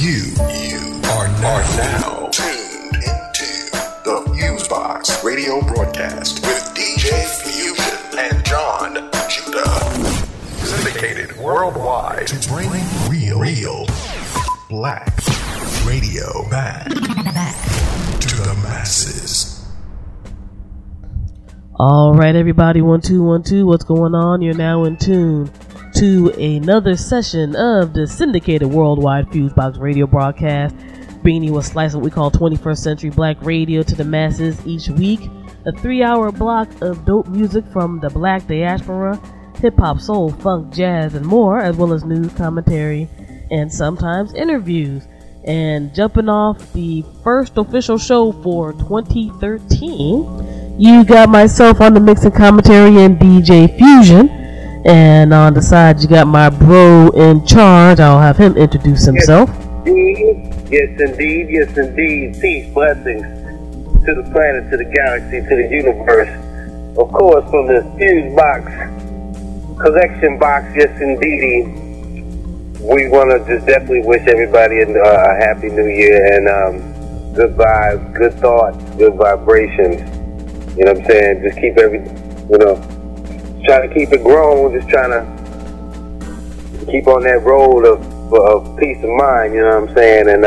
You are now tuned into the Fusebox Radio broadcast with DJ Fusion and John Judah. Syndicated worldwide to bring real black radio back to the masses. All right, everybody, 1 2 1 2. What's going on? You're now in tune to another session of the syndicated worldwide Fusebox Radio broadcast, bringing you a slice of what we call 21st century black radio to the masses each week. A 3-hour block of dope music from the black diaspora, hip-hop, soul, funk, jazz, and more, as well as news, commentary, and sometimes interviews. And jumping off the first official show for 2013, you got myself on the mix and commentary and DJ Fusion. And on the side, you got my bro in charge. I'll have him introduce himself. Yes, indeed. Peace, blessings to the planet, to the galaxy, to the universe. Of course, from the Fusebox collection box, yes, indeed. We want to just definitely wish everybody a happy new year and good vibes, good thoughts, good vibrations. You know what I'm saying? Just keep trying to keep it grown, just trying to keep on that road of peace of mind, you know what I'm saying? And,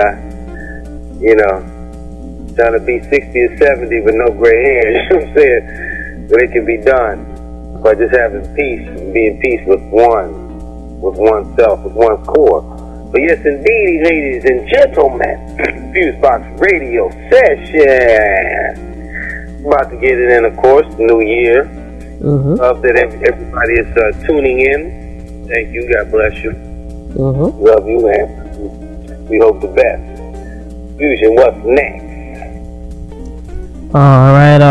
trying to be 60 or 70 with no gray hair, you know what I'm saying? But it can be done by just having peace and being peace with oneself, with one's core. But yes, indeed, ladies and gentlemen, Fusebox Radio session. About to get it in, of course, the new year. Mm-hmm. Love that everybody is tuning in. Thank you. God bless you. Mm-hmm. Love you, man. We hope the best. Fusion, what's next? All right.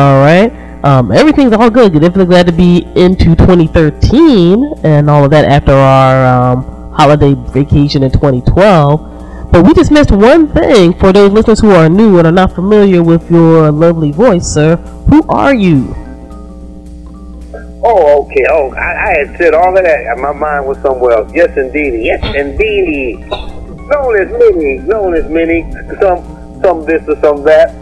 Everything's all good. Definitely glad to be into 2013 and all of that after our holiday vacation in 2012. But we just missed one thing for those listeners who are new and are not familiar with your lovely voice, sir. Who are you? Oh, okay. Oh, I had said all of that. My mind was somewhere else. Yes, indeed. Known as many. Some this or some that.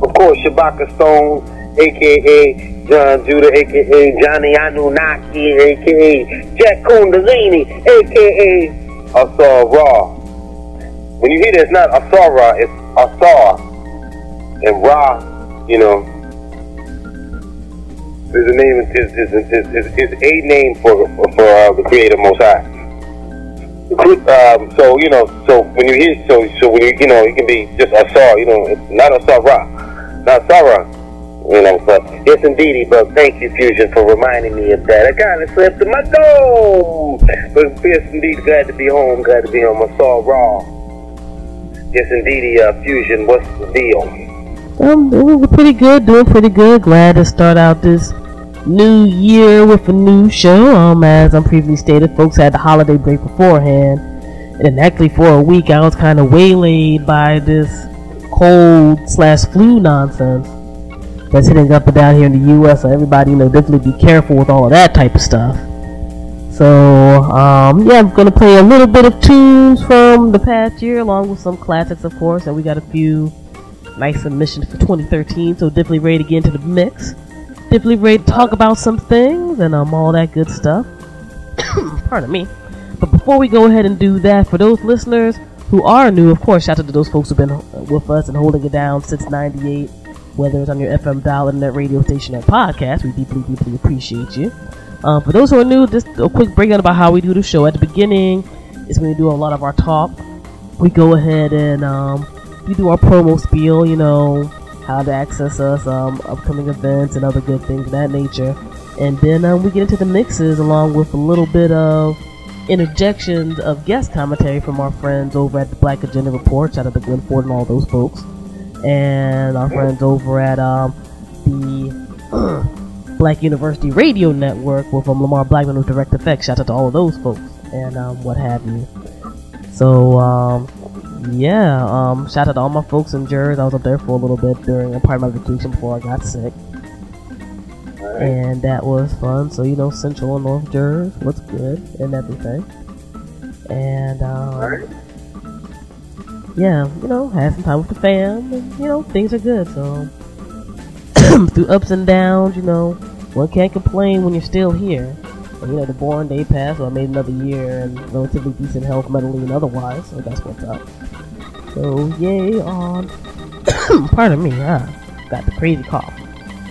Of course, Shabaka Stone, a.k.a. John Judah, a.k.a. Johnny Anunnaki, a.k.a. Jack Kundalini, a.k.a. Asar Ra. When you hear that, it's not Asar Ra, it's Asar. And Ra, the name is a name for the Creator Most High. So when you hear, it can be just Asar, not Asar Ra, not Sarah, But yes, indeedy. But thank you, Fusion, for reminding me of that. I kind of slipped in my soul. But yes, indeed, glad to be home. Asar Ra. Yes, indeedy. Fusion, what's the deal? We're pretty good, doing pretty good. Glad to start out this new year with a new show. As I previously stated, folks had the holiday break beforehand, and actually for a week I was kind of waylaid by this cold/flu nonsense that's hitting up and down here in the U.S. So everybody, definitely be careful with all of that type of stuff. So I'm gonna play a little bit of tunes from the past year, along with some classics, of course, and we got a few nice submission for 2013, so definitely ready to get into the mix. Definitely ready to talk about some things and all that good stuff. Pardon me. But before we go ahead and do that, for those listeners who are new, of course, shout out to those folks who've been with us and holding it down since '98, whether it's on your FM dial, internet radio station, or podcast. We deeply, deeply appreciate you. For those who are new, just a quick breakdown about how we do the show. At the beginning is when we do a lot of our talk. We go ahead and we do our promo spiel, how to access us, upcoming events and other good things of that nature. And then we get into the mixes along with a little bit of interjections of guest commentary from our friends over at the Black Agenda Report. Shout out to Glenn Ford and all those folks. And our friends over at the Black University Radio Network with Lamar Blackman with Direct Effects. Shout out to all of those folks and what have you. So, shout out to all my folks in Jersey. I was up there for a little bit during a part of my vacation before I got sick. Right. And that was fun. So, Central and North Jersey, what's good and everything. And, yeah, you know, had some time with the fam, and, you know, things are good, so, through ups and downs, you know, one can't complain when you're still here, and, you know, the born day passed, so I made another year, and relatively decent health, mentally and otherwise, so that's what's up, so, yay, on, pardon me, got the crazy cough,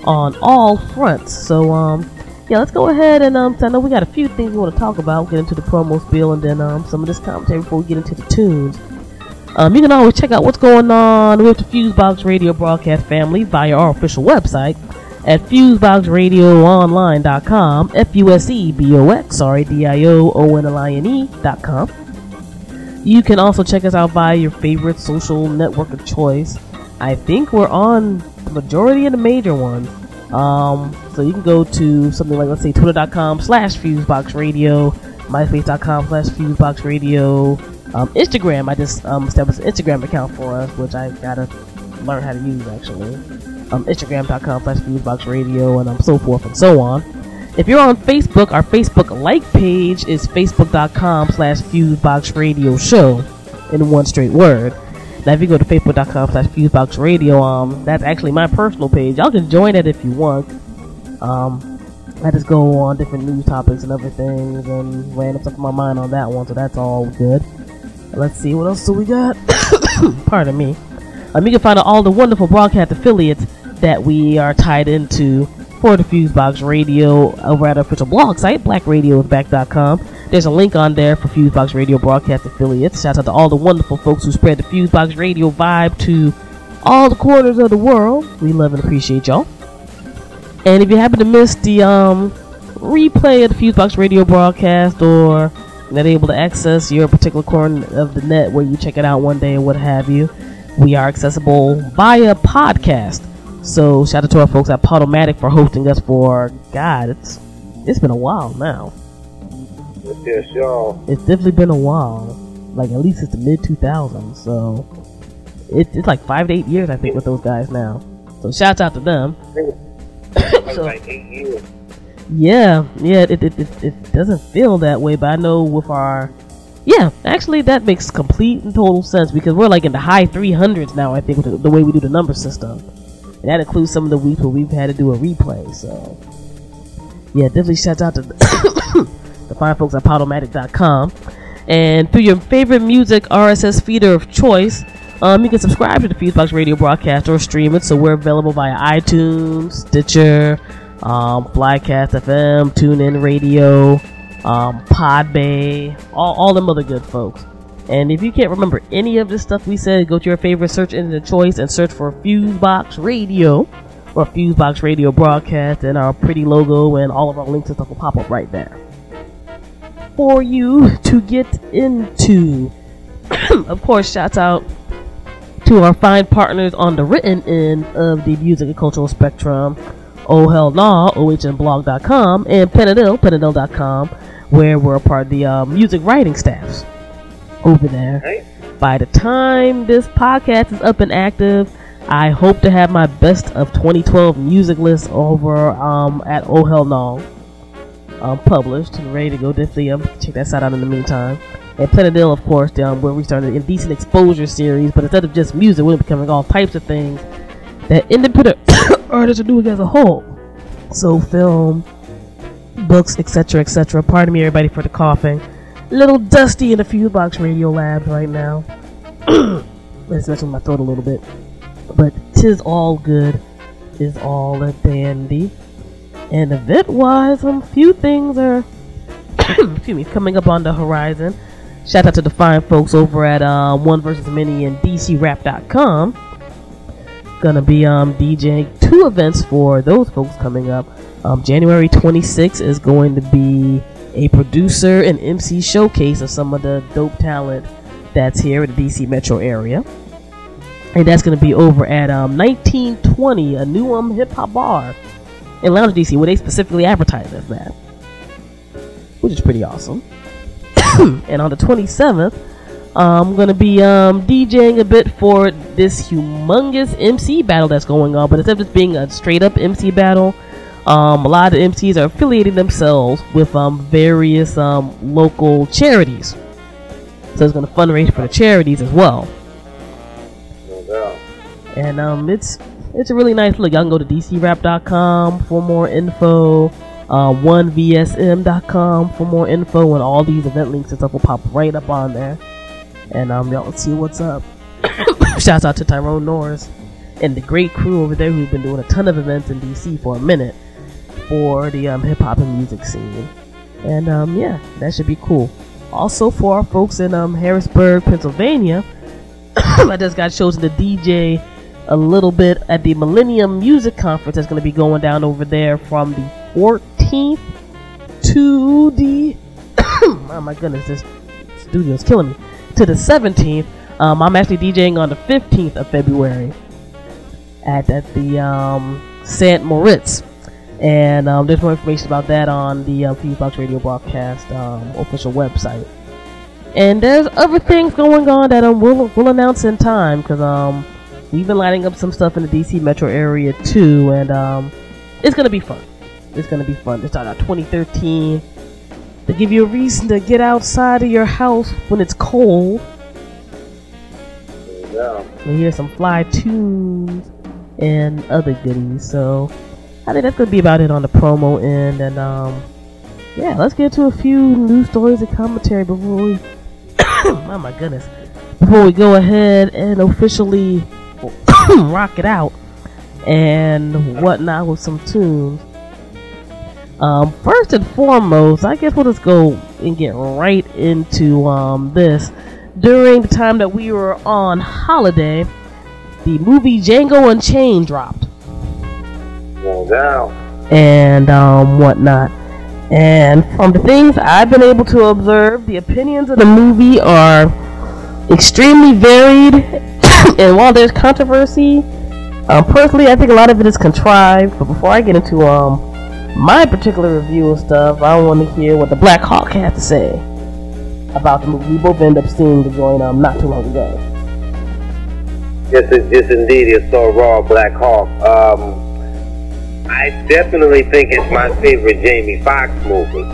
on all fronts, so, yeah, let's go ahead and, I know we got a few things we want to talk about. We'll get into the promo spiel and then, some of this commentary before we get into the tunes. You can always check out what's going on with the Fusebox Radio broadcast family via our official website at FuseboxRadioOnline.com, FuseboxRadioOnline.com. You can also check us out via your favorite social network of choice. I think we're on the majority of the major ones. So you can go to something like, let's say, Twitter.com/FuseboxRadio, MySpace.com/FuseboxRadio, Instagram. I just established an Instagram account for us, which I gotta learn how to use, actually. Instagram.com/FuseboxRadio, and so forth and so on. If you're on Facebook, our Facebook like page is Facebook.com/FuseboxRadioShow, in one straight word. Now, if you go to Facebook.com/FuseboxRadio, that's actually my personal page. Y'all can join it if you want. I just go on different news topics and other things and random stuff in my mind on that one, so that's all good. Let's see, what else do we got? Pardon me. You can find out all the wonderful broadcast affiliates that we are tied into for the Fusebox Radio over at our official blog site, blackradiosback.com. There's a link on there for Fusebox Radio broadcast affiliates. Shout out to all the wonderful folks who spread the Fusebox Radio vibe to all the corners of the world. We love and appreciate y'all. And if you happen to miss the replay of the Fusebox Radio broadcast, or not able to access your particular corner of the net where you check it out one day and what have you, we are accessible via podcast. So shout out to our folks at Podomatic for hosting us for, God, it's been a while now. Yes, y'all. It's definitely been a while. Like, at least it's the mid-2000s. So it's like 5 to 8 years, I think, with those guys now. So shout out to them. So, like 8 years. Yeah, it doesn't feel that way, but I know with our... Yeah, actually, that makes complete and total sense, because we're like in the high 300s now, I think, with the way we do the number system. And that includes some of the weeks where we've had to do a replay, so... Yeah, definitely shout out to the fine folks at Podomatic.com. And through your favorite music RSS feeder of choice... you can subscribe to the Fusebox Radio broadcast or stream it, so we're available via iTunes, Stitcher, Flycast FM, TuneIn Radio, Podbay, all them other good folks. And if you can't remember any of this stuff we said, go to your favorite search engine of choice and search for Fusebox Radio or Fusebox Radio broadcast, and our pretty logo and all of our links and stuff will pop up right there for you to get into. Of course, shout out to our fine partners on the written end of the music and cultural spectrum, Oh Hell Nah, ohnblog.com, and Penadil.com, where we're a part of the music writing staffs over there. Right. By the time this podcast is up and active, I hope to have my best of 2012 music list over at Oh Hell Nah published and ready to go. Definitely check that site out in the meantime. And Penadil, of course, where we started an Indecent Exposure series, but instead of just music, we're becoming all types of things that independent artists are doing as a whole. So film, books, etc., etc. Pardon me, everybody, for the coughing. A little dusty in the Fusebox Radio Labs right now. It's messing with my throat a little bit. But 'tis all good, is all a dandy. And event-wise, a few things are coming up on the horizon. Shout out to the fine folks over at One Versus Many and DCrap.com. Gonna be DJing two events for those folks coming up. January 26th is going to be a producer and MC showcase of some of the dope talent that's here in the DC metro area. And that's gonna be over at 1920, a new hip hop bar in Lounge DC, where they specifically advertise as that, which is pretty awesome. And on the 27th, I'm going to be DJing a bit for this humongous MC battle that's going on. But instead of just being a straight-up MC battle, a lot of MCs are affiliating themselves with various local charities. So it's going to fundraise for the charities as well. And it's a really nice look. Y'all can go to DCrap.com for more info, 1vsm.com for more info, and all these event links and stuff will pop right up on there. And y'all can see what's up. Shouts out to Tyrone Norris and the great crew over there who've been doing a ton of events in DC for a minute for the hip-hop and music scene. And yeah, that should be cool. Also, for our folks in Harrisburg, Pennsylvania, I just got chosen to DJ a little bit at the Millennium Music Conference that's going to be going down over there from the 14th to the oh my goodness, this studio's killing me, to the 17th. I'm actually DJing on the 15th of February at the St. Moritz. And there's more information about that on the Fusebox Radio Broadcast official website. And there's other things going on that we'll announce in time, because we've been lining up some stuff in the DC metro area too, and it's going to be fun. It's going to be fun. It's out 2013 to give you a reason to get outside of your house when it's cold. Yeah. We hear some fly tunes and other goodies, so I think that's going to be about it on the promo end. And yeah, let's get to a few news stories and commentary before we oh my goodness, before we go ahead and officially rock it out and whatnot with some tunes. First and foremost, I guess we'll just go and get right into this. During the time that we were on holiday, the movie Django Unchained dropped. And whatnot. And from the things I've been able to observe, the opinions of the movie are extremely varied. And while there's controversy, personally, I think a lot of it is contrived. But before I get into my particular review of stuff, I want to hear what the Black Hawk had to say about the movie. We both ended up seeing the joint not too long ago. Yes, indeed, it's so raw, Black Hawk. I definitely think it's my favorite Jamie Foxx movie.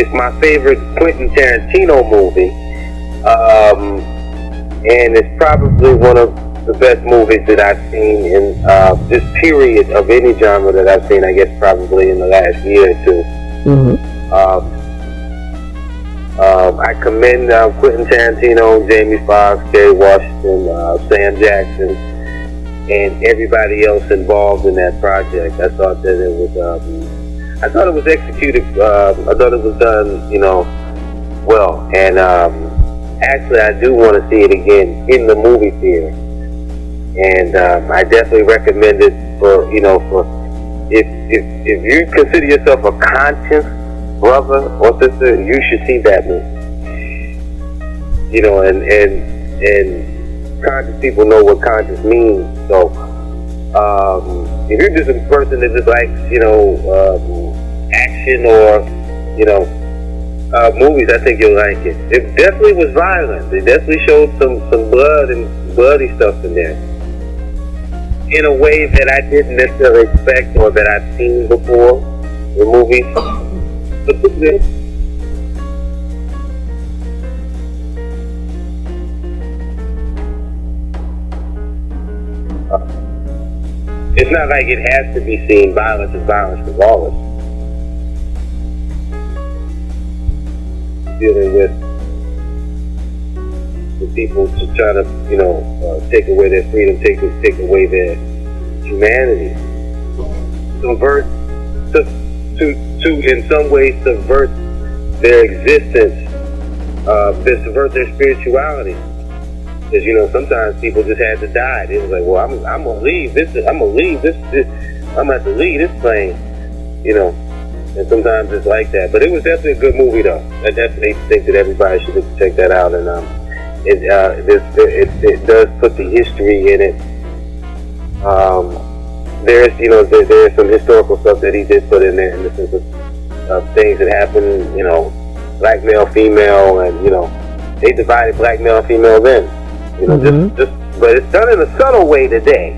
It's my favorite Quentin Tarantino movie. And it's probably one of the best movies that I've seen in this period of any genre that I've seen, I guess probably in the last year or two. Mm-hmm. I commend Quentin Tarantino, Jamie Foxx, Kerry Washington, Sam Jackson, and everybody else involved in that project. I thought that it was, executed. I thought it was done, well. And actually, I do want to see it again in the movie theater. And I definitely recommend it for, if you consider yourself a conscious brother or sister, you should see that movie. And conscious people know what conscious means, so if you're just a person that just likes action or movies, I think you'll like it. It definitely was violent. They definitely showed some blood and bloody stuff in there in a way that I didn't necessarily expect or that I've seen before in movies. But it's not like it has to be seen. Violence is violence with all of us. Dealing with the people to try to, take away their freedom, take away their humanity, in some ways subvert their existence, to subvert their spirituality. Because sometimes people just had to die. They was like, well, I'm gonna leave this. I'm gonna leave this. I'm gonna have to leave this plane. And sometimes it's like that. But it was definitely a good movie, though. I definitely think that everybody should check that out. And it does put the history in it. There's there's some historical stuff that he did put in there, in the sense of things that happened. Black male, female, and they divided black male and female then. Mm-hmm. But it's done in a subtle way today.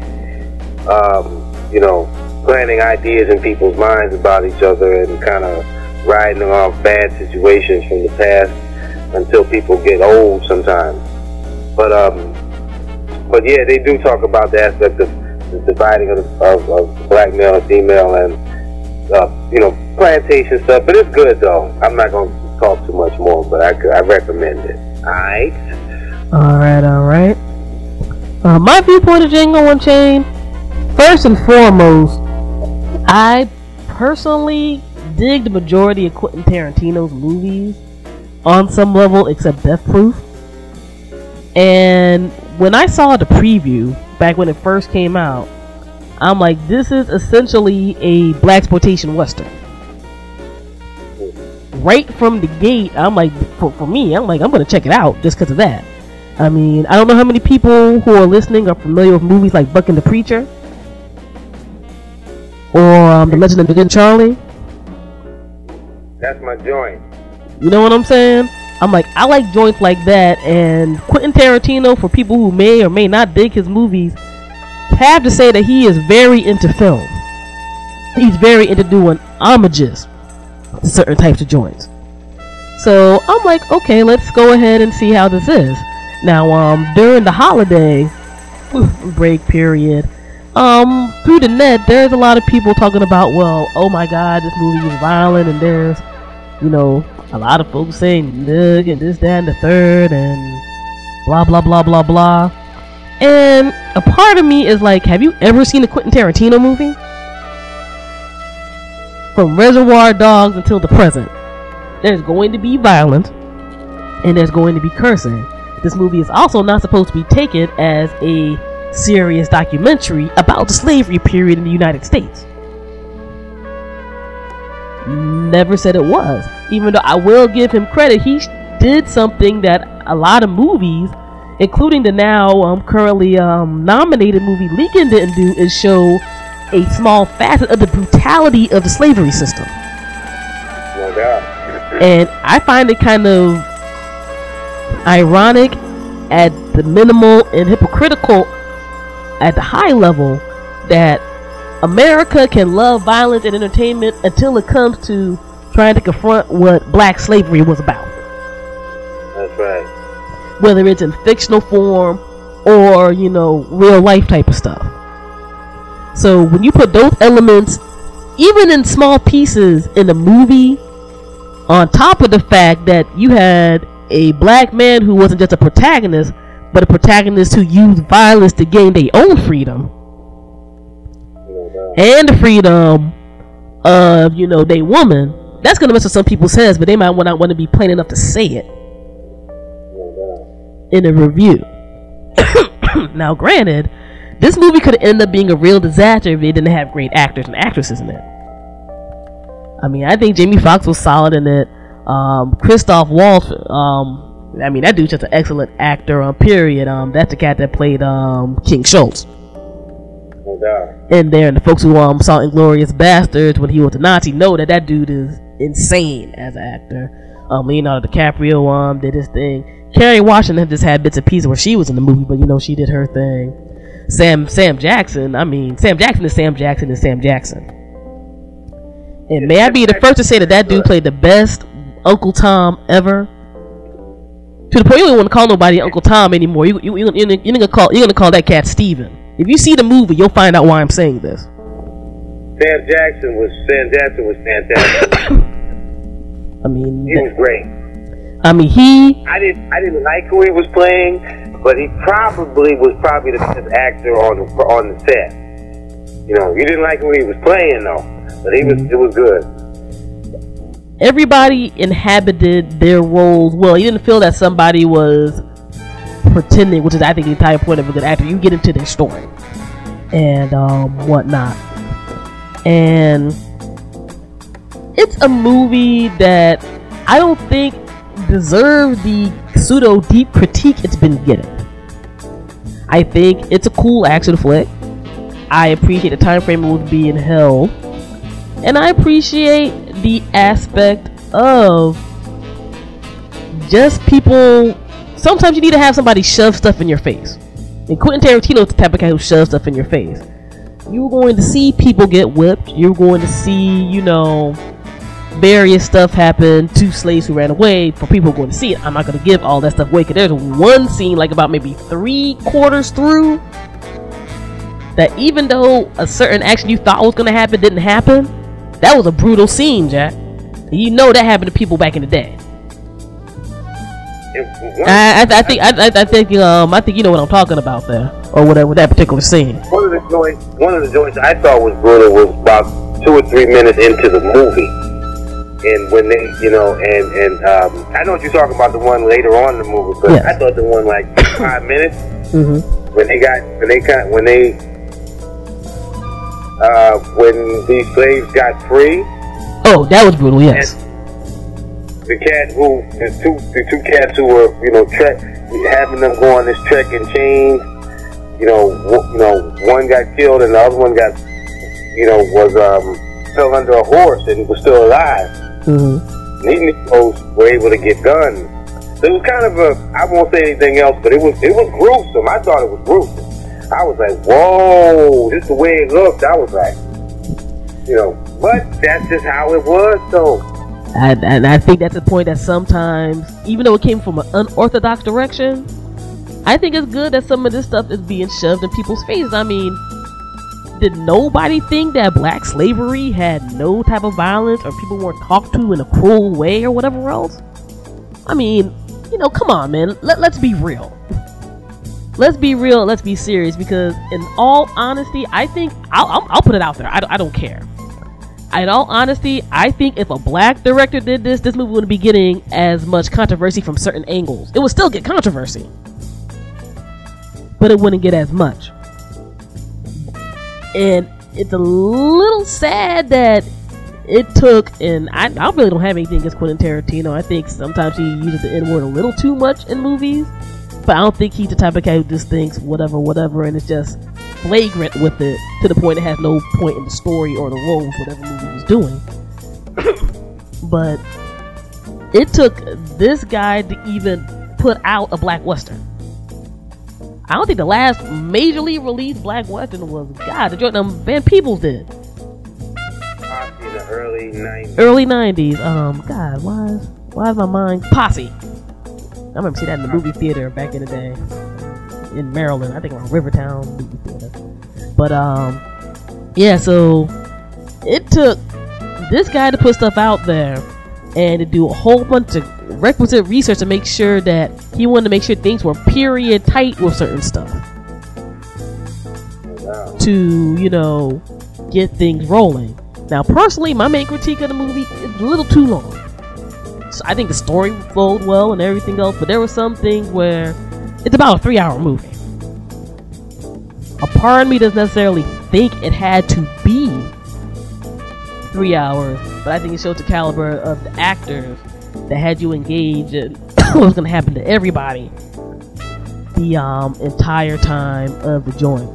Planting ideas in people's minds about each other and kind of riding off bad situations from the past until people get old sometimes. But But yeah, they do talk about the aspect of the dividing of black male and female, and plantation stuff. But it's good though. I'm not gonna talk too much more, but I recommend it. All right. My viewpoint of Django Unchained, first and foremost, I personally dig the majority of Quentin Tarantino's movies on some level, except Death Proof. And when I saw the preview back when it first came out, I'm like, this is essentially a blaxploitation western. Right from the gate, I'm like, for me, I'm like, I'm going to check it out just because of that. I mean, I don't know how many people who are listening are familiar with movies like Buck and the Preacher, or The Legend of Big and Charlie. That's my joint. You know what I'm saying? I'm like, I like joints like that, and Quentin Tarantino, for people who may or may not dig his movies, have to say that he is very into film. He's very into doing homages to certain types of joints. So I'm like, okay, let's go ahead and see how this is. Now, during the holiday break period, through the net, there's a lot of people talking about, well, oh my God, this movie is violent, and there's, a lot of folks saying this, that, and the third, and blah, blah, blah, blah, blah. And a part of me is like, have you ever seen a Quentin Tarantino movie? From Reservoir Dogs until the present, there's going to be violence, and there's going to be cursing. This movie is also not supposed to be taken as a serious documentary about the slavery period in the United States. Never said it was. Even though I will give him credit, he did something that a lot of movies, including the now currently nominated movie Lincoln, didn't do, is show a small facet of the brutality of the slavery system. Oh, God. And I find it kind of ironic at the minimal and hypocritical at the high level that America can love violence and entertainment until it comes to trying to confront what black slavery was about. That's right. Whether it's in fictional form or, real life type of stuff. So when you put those elements, even in small pieces in a movie, on top of the fact that you had a black man who wasn't just a protagonist, but a protagonist who used violence to gain their own freedom, and the freedom of their woman, that's gonna mess with some people's heads, but they might not want to be plain enough to say it in a review. Now, granted, this movie could end up being a real disaster if they didn't have great actors and actresses in it. I mean, I think Jamie Foxx was solid in it. Christoph Waltz, that dude's just an excellent actor, period. That's the cat that played King Schultz. Oh, God. In there, and the folks who saw Inglourious Bastards when he was a Nazi know that dude is insane as an actor. Leonardo DiCaprio did his thing. Kerry Washington just had bits and pieces where she was in the movie, but she did her thing. Sam Jackson, Sam Jackson is Sam Jackson is Sam Jackson. And may I be the first to say that dude played the best Uncle Tom ever, to the point you don't want to call nobody Uncle Tom anymore. You're gonna call that cat Steven. If you see the movie, you'll find out why I'm saying this. Sam Jackson was fantastic. He was great. I didn't like who he was playing, but he was probably the best actor on the set. You didn't like who he was playing though, but it was good. Everybody inhabited their roles well. You didn't feel that somebody was pretending, which is, I think, the entire point of a good actor. You get into their story and whatnot. And it's a movie that I don't think deserves the pseudo deep critique it's been getting. I think it's a cool action flick. I appreciate the time frame it was being held, and I appreciate the aspect of just people. Sometimes you need to have somebody shove stuff in your face, and Quentin Tarantino is the type of guy who shoves stuff in your face. You're going to see people get whipped. You're going to see various stuff happened to slaves who ran away for people going to see it. I'm not going to give all that stuff away because there's one scene, like about maybe 3/4 through, that even though a certain action you thought was going to happen didn't happen, that was a brutal scene, Jack. You know that happened to people back in the day. I think you know what I'm talking about there, or whatever, that particular scene. One of the joints I thought was brutal was about 2 or 3 minutes into the movie, and when they, you know, and I know what you're talking about, the one later on in the movie, but yes. I thought the one like 5 minutes mm-hmm. when these slaves got free. Oh, that was brutal. Yes. The two cats who were, you know, having them go on this trek and change, you know, one got killed and the other one got, you know, was fell under a horse and was still alive. Mm-hmm. These Negroes were able to get guns. So it was kind of I won't say anything else, but it was gruesome. I thought it was gruesome. I was like, whoa, just the way it looked. I was like, you know, but that's just how it was, though. And I think that's a point that sometimes, even though it came from an unorthodox direction, I think it's good that some of this stuff is being shoved in people's faces. I mean, did nobody think that black slavery had no type of violence or people weren't talked to in a cruel way or whatever else? I mean, you know, come on, man. Let's be real. Let's be real. Let's be serious, because in all honesty, I think I'll put it out there. I don't care. In all honesty, I think if a black director did this, this movie wouldn't be getting as much controversy from certain angles. It would still get controversy, but it wouldn't get as much. And it's a little sad that it took, and I really don't have anything against Quentin Tarantino. I think sometimes he uses the N-word a little too much in movies, but I don't think he's the type of guy who just thinks whatever, and it's just flagrant with it to the point it has no point in the story or the role of whatever movie was doing. But it took this guy to even put out a black western. I don't think the last majorly released black western was the joint Van Peebles did. Posse in the early 90s. Why is my mind Posse? I remember seeing that in the movie theater back in the day. In Maryland, I think around Rivertown movie theater. But yeah, so it took this guy to put stuff out there and to do a whole bunch of requisite research to make sure that he wanted to make sure things were period tight with certain stuff. Wow. To, you know, get things rolling. Now, personally, my main critique of the movie is a little too long. So I think the story flowed well and everything else, but there were some things where it's about a 3-hour movie. A part of me doesn't necessarily think it had to be 3 hours, but I think it showed the caliber of the actors that had you engaged in what was going to happen to everybody the entire time of the joint.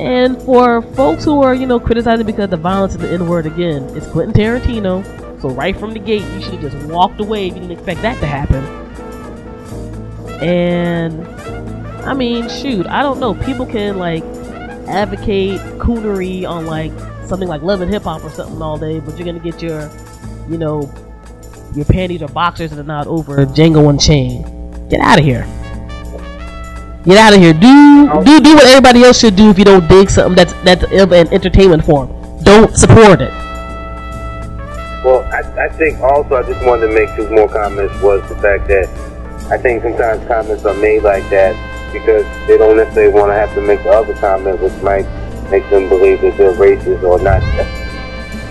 And for folks who are, you know, criticizing because the violence is the N-word, again, it's Quentin Tarantino, so right from the gate, you should have just walked away if you didn't expect that to happen. And I mean, shoot, I don't know, people can like advocate coonery on like something like Love and Hip Hop or something all day, but you're gonna get your, you know, your panties or boxers that are not over Django Unchained. Get out of here. Do what everybody else should do. If you don't dig something that's an entertainment form, don't support it. Well, I think also I just wanted to make 2 more comments, was the fact that I think sometimes comments are made like that because they don't necessarily want to have to make the other comment, which might make them believe that they're racist or not.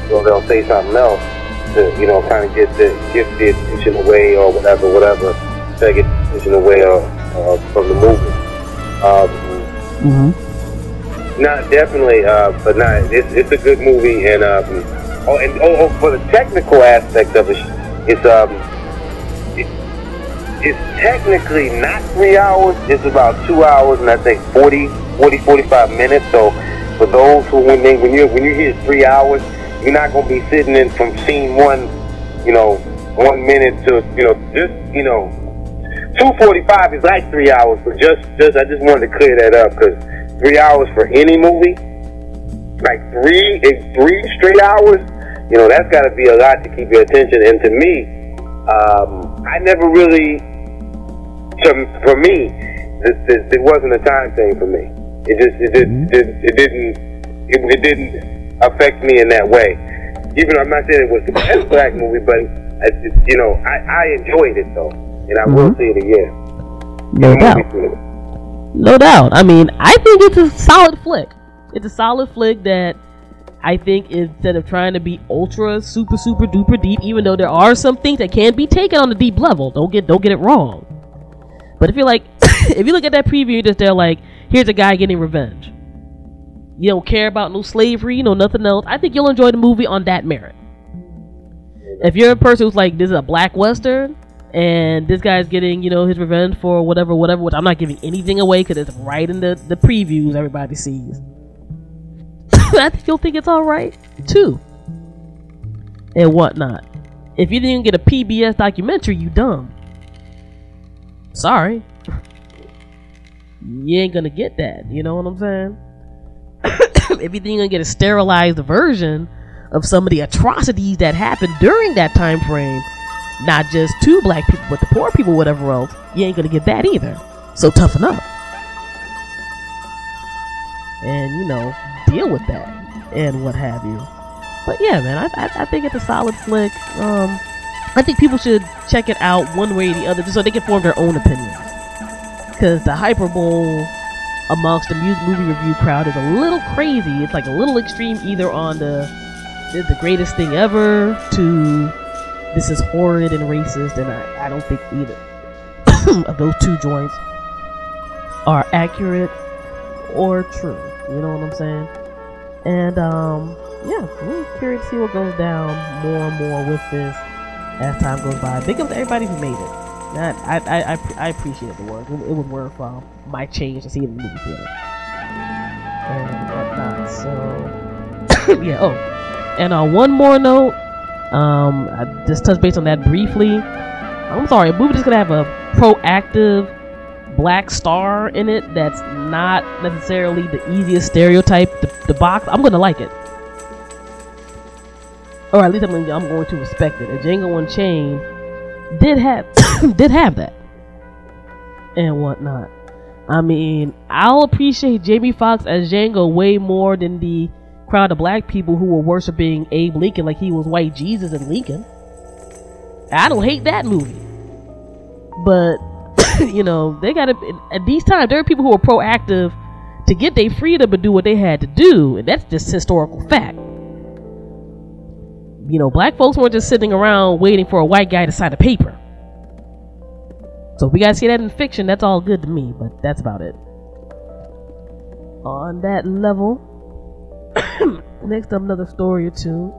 So they'll say something else to, you know, kind of get the attention away or whatever, to get the attention away from the movie. Mm-hmm. Not definitely, but not. It's a good movie, and for the technical aspect of it, it's technically not 3 hours. It's about 2 hours and I think 45 minutes. So for those who, when you hear 3 hours, you're not going to be sitting in from scene one, you know, 1 minute to, you know, just, you know, 2:45 is like 3 hours. But just I just wanted to clear that up, because 3 hours for any movie, like three straight hours, you know, that's got to be a lot to keep your attention. And to me, I never really, for me, it wasn't a time thing for me. It didn't affect me in that way. Even though I'm not saying it was the best black movie, but you know, I enjoyed it though, and I will see it again. No doubt. I mean, I think it's a solid flick. It's a solid flick that I think instead of trying to be ultra, super, super duper deep, even though there are some things that can be taken on a deep level. Don't get it wrong. But if you're like, if you look at that preview, just there like, here's a guy getting revenge. You don't care about no slavery, no nothing else. I think you'll enjoy the movie on that merit. If you're a person who's like, this is a black western, and this guy's getting, you know, his revenge for whatever, which I'm not giving anything away because it's right in the previews everybody sees. I think you'll think it's all right, too. And whatnot. If you didn't get a PBS documentary, you dumb. Sorry. You ain't gonna get that, you know what I'm saying? If you think you're gonna get a sterilized version of some of the atrocities that happened during that time frame, not just to black people, but the poor people, whatever else, you ain't gonna get that either. So toughen up. And, you know, deal with that and what have you. But yeah, man, I think it's a solid flick. I think people should check it out one way or the other just so they can form their own opinions. Because the hyperbole amongst the movie review crowd is a little crazy. It's like a little extreme, either on the greatest thing ever to this is horrid and racist, and I don't think either of those two joints are accurate or true. You know what I'm saying? And yeah, I'm curious to see what goes down more and more with this as time goes by. Big up to everybody who made it. I appreciate the work. It was worthwhile. My change to see it in the movie theater and whatnot. So yeah. Oh, and on one more note, I just touched base on that briefly. I'm sorry, a movie that's gonna have a proactive black star in it that's not necessarily the easiest stereotype. The box. I'm gonna like it, or at least I'm going to respect it. A Django Unchained did have that and whatnot. I mean, I'll appreciate Jamie Foxx as Django way more than the crowd of black people who were worshiping Abe Lincoln like he was white Jesus and Lincoln. I don't hate that movie, but you know, they gotta, at these times there are people who are proactive to get their freedom and do what they had to do, and that's just historical fact. You know, black folks weren't just sitting around waiting for a white guy to sign a paper. So if we gotta see that in fiction, that's all good to me, but that's about it. On that level, next up, another story or two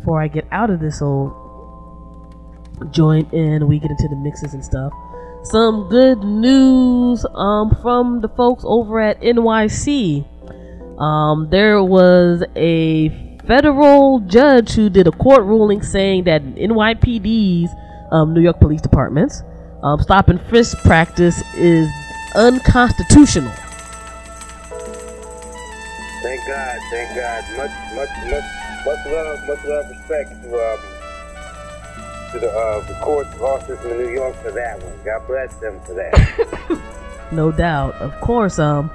before I get out of this old joint and we get into the mixes and stuff. Some good news from the folks over at NYC. There was a federal judge who did a court ruling saying that NYPD's New York Police Department's stop and frisk practice is unconstitutional. Thank God. Much love, respect to the court officers in New York for that one. God bless them for that. No doubt. Of course, there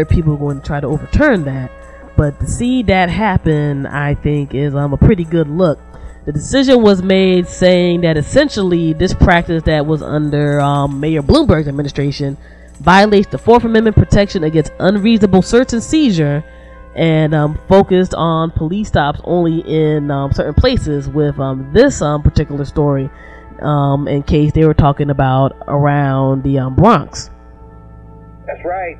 are people going to try to overturn that. But to see that happen, I think, is a pretty good look. The decision was made saying that essentially this practice that was under Mayor Bloomberg's administration violates the Fourth Amendment protection against unreasonable search and seizure, and focused on police stops only in certain places with this particular story. In case they were talking about around the Bronx. That's right.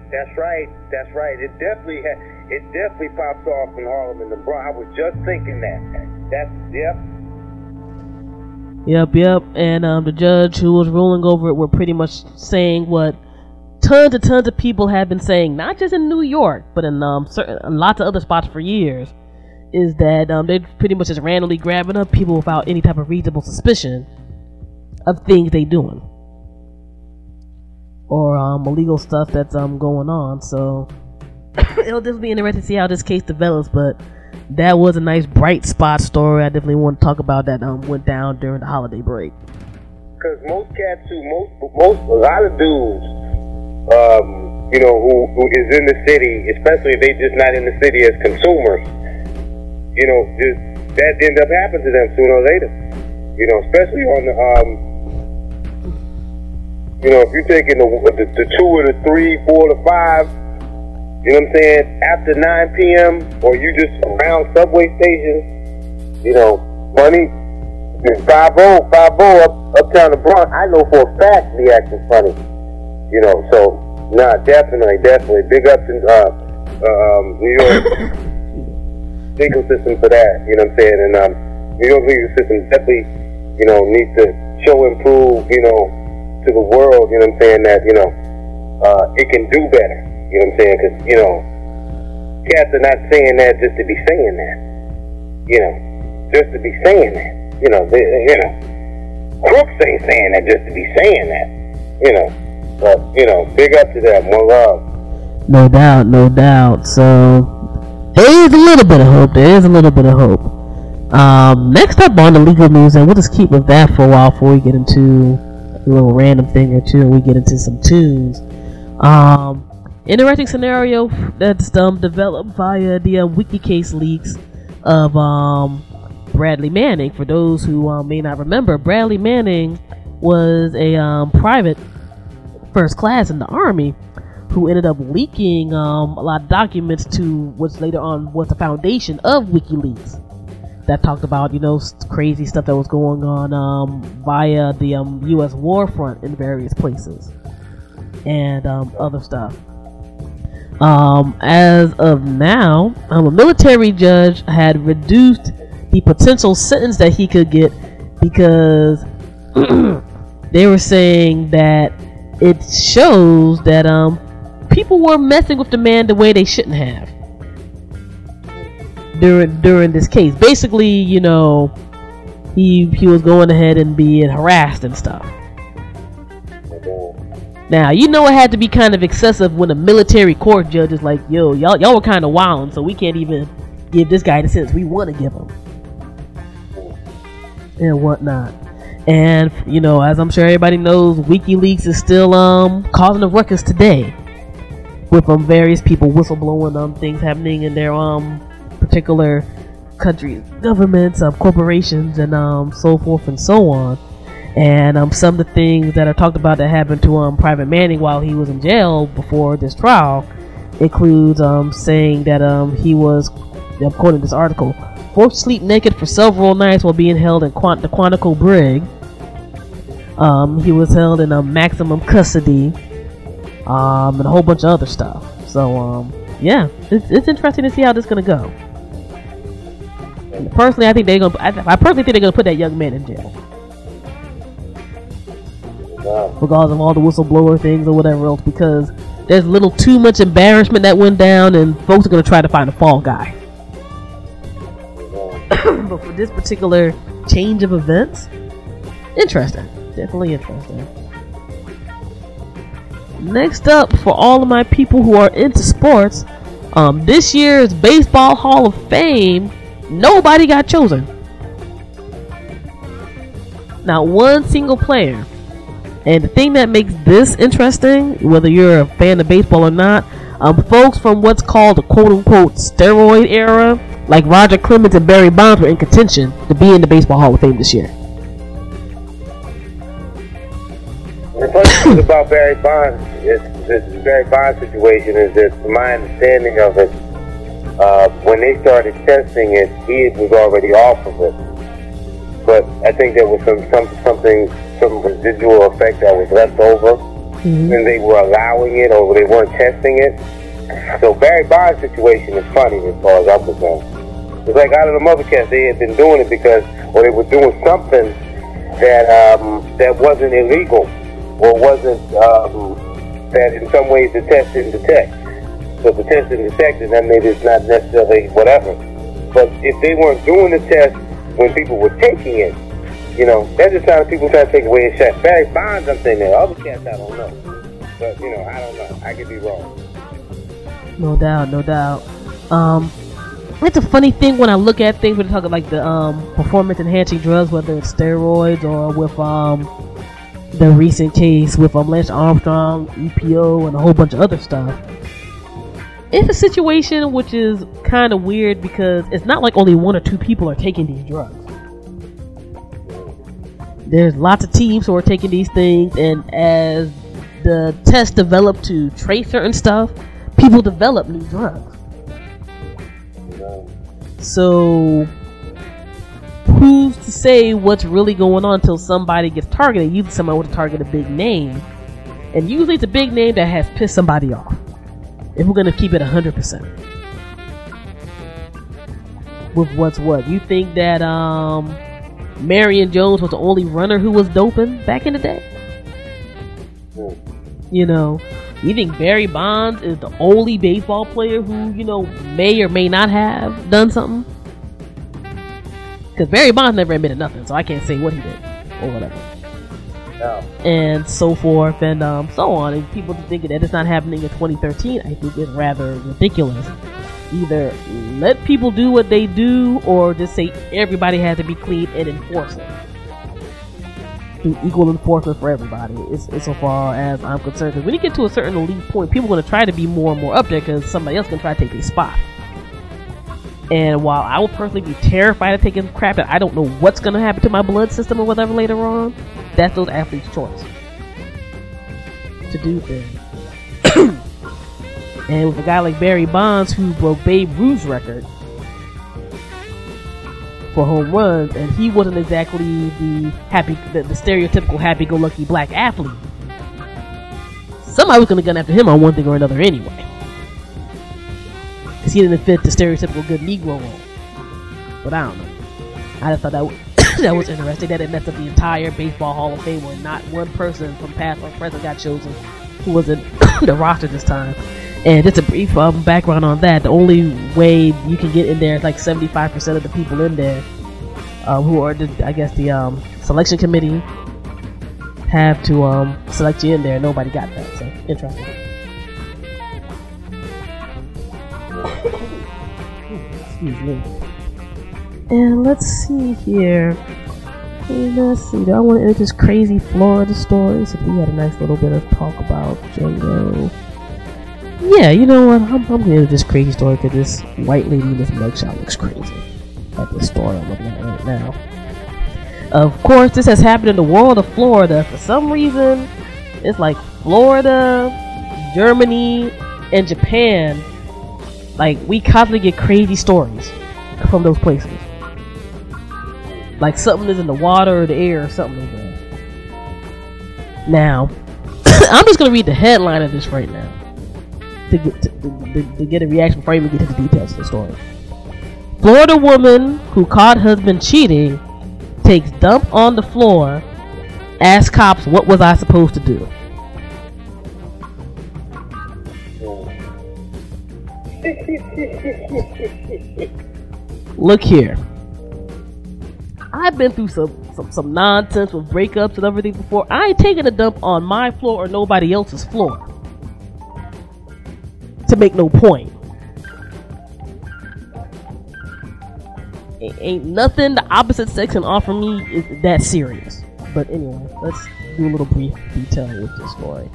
It definitely pops off in Harlem and the Bronx. I was just thinking that. Yep. And the judge who was ruling over it were pretty much saying what tons of people have been saying, not just in New York, but in lots of other spots for years, is that they're pretty much just randomly grabbing up people without any type of reasonable suspicion of things they doing or illegal stuff that's going on. So. It'll just be interesting to see how this case develops, but that was a nice bright spot story. I definitely want to talk about that. Went down during the holiday break. Because most cats who, a lot of dudes, you know, who is in the city, especially if they just not in the city as consumers, you know, just that end up happening to them sooner or later. You know, especially on the, you know, if you're taking the 2 or the 3, 4 or 5, you know what I'm saying, after 9 p.m. or you just around subway stations, you know, funny, 5-0 uptown the Bronx, I know for a fact the action's funny. You know, so, nah, definitely. Big up to New York legal system for that, you know what I'm saying, and New York legal system definitely, you know, needs to show and prove, you know, to the world, you know what I'm saying, that, you know, it can do better, you know what I'm saying, because, you know, cats are not saying that just to be saying that, you know, just to be saying that, you know, they, you know, crooks ain't saying that just to be saying that, you know, but, you know, big up to that, more love. No doubt, so, there is a little bit of hope, next up on the legal news, and we'll just keep with that for a while before we get into a little random thing or two, and we get into some tunes. Interesting scenario that's developed via the wiki case leaks of Bradley Manning. For those who may not remember, Bradley Manning was a private first class in the Army who ended up leaking a lot of documents to what's later on was the foundation of WikiLeaks. That talked about, you know, crazy stuff that was going on via the U.S. war front in various places and other stuff. As of now, a military judge had reduced the potential sentence that he could get because they were saying that it shows that people were messing with the man the way they shouldn't have. During this case, basically, you know, he was going ahead and being harassed and stuff. Now, you know, it had to be kind of excessive when a military court judge is like, yo, y'all were kind of wildin', so we can't even give this guy the sentence we want to give him and whatnot. And, you know, as I'm sure everybody knows, WikiLeaks is still causing a ruckus today with various people whistleblowing things happening in their particular countries, governments, corporations, and so forth and so on. And some of the things that are talked about that happened to Private Manning while he was in jail before this trial includes saying that he was, I'm quoting this article, forced to sleep naked for several nights while being held in the Quantico Brig. He was held in maximum custody and a whole bunch of other stuff. So, yeah, it's interesting to see how this is going to go. Personally, I think they're gonna. I personally think they're gonna put that young man in jail because of all the whistleblower things or whatever else. Because there's a little too much embarrassment that went down, and folks are gonna try to find a fall guy. But for this particular change of events, interesting, definitely interesting. Next up, for all of my people who are into sports, this year's Baseball Hall of Fame. Nobody got chosen. Not one single player. And the thing that makes this interesting, whether you're a fan of baseball or not, folks from what's called the quote-unquote steroid era, like Roger Clemens and Barry Bonds, were in contention to be in the Baseball Hall of Fame this year. The funny thing about Barry Bonds, this Barry Bonds situation is that, from my understanding of it, when they started testing it, he was already off of it. But I think there was some residual effect that was left over, and they were allowing it or they weren't testing it. So Barry Bonds' situation is funny as far as I'm concerned. It's like out of the mother cats, they had been doing it because, or they were doing something that that wasn't illegal or wasn't that in some ways the test didn't detect. So the test didn't detect it, that means it's not necessarily whatever. But if they weren't doing the test when people were taking it, you know, that's the time people try to take away his shot. Barry Bonds, I'm saying that. Other cats, I don't know. But, you know, I don't know. I could be wrong. No doubt. It's a funny thing when I look at things. We're talking like the performance enhancing drugs, whether it's steroids or with the recent case with Lance Armstrong, EPO, and a whole bunch of other stuff. It's a situation which is kind of weird because it's not like only one or two people are taking these drugs. There's lots of teams who are taking these things, and as the tests develop to trace certain stuff, people develop new drugs. So who's to say what's really going on until somebody gets targeted? Usually somebody would target a big name, and usually it's a big name that has pissed somebody off, if we're going to keep it 100% with what's what. You think that Marion Jones was the only runner who was doping back in the day? You know, you think Barry Bonds is the only baseball player who, you know, may or may not have done something? Because Barry Bonds never admitted nothing, so I can't say what he did or whatever. No. And so forth and so on. And people thinking that it's not happening in 2013, I think is rather ridiculous. Either let people do what they do, or just say everybody has to be clean and enforce it. Do equal enforcement for everybody, it's so far as I'm concerned. Because when you get to a certain elite point, people are going to try to be more and more up there because somebody else can try to take their spot. And while I will personally be terrified of taking crap that I don't know what's going to happen to my blood system or whatever later on, that's those athletes' choice to do things. And with a guy like Barry Bonds, who broke Babe Ruth's record for home runs, and he wasn't exactly the stereotypical happy-go-lucky black athlete. Somebody was going to gun after him on one thing or another anyway. Because he didn't fit the stereotypical good Negro role. But I don't know. I just thought that was interesting that it messed up the entire Baseball Hall of Fame when not one person from past or present got chosen who was in the roster this time. And just a brief background on that, the only way you can get in there is like 75% of the people in there who are, the selection committee have to select you in there. Nobody got that, so interesting. Excuse me. And let's see here. Let's see. Do I want to enter this crazy Florida story? So we had a nice little bit of talk about Django. Yeah, you know what? I'm going to enter this crazy story because this white lady in this mugshot looks crazy. Like this story I'm looking at right now. Of course, this has happened in the world of Florida. For some reason, it's like Florida, Germany, and Japan. Like, we constantly get crazy stories from those places. Like something is in the water or the air or something like that. Now, I'm just going to read the headline of this right now to get a reaction before I even get to the details of the story. Florida woman who caught husband cheating takes dump on the floor, asks cops, "What was I supposed to do?" Look here. I've been through some nonsense with breakups and everything before. I ain't taking a dump on my floor or nobody else's floor to make no point. It ain't nothing the opposite sex can offer me is that serious. But anyway, let's do a little brief detail with this story.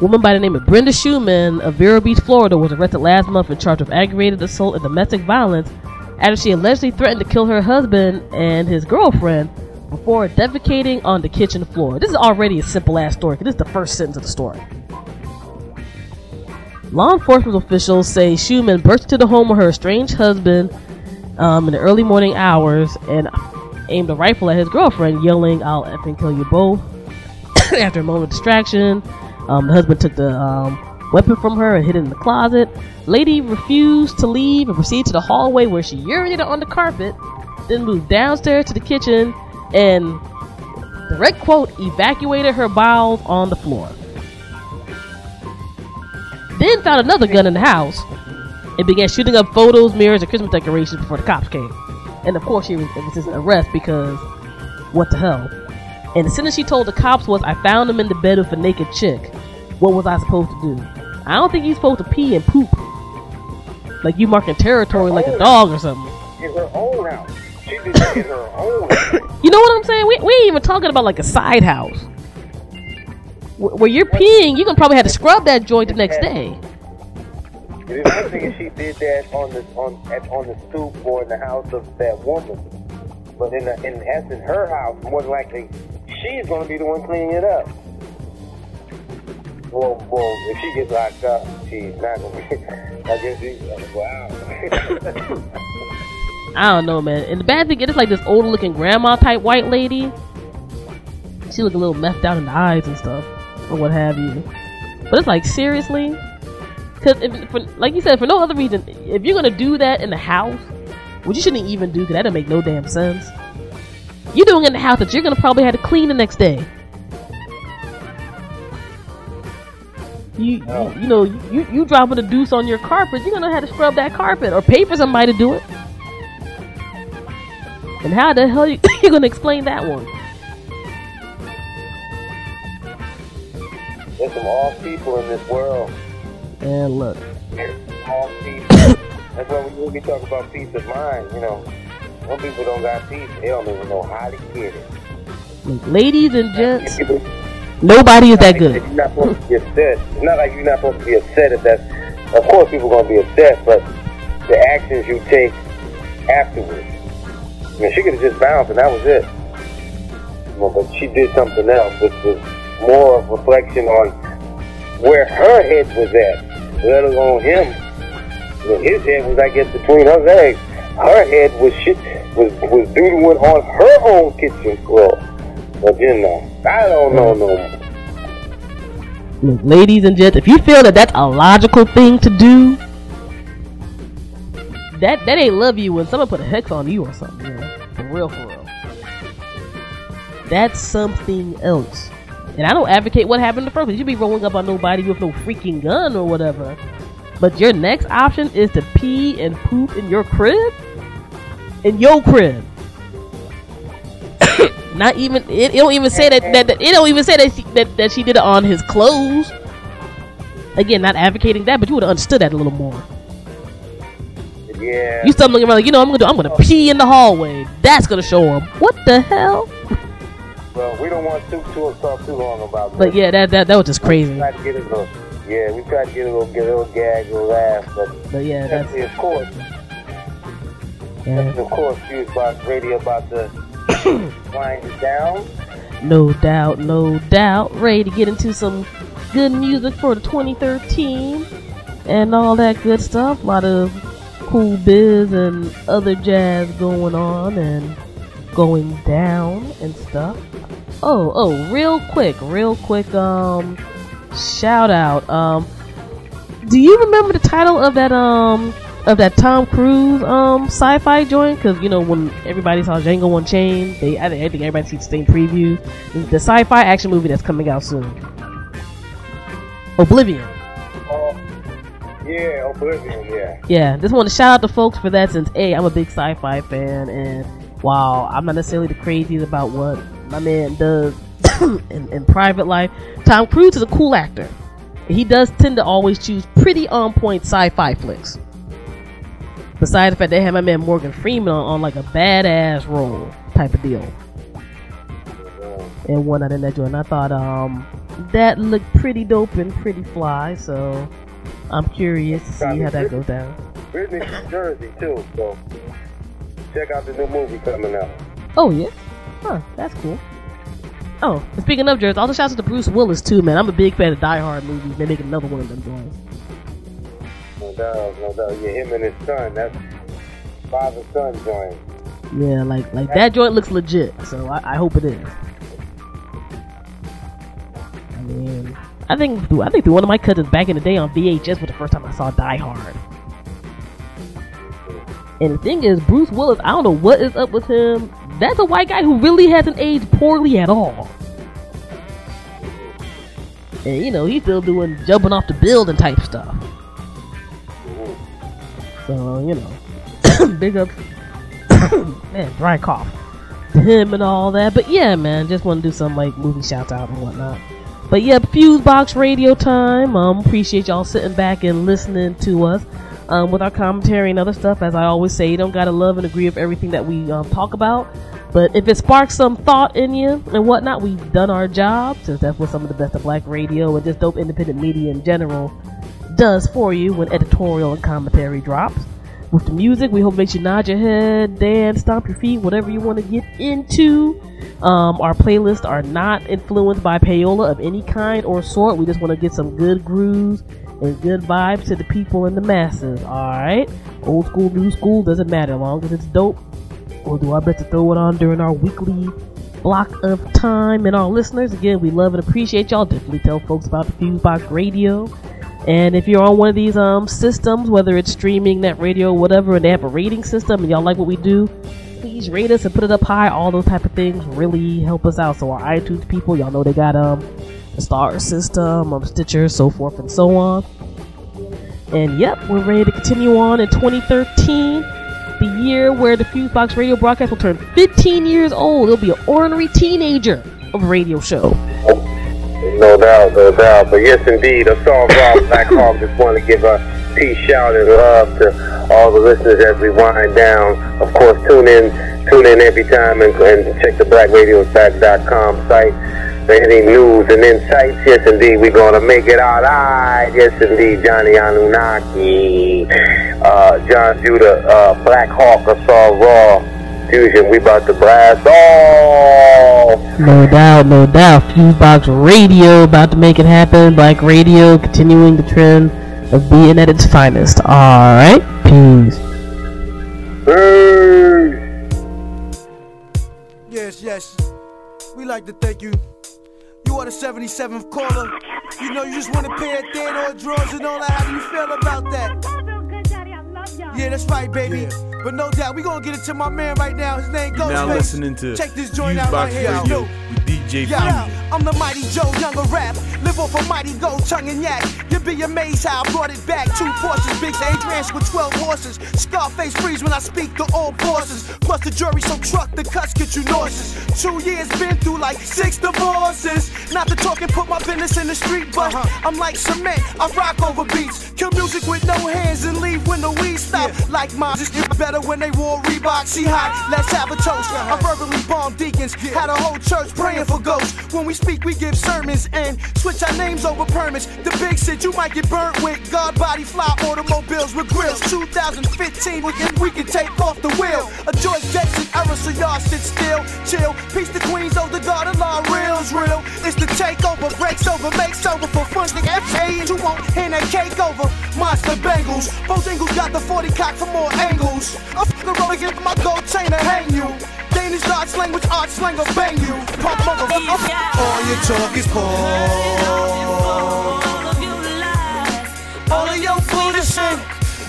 Woman by the name of Brenda Schumann of Vero Beach, Florida, was arrested last month in charge of aggravated assault and domestic violence after she allegedly threatened to kill her husband and his girlfriend before defecating on the kitchen floor. This is already a simple-ass story, because this is the first sentence of the story. Law enforcement officials say Schumann burst into the home of her estranged husband in the early morning hours and aimed a rifle at his girlfriend, yelling, "I'll effing kill you both." After a moment of distraction, the husband took the weapon from her and hid it in the closet. Lady refused to leave and proceeded to the hallway where she urinated on the carpet, then moved downstairs to the kitchen and, direct quote, "evacuated her bowels on the floor." Then found another gun in the house and began shooting up photos, mirrors, and Christmas decorations before the cops came. And of course, it was an arrest because what the hell? And as soon as she told the cops was, "I found him in the bed with a naked chick. What was I supposed to do?" I don't think he's supposed to pee and poop Like you marking territory like a dog or something. In her own house. She did that in her own house. You know what I'm saying? We ain't even talking about like a side house. Where you're peeing, you're going to probably have to scrub that joint the next day. The other thing is she did that on the stoop or in the house of that woman. But in essence, her house, more than likely, she's going to be the one cleaning it up. Well, if she gets locked up, she's not going to be... I guess she's like, wow. I don't know, man. And the bad thing is, it's like this older-looking grandma-type white lady. She look a little messed out in the eyes and stuff, or what have you. But it's like, seriously? Because, like you said, for no other reason, if you're going to do that in the house, which you shouldn't even do, because that doesn't make no damn sense. You're doing it in the house that you're going to probably have to clean the next day. You dropping a deuce on your carpet, you're going to have to scrub that carpet, or pay for somebody to do it. And how the hell you going to explain that one? There's some off people in this world. And look. All people. That's why we really talk about peace of mind, you know. Some people don't got peace, they don't even know how to get it. Look, ladies and gents, nobody is that good. You're not supposed to be upset. It's not like you're not supposed to be upset at that. Of course people are going to be upset, but the actions you take afterwards. I mean, she could have just bounced and that was it. Well, but she did something else, which was more of reflection on where her head was at, let alone him. His head was, I guess, between her legs. Her head was doodling on her own kitchen floor. But you know, I don't know no more. Look, ladies and gents, if you feel that that's a logical thing to do, that ain't love you when someone put a hex on you or something. You know? For real. That's something else. And I don't advocate what happened to first. You be rolling up on nobody with no freaking gun or whatever. But your next option is to pee and poop in your crib? In your crib. Not even it don't even say that it don't even say that she did it on his clothes. Again, not advocating that, but you would have understood that a little more. Yeah. You stumbling around like, you know what I'm gonna pee in the hallway. That's gonna show him. What the hell? Well, we don't want to talk too long about it. But yeah, that was just crazy. Yeah, we tried to get a little gag, a little laugh, but yeah, that's of course. Yeah. That's of course, Fusebox Radio about to wind it down. No doubt. Ready to get into some good music for the 2013 and all that good stuff. A lot of cool biz and other jazz going on and going down and stuff. Oh, real quick. Shout out. Do you remember the title of that Tom Cruise sci-fi joint? Because you know when everybody saw Django Unchained, I think everybody sees the same preview. The sci-fi action movie that's coming out soon, Oblivion. Yeah, Oblivion. Yeah. Yeah. Just want to shout out to folks for that since I'm a big sci-fi fan and wow, I'm not necessarily the craziest about what my man does. in private life, Tom Cruise is a cool actor. He does tend to always choose pretty on point sci-fi flicks. Besides the fact they had my man Morgan Freeman on like a badass role type of deal. And one out in that joint. I thought that looked pretty dope and pretty fly, so I'm curious to see how that goes down. Britney's from Jersey too, so check out the new movie coming out. Oh yeah? Huh, that's cool. Oh, speaking of Jersey, also shout out to Bruce Willis too, man. I'm a big fan of Die Hard movies. They make another one of them guys. No doubt. Yeah, him and his son. That's father-son joint. Yeah, like that joint looks legit. So I hope it is. I mean, I think one of my cousins back in the day on VHS was the first time I saw Die Hard. And the thing is, Bruce Willis, I don't know what is up with him. That's a white guy who really hasn't aged poorly at all. And, you know, he's still doing jumping off the building type stuff. So, you know, big up. Man, dry cough. To him and all that. But yeah, man, just want to do some, like, movie shout out and whatnot. But yeah, Fusebox Radio time. Appreciate y'all sitting back and listening to us. with our commentary and other stuff. As I always say, you don't gotta love and agree with everything that we talk about, but if it sparks some thought in you and whatnot, we've done our job, since that's what some of the best of black radio and just dope independent media in general does for you when editorial and commentary drops. With the music, we hope it makes you nod your head, dance, stomp your feet, whatever you want to get into. Our playlists are not influenced by payola of any kind or sort. We just want to get some good grooves and good vibes to the people and the masses, alright? Old school, new school, doesn't matter. As long as it's dope, we'll do our best to throw it on during our weekly block of time. And our listeners, again, we love and appreciate y'all. Definitely tell folks about the Fusebox Radio. And if you're on one of these systems, whether it's streaming, net radio, whatever, and they have a rating system and y'all like what we do, please rate us and put it up high. All those type of things really help us out. So our iTunes people, y'all know they got the star system, Stitcher, so forth and so on. And yep, we're ready to continue on in 2013, the year where the Fusebox Radio broadcast will turn 15 years old. It'll be an ornery teenager of a radio show. No doubt, no doubt. But yes, indeed, Asar Ra, Black Hawk, just want to give a peace, shout, and love to all the listeners as we wind down. Of course, tune in every time and check the BlackRadioSite.com site for any news and insights. Yes, indeed, we're going to make it all right. Yes, indeed, Johnny Anunnaki, John Judah, Black Hawk, Asar Ra. Fusion, we about to blast off. No doubt, no doubt. Fusebox Radio about to make it happen. Black radio continuing the trend of being at its finest. Alright, peace. Hey. Yes. We like to thank you. You are the 77th caller. You know you just want to pay a theater or drawers and all that. How do you feel about that? Yeah, that's right, baby. Yeah. But no doubt, we gonna get it to my man right now. His name Ghostface. Now listening to check this joint out right here. Yo, with DJ Fusion. I'm the mighty Joe Younger rap. Live off a mighty gold tongue and yak. You'll be amazed how I brought it back. 2 Porsches, big eight ranch with 12 horses. Scarface freeze when I speak to all bosses. Plus the jury so truck the cuts get you nauseous. 2 years been through like 6 divorces. Not to talk and put my business in the street, but I'm like cement. I rock over beats. Kill music with no hands and leave when the weed stop. Yeah. Like mine, just get better when they wore Reebok. She hot, let's have a toast. I verbally bombed deacons. Had a whole church praying for ghosts. When we speak, we give sermons and switch our names over permits. The big shit you might get burnt with. God body fly automobiles with grills. 2015, we can take off the wheel. A George Jetson era, so y'all sit still. Chill, peace to Queens, oh the God of law, real's real. It's the takeover, breaks over, makes over for fun. Like FA and you won't hand that cake over. Monster Bengals, both angles got the 40 cock from all angles. I'm f***ing rolling against my gold chain to hang you. Danish dodge language, art slang will bang you. Pop motherfucker, all your talk is porn. All of your foolish shit.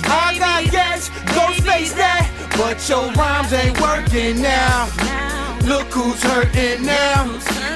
I got yes, go face that. But your rhymes ain't working now. Look who's hurting now.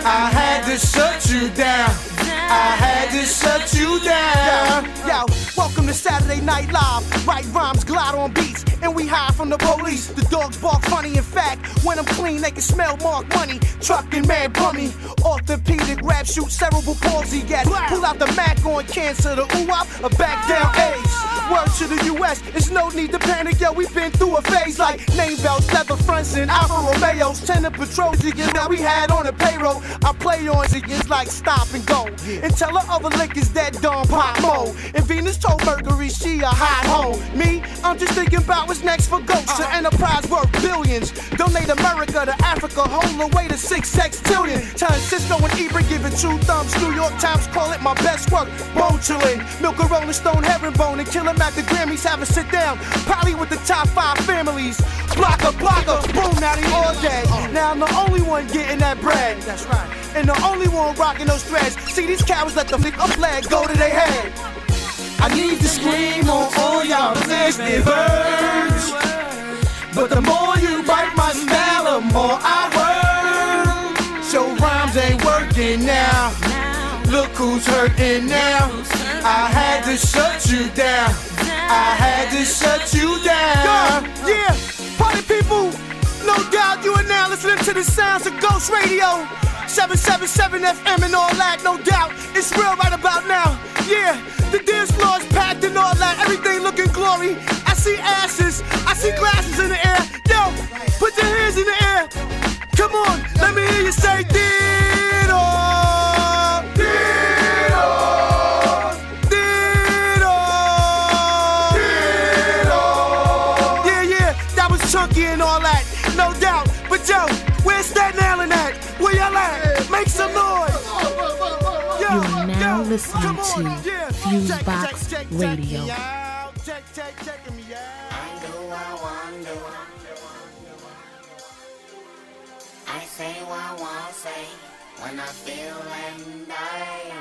I had to shut you down. I had to shut you down. Yo, welcome to Saturday Night Live. Write rhymes, glide on beats, and we hide from the police. The dogs bark funny, in fact, when I'm clean, they can smell mark money. Trucking man bummy, orthopedic rap, shoot cerebral palsy gas. Pull out the Mac on cancer, the ooh-op, or back down AIDS. Word to the U.S., it's no need to panic, yo, we've been through a phase like name belts, leather fronts, and Alfa Romeos. Tender patrols, again, that we had on the payroll. I play on against like stop and go. And tell her other lickers that Don Pop Mo. And Venus told Mercury she a hot hoe. Me, I'm just thinking about what's next for ghosts. To enterprise worth billions. Donate America to Africa, whole away to 6 trillion. Time Cisco and Ebert giving 2 thumbs. New York Times call it my best work. Bone chillin', milk a Rolling Stone herringbone and kill him at the Grammys. Have a sit down, probably with the top 5 families. Blocker, boom, now they all dead. Now I'm the only one getting that bread. That's right. And the only one rocking those threads. See these cowards let the flag go to their head. I need to scream on all y'all nasty birds, but the more you bite my style, the more I work. Your rhymes ain't working now. Look who's hurting now. I had to shut you down. I had to shut you down. Yeah, party people. No doubt you are now listening to the sounds of Ghost Radio. 777 FM and all that, no doubt. It's real right about now, yeah. The dance floor's packed and all that. Everything looking glory. You're now listening to Fusebox Radio. I say what I want to say when I feel and I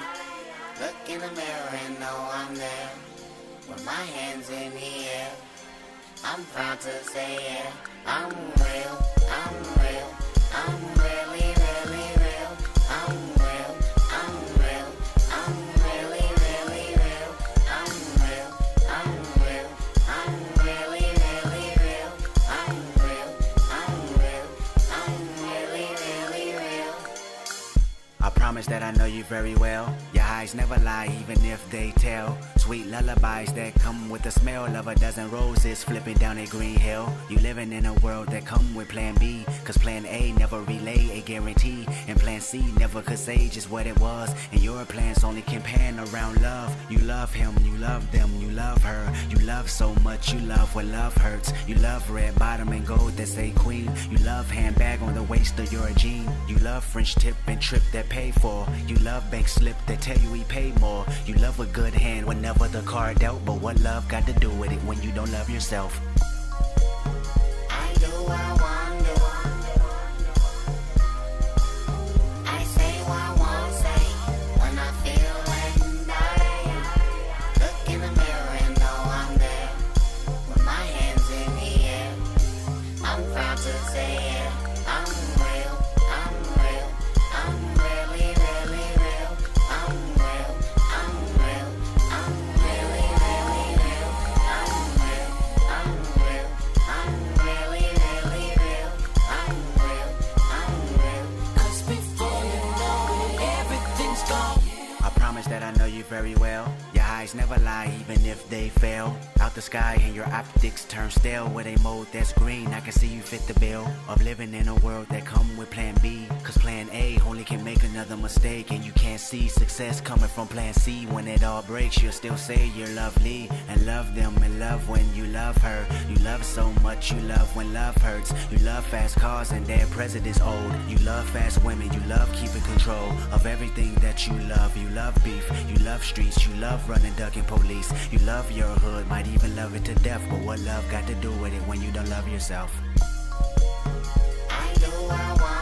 look in the mirror and know I'm there. With my hands in the air, I'm proud to say yeah. I'm real, I'm real, I'm really, really real. I'm real, I'm real, I'm really, really real. I'm real, I'm real, I'm really, really real. I'm real, I'm real, I'm really, really real. I promise that I know you very well. Your eyes never lie, even if they tell. Sweet lullabies that come with the smell of a dozen roses flipping down a green hill. You living in a world that come with plan B, cause plan A never relay a guarantee, and plan C never could say just what it was. And your plans only can pan around love. You love him, you love them, you love her. You love so much, you love what love hurts. You love red bottom and gold that say queen. You love handbag on the waist of your jean. You love French tip and trip that pay for. You love bank slip that tell you he paid more. You love a good hand when never the card out, but what love got to do with it when you don't love yourself? I do I want. Very well. Your eyes never lie, even if they fail. Out the sky and your optics turn stale with a mold that's green. I can see you fit the bill of living in a world that come with plan B, cause plan A only can make another mistake. And you can't see success coming from plan C. When it all breaks, you'll still say you're lovely and love them and love when you love her. You love so much, you love when love hurts. You love fast cars and their president's old. You love fast women, you love keeping control of everything that you love. You love beef, you love streets, you love running, ducking police. You love your hood, might even love it to death, but what love got to do with it when you don't love yourself? I do I want.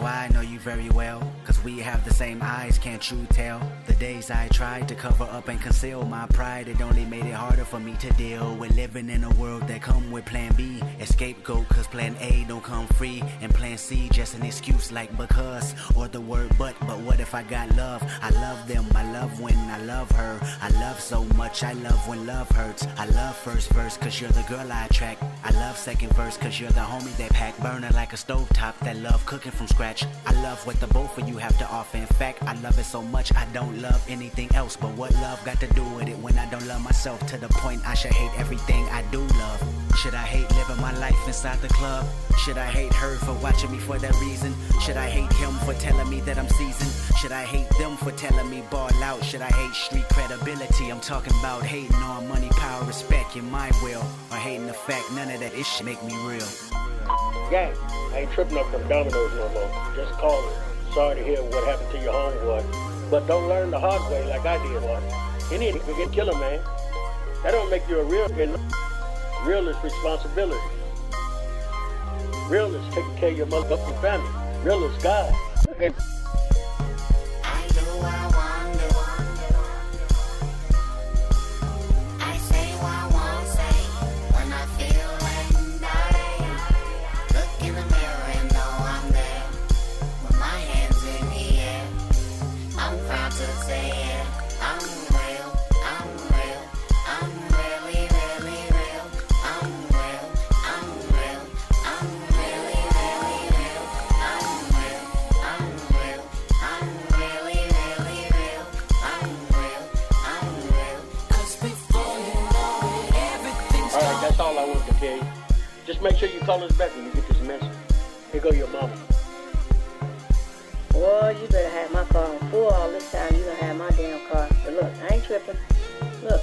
Why I know you very well, cause we have the same eyes, can't you tell? The days I tried to cover up and conceal my pride, it only made it harder for me to deal with living in a world that come with plan B. A scapegoat cause plan A don't come free, and plan C just an excuse like because, or the word but what if I got love? I love them, I love when I love her. I love so much, I love when love hurts. I love first verse cause you're the girl I attract. I love second verse cause you're the homie that pack. Burning like a stovetop that love cooking from scratch. I love what the both of you have to offer. In fact, I love it so much I don't love anything else. But what love got to do with it when I don't love myself? To the point I should hate everything I do love. Should I hate living my life inside the club? Should I hate her for watching me for that reason? Should I hate him for telling me that I'm seasoned? Should I hate them for telling me ball out? Should I hate street credibility? I'm talking about hating on money, power, respect, and my will. Or hating the fact none of that ish make me real. Yeah. I ain't tripping up from dominoes no more. Just call me. Sorry to hear what happened to your homeboy. But don't learn the hard way like I did one. Any nigga can get killer, man. That don't make you a real killer. Real is responsibility. Real is taking care of your motherfucking family. Real is God. I'm real. make sure you call us back when you get this message. Here go your mama. Well, you better have my car on full all this time. You gonna have my damn car. But look, I ain't tripping. Look,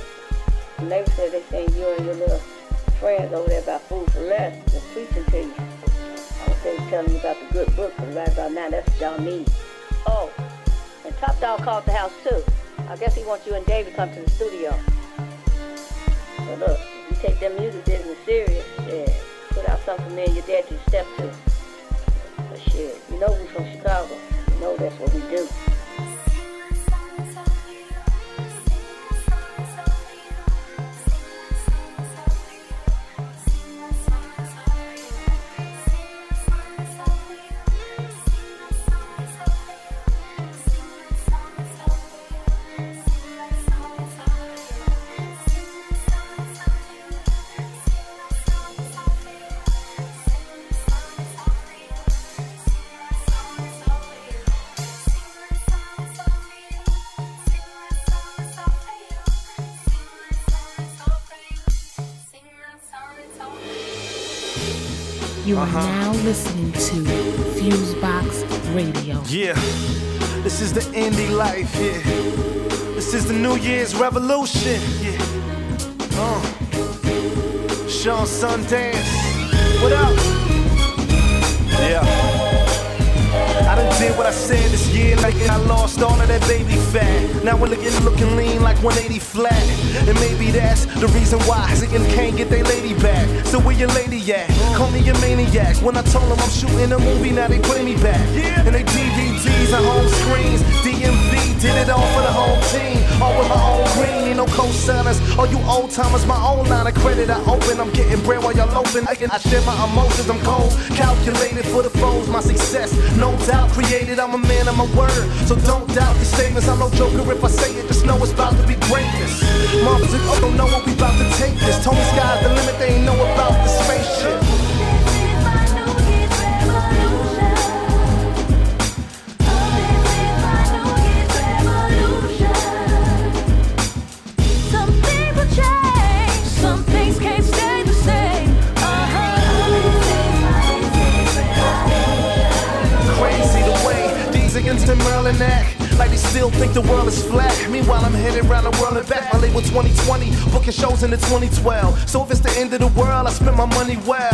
the neighbor said they send you and your little friends over there about food for less and preaching to you. I was telling you about the good book, but right about now, that's what y'all need. Oh, and Top Dog called the house too. I guess he wants you and Dave to come to the studio. But look, if you take that music business serious, yeah, put out something there your dad can step to. But shit, you know we from Chicago. You know that's what we do. You are now listening to Fusebox Radio. Yeah, this is the indie life, yeah. This is the New Year's revolution, yeah. Sean Sundance, what up? Yeah. I done did what I said this year, like I lost all of that baby fat. Now I'm looking lean like 180 flat. And maybe that's the reason why Ziggin can't get they lady back. So where your lady at? Call me a maniac. When I told them I'm shooting a movie, now they play me back. Yeah. And they DVDs and home screens. DMV did it all for the whole team. All with my own green, ain't no co-signers. All you old timers, my own line of credit I open. I'm getting bread while y'all open. I share my emotions, I'm cold. Calculated for the foes, my success. No doubt created, I'm a man of my word. So don't doubt these statements, I'm no joker if I say it. Just know it's about to be greatness. Moms and oh, don't know what we about to take this. Tony Sky's the limit, they ain't know about the spaceship. This is my New Year's revolution. Oh, this is my New Year's revolution. Some people change, some things can't stay the same. Oh, this is my New Year's revolution. Crazy the way these against the Merlin act. Like they still think the world is flat. Meanwhile, I'm headed around the world and back. My label 2020, booking shows into 2012. So if it's the end of the world, I spend my money well.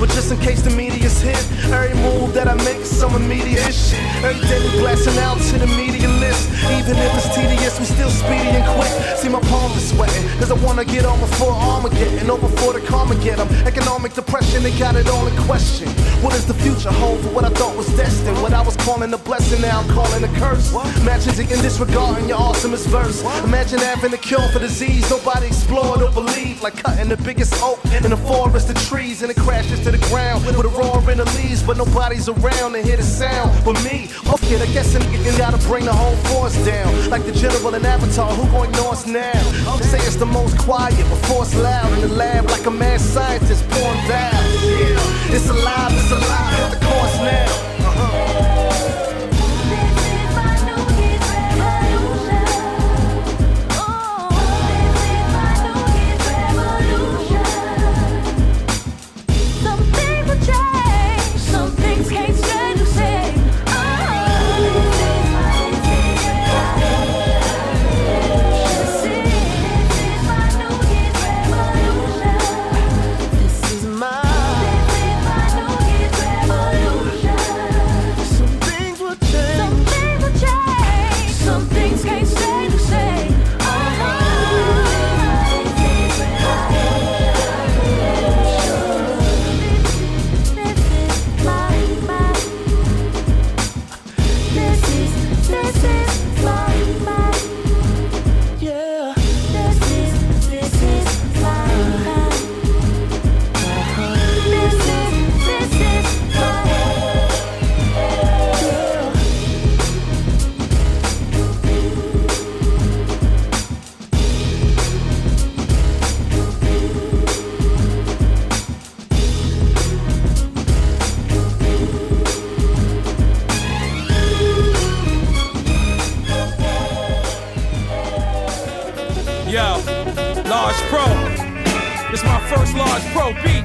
But just in case the media's hit, every move that I make is some immediate shit. Every day we blasting out to the media list. Even if it's tedious, we still speedy and quick. See, my palms are sweating, cause I wanna get on before Armageddon, or before the karma get them. Economic depression, they got it all in question. What does the future hold for what I thought was destined? What I was calling a blessing, now I'm calling a curse. Matches it in disregarding your awesomest verse. Imagine having a cure for disease nobody explored or believed. Like cutting the biggest oak in the forest of trees, and it crashes to the ground with a roar in the leaves, but nobody's around to hear the sound. But me, okay, I guess a nigga gotta bring the whole force down. Like the general in Avatar, who gon' know us now? They say it's the most quiet, but force loud in the lab like a mad scientist pouring valves. Yeah, it's alive, hit the course now. Large Pro, it's my first Large Pro beat.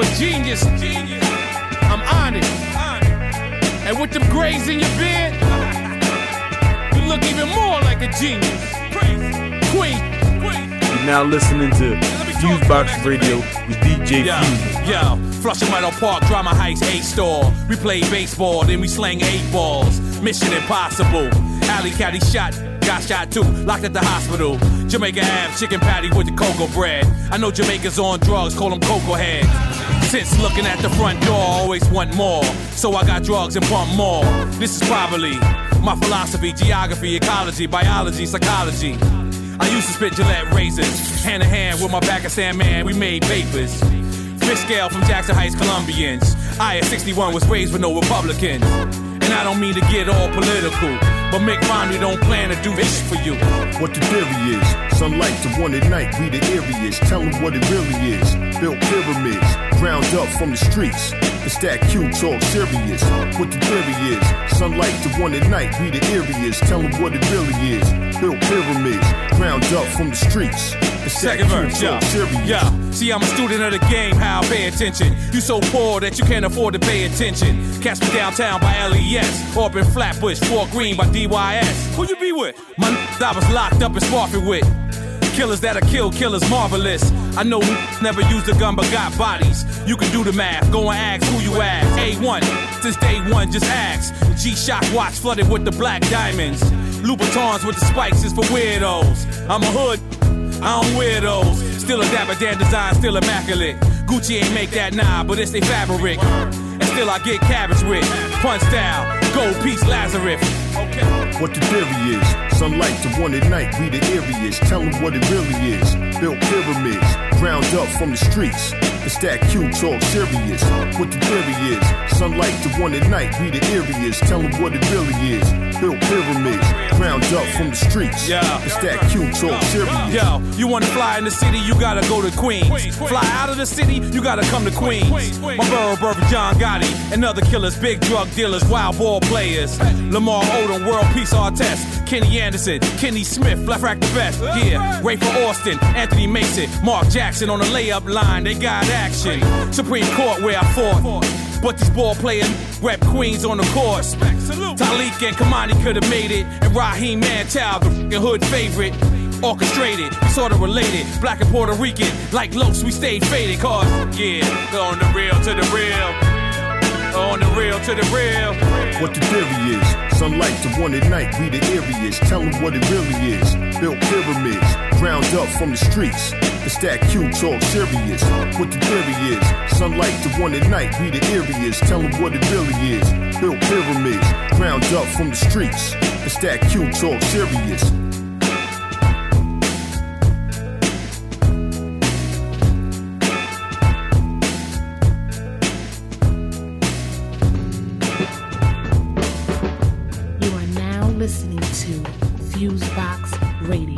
a genius. I'm honest. And with them grays in your beard, you look even more like a genius. Queen. You're now listening to Fusebox Radio with DJ Fusion. Yo, Flushing Meadow Park, Drama Heights, A-Store. We played baseball, then we slang 8 balls. Mission Impossible. Alley Caddy shot, got shot too, locked at the hospital. Jamaica Ave, chicken patty with the cocoa bread. I know Jamaica's on drugs, call them cocoa heads. Since looking at the front door, I always want more. So I got drugs and pump more. This is probably my philosophy, geography, ecology, biology, psychology. I used to spit Gillette razors, hand in hand with my Pakistan man, we made papers. Fish scale from Jackson Heights, Colombians. I at 61 was raised with no Republicans. And I don't mean to get all political, but Mick Romney don't plan to do this for you. What the theory is, sunlight to one at night, we the eeriest. Tell them what it really is, built pyramids, ground up from the streets. It's that Q talk serious. What the theory is, sunlight to one at night, we the eeriest. Tell them what it really is, built pyramids, ground up from the streets. Second verse, yeah. See, I'm a student of the game, how I pay attention. You so poor that you can't afford to pay attention. Catch me downtown by LES, or up in Flatbush, Fort Greene by DYS. Who you be with? My I was locked up and sparking with. Killers that'll kill killers, marvelous. I know never used a gun but got bodies. You can do the math, go and ask who you ask. A1, since day one, just ask. G-Shock watch flooded with the black diamonds. Louboutins with the spikes is for weirdos. I'm a hood. I don't wear those. Still a dapper Dan design, still immaculate. Gucci ain't make that nah, but it's they fabric. And still I get cabbage with punch style, gold piece Lazarus. Okay. What the theory is, sunlight to one at night, we the eeriest. Tell them what it really is, built pyramids, ground up from the streets. It's that Q talk serious. What the theory is, sunlight to one at night, we the eeriest. Tell them what it really is, built pyramids, ground up from the streets. Yeah. It's that Q talk serious. Yo, you wanna fly in the city, you gotta go to Queens. Fly out of the city, you gotta come to Queens. My borough, John Gotti, and other killers, big drug dealers, wild ball players. Lamar Odom, world peace artist. Kenny Anderson, Kenny Smith, left rack the best. Yeah, Ray for Austin, Anthony Mason, Mark Jackson on the layup line. They got action. Supreme Court where I fought. But these ball players rep Queens on the course. Talik and Kamani could have made it. And Raheem Mantel, the hood favorite. Orchestrated, sort of related. Black and Puerto Rican, like Los, we stayed faded. Cause, yeah, on the real to the real. On the real to the real. What the theory is, sunlight to one at night, we the eeriest. Tell them what it really is, built pyramids, ground up from the streets. It's that Q talk serious. What the theory is, sunlight to one at night, we the eeriest. Tell them what it really is, built pyramids, ground up from the streets. It's that Q talk serious. You are now listening to Fusebox Radio.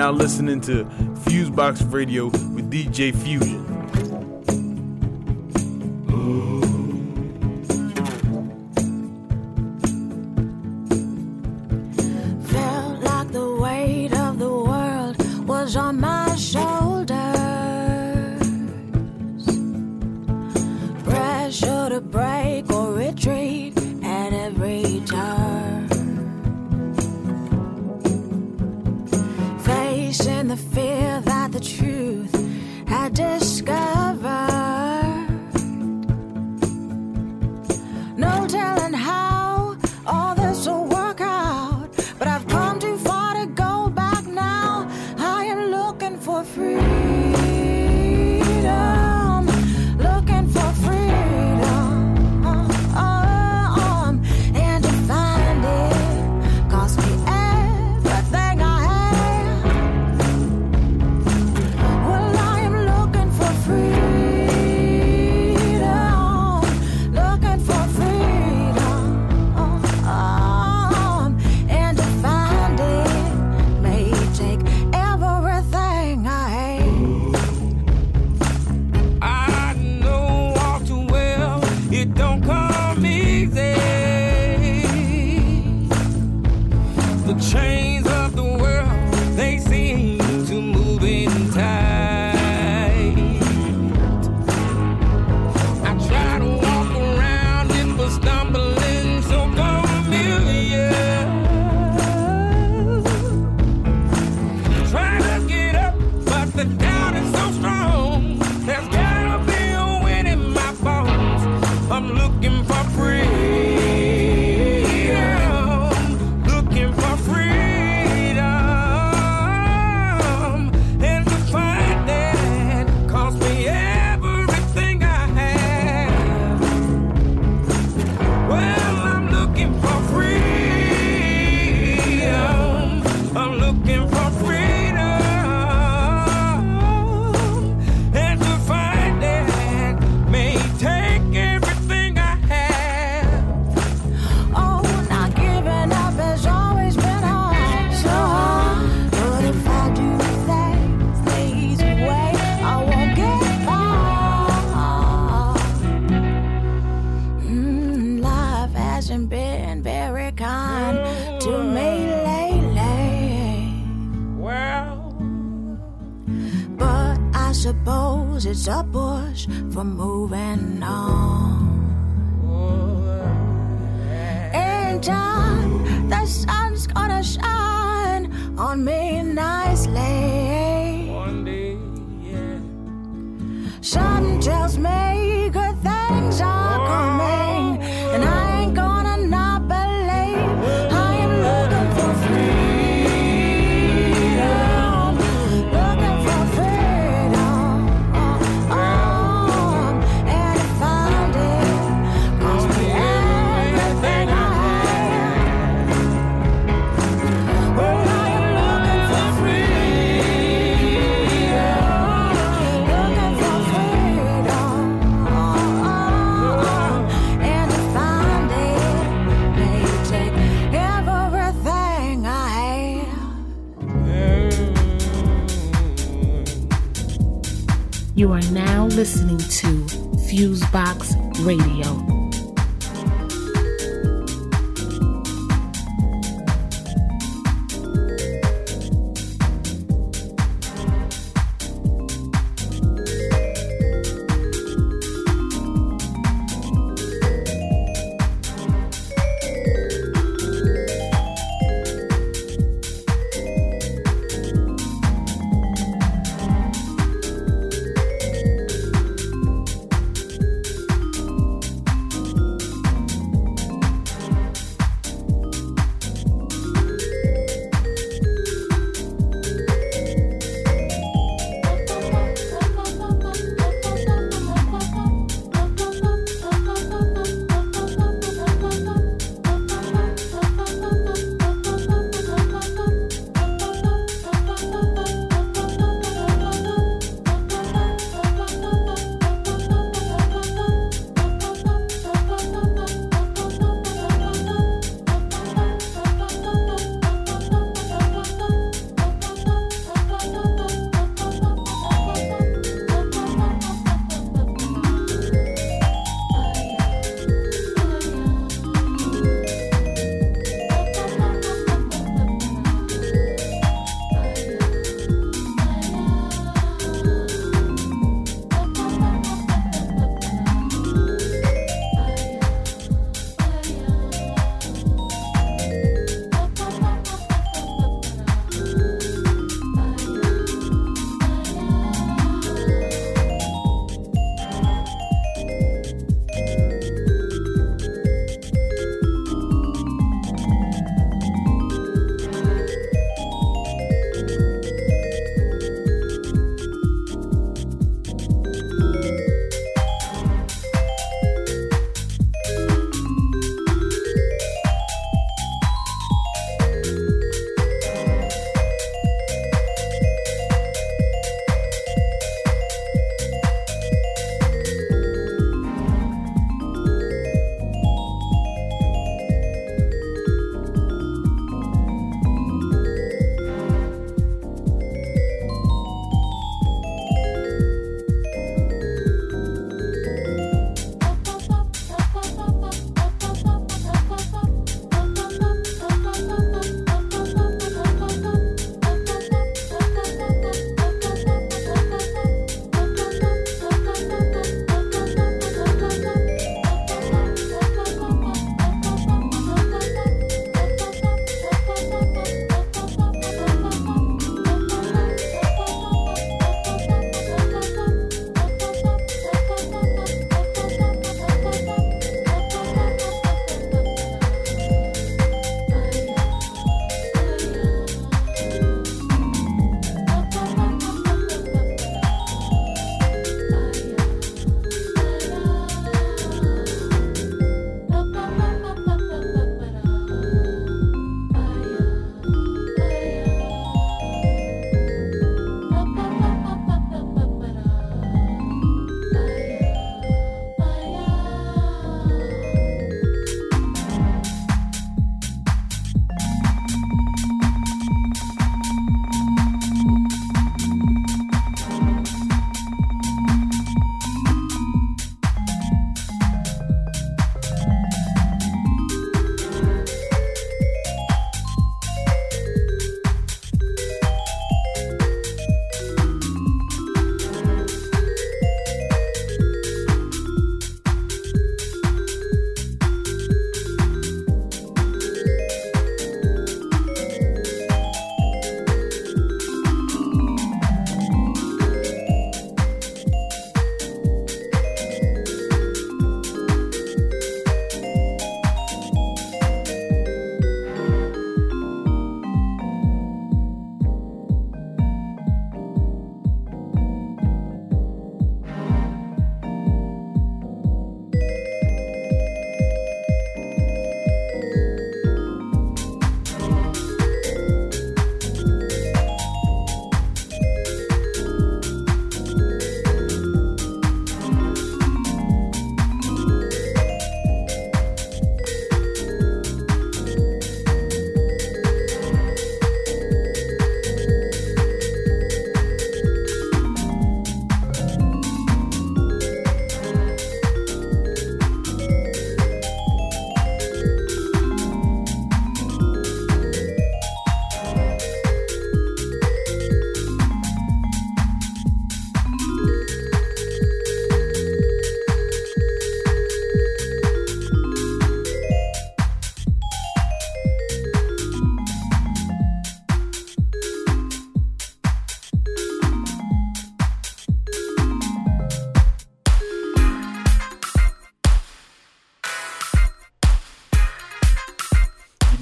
now listening to Fusebox Radio with DJ Fusion. You are now listening to Fusebox Radio.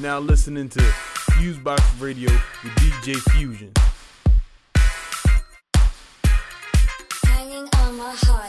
now listening to Fusebox Radio with DJ Fusion. Hanging on my heart.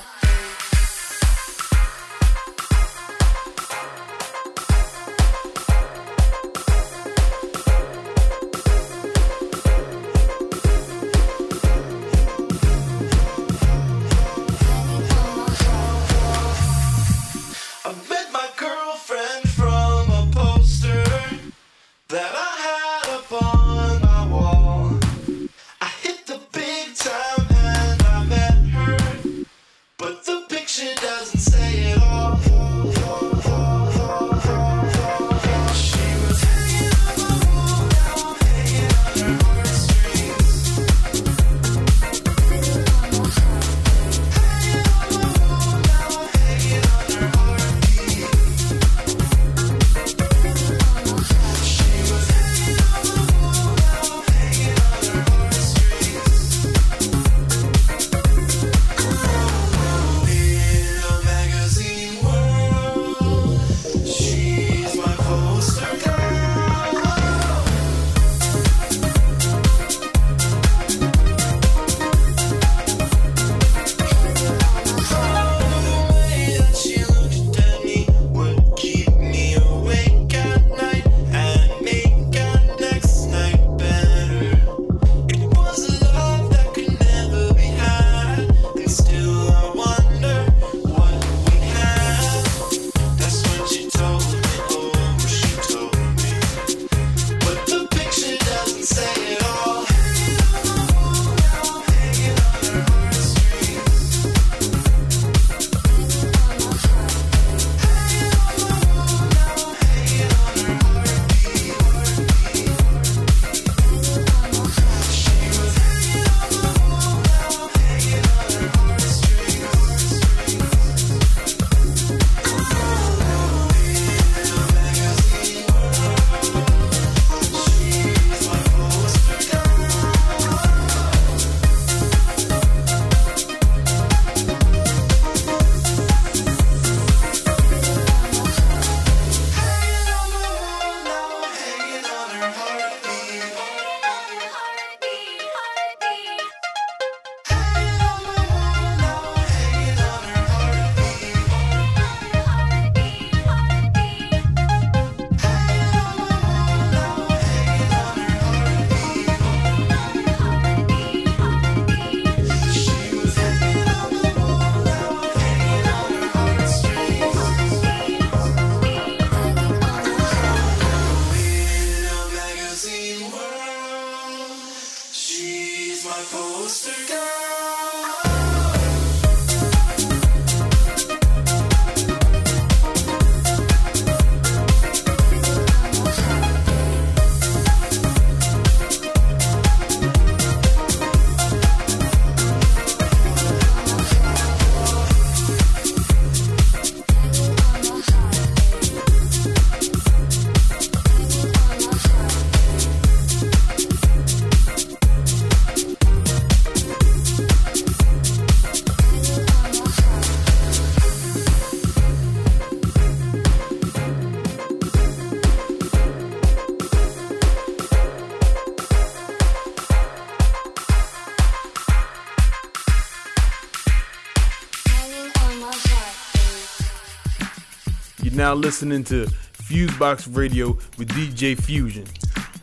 Now listening to Fusebox Radio with DJ Fusion.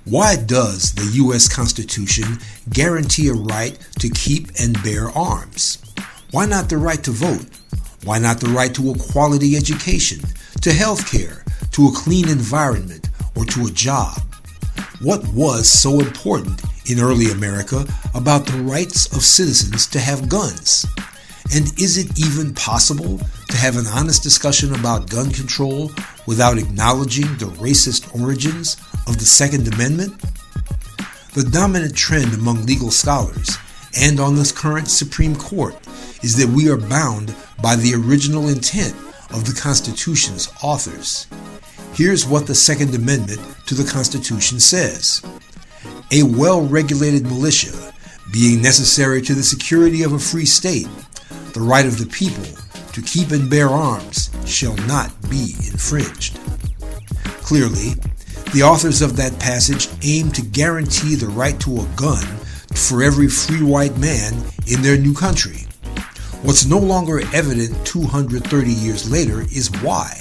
Why does the U.S. Constitution guarantee a right to keep and bear arms? Why not the right to vote? Why not the right to a quality education, to health care, to a clean environment, or to a job? What was so important in early America about the rights of citizens to have guns? And is it even possible to have an honest discussion about gun control without acknowledging the racist origins of the Second Amendment? The dominant trend among legal scholars and on the current Supreme Court is that we are bound by the original intent of the Constitution's authors. Here's what the Second Amendment to the Constitution says. A well-regulated militia, being necessary to the security of a free state, the right of the people to keep and bear arms shall not be infringed. Clearly, The authors of that passage aim to guarantee the right to a gun for every free white man in their new country. What's no longer evident 230 years later is why.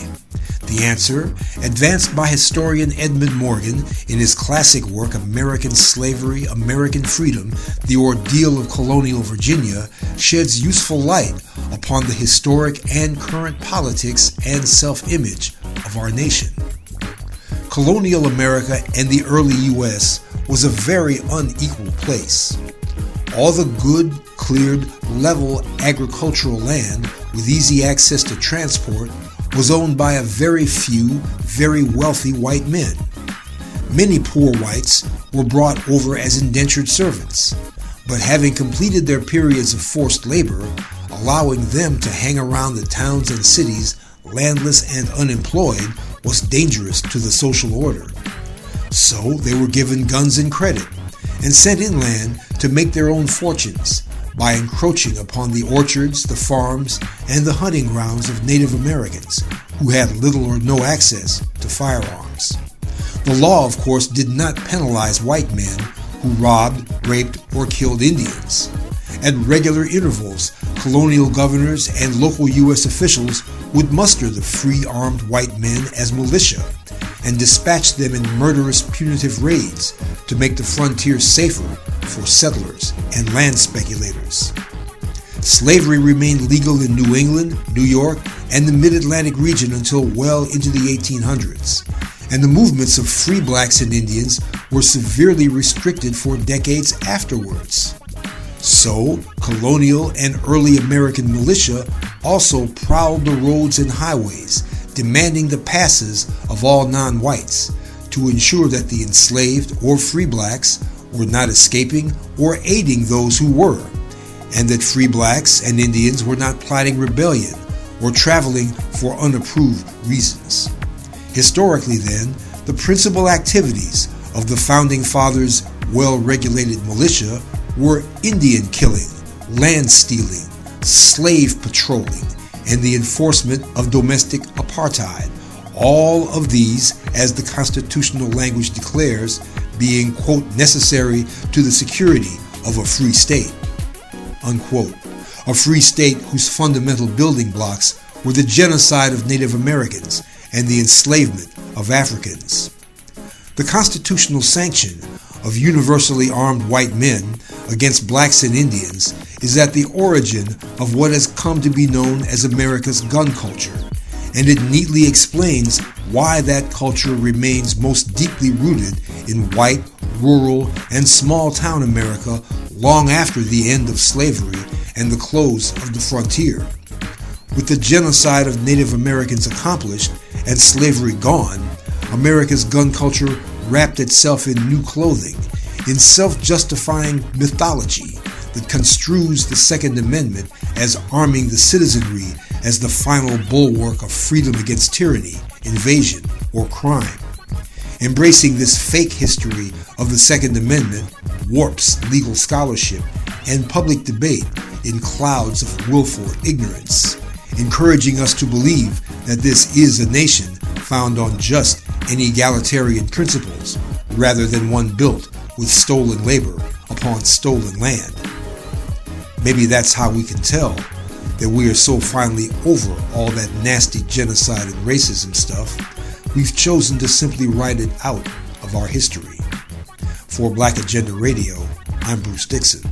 The answer, advanced by historian Edmund Morgan in his classic work American Slavery, American Freedom, The Ordeal of Colonial Virginia, sheds useful light upon the historic and current politics and self-image of our nation. Colonial America and the early U.S. was a very unequal place. All the good, cleared, level agricultural land with easy access to transport was owned by a very few, very wealthy white men. Many poor whites were brought over as indentured servants, but having completed their periods of forced labor, allowing them to hang around the towns and cities landless and unemployed was dangerous to the social order. So they were given guns and credit, and sent inland to make their own fortunes by encroaching upon the orchards, the farms, and the hunting grounds of Native Americans who had little or no access to firearms. The law, of course, did not penalize white men who robbed, raped, or killed Indians. At regular intervals, colonial governors and local U.S. officials would muster the free armed white men as militia and dispatch them in murderous punitive raids to make the frontier safer for settlers and land speculators. Slavery remained legal in New England, New York, and the Mid-Atlantic region until well into the 1800s, and the movements of free blacks and Indians were severely restricted for decades afterwards. So, colonial and early American militia also prowled the roads and highways, demanding the passes of all non-whites to ensure that the enslaved or free blacks were not escaping or aiding those who were, and that free blacks and Indians were not plotting rebellion or traveling for unapproved reasons. Historically, then, the principal activities of the Founding Fathers' well-regulated militia were Indian killing, land stealing, slave patrolling, and the enforcement of domestic apartheid, all of these, as the constitutional language declares, being, quote, necessary to the security of a free state, unquote. A free state whose fundamental building blocks were the genocide of Native Americans and the enslavement of Africans. The constitutional sanction of universally armed white men against blacks and Indians is at the origin of what has come to be known as America's gun culture, and it neatly explains why that culture remains most deeply rooted in white, rural, and small-town America long after the end of slavery and the close of the frontier. With the genocide of Native Americans accomplished and slavery gone, America's gun culture wrapped itself in new clothing, in self-justifying mythology that construes the Second Amendment as arming the citizenry as the final bulwark of freedom against tyranny, invasion, or crime. Embracing this fake history of the Second Amendment warps legal scholarship and public debate in clouds of willful ignorance, encouraging us to believe that this is a nation found on just and egalitarian principles rather than one built with stolen labor upon stolen land. Maybe that's how we can tell that we are so finally over all that nasty genocide and racism stuff. We've chosen to simply write it out of our history. For Black Agenda Radio, I'm Bruce Dixon.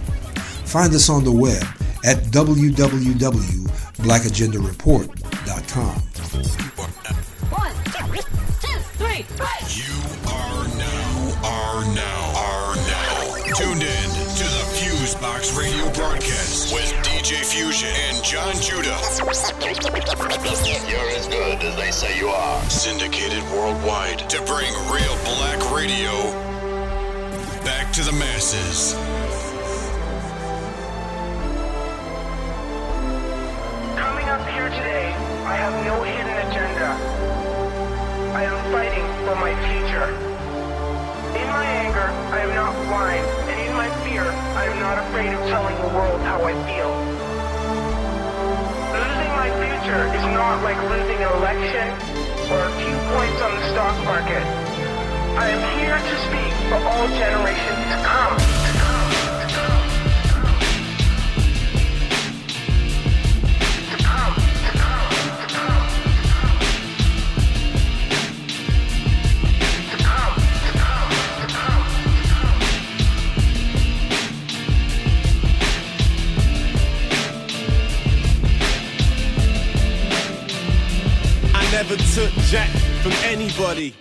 Find us on the web at www.blackagendareport.com. One, two, three, you are now tuned in to the Fusebox Radio broadcast with DJ Fusion and John Judah. You're as good as they say you are. Syndicated worldwide to bring real black radio back to the masses. Coming up here today, I have no hidden agenda. I am fighting for my future. In my anger, I am not blind, and in my fear, I am not afraid of telling the world how I feel. Losing my future is not like losing an election or a few points on the stock market. I am here to speak for all generations to come. Never took jack from anybody,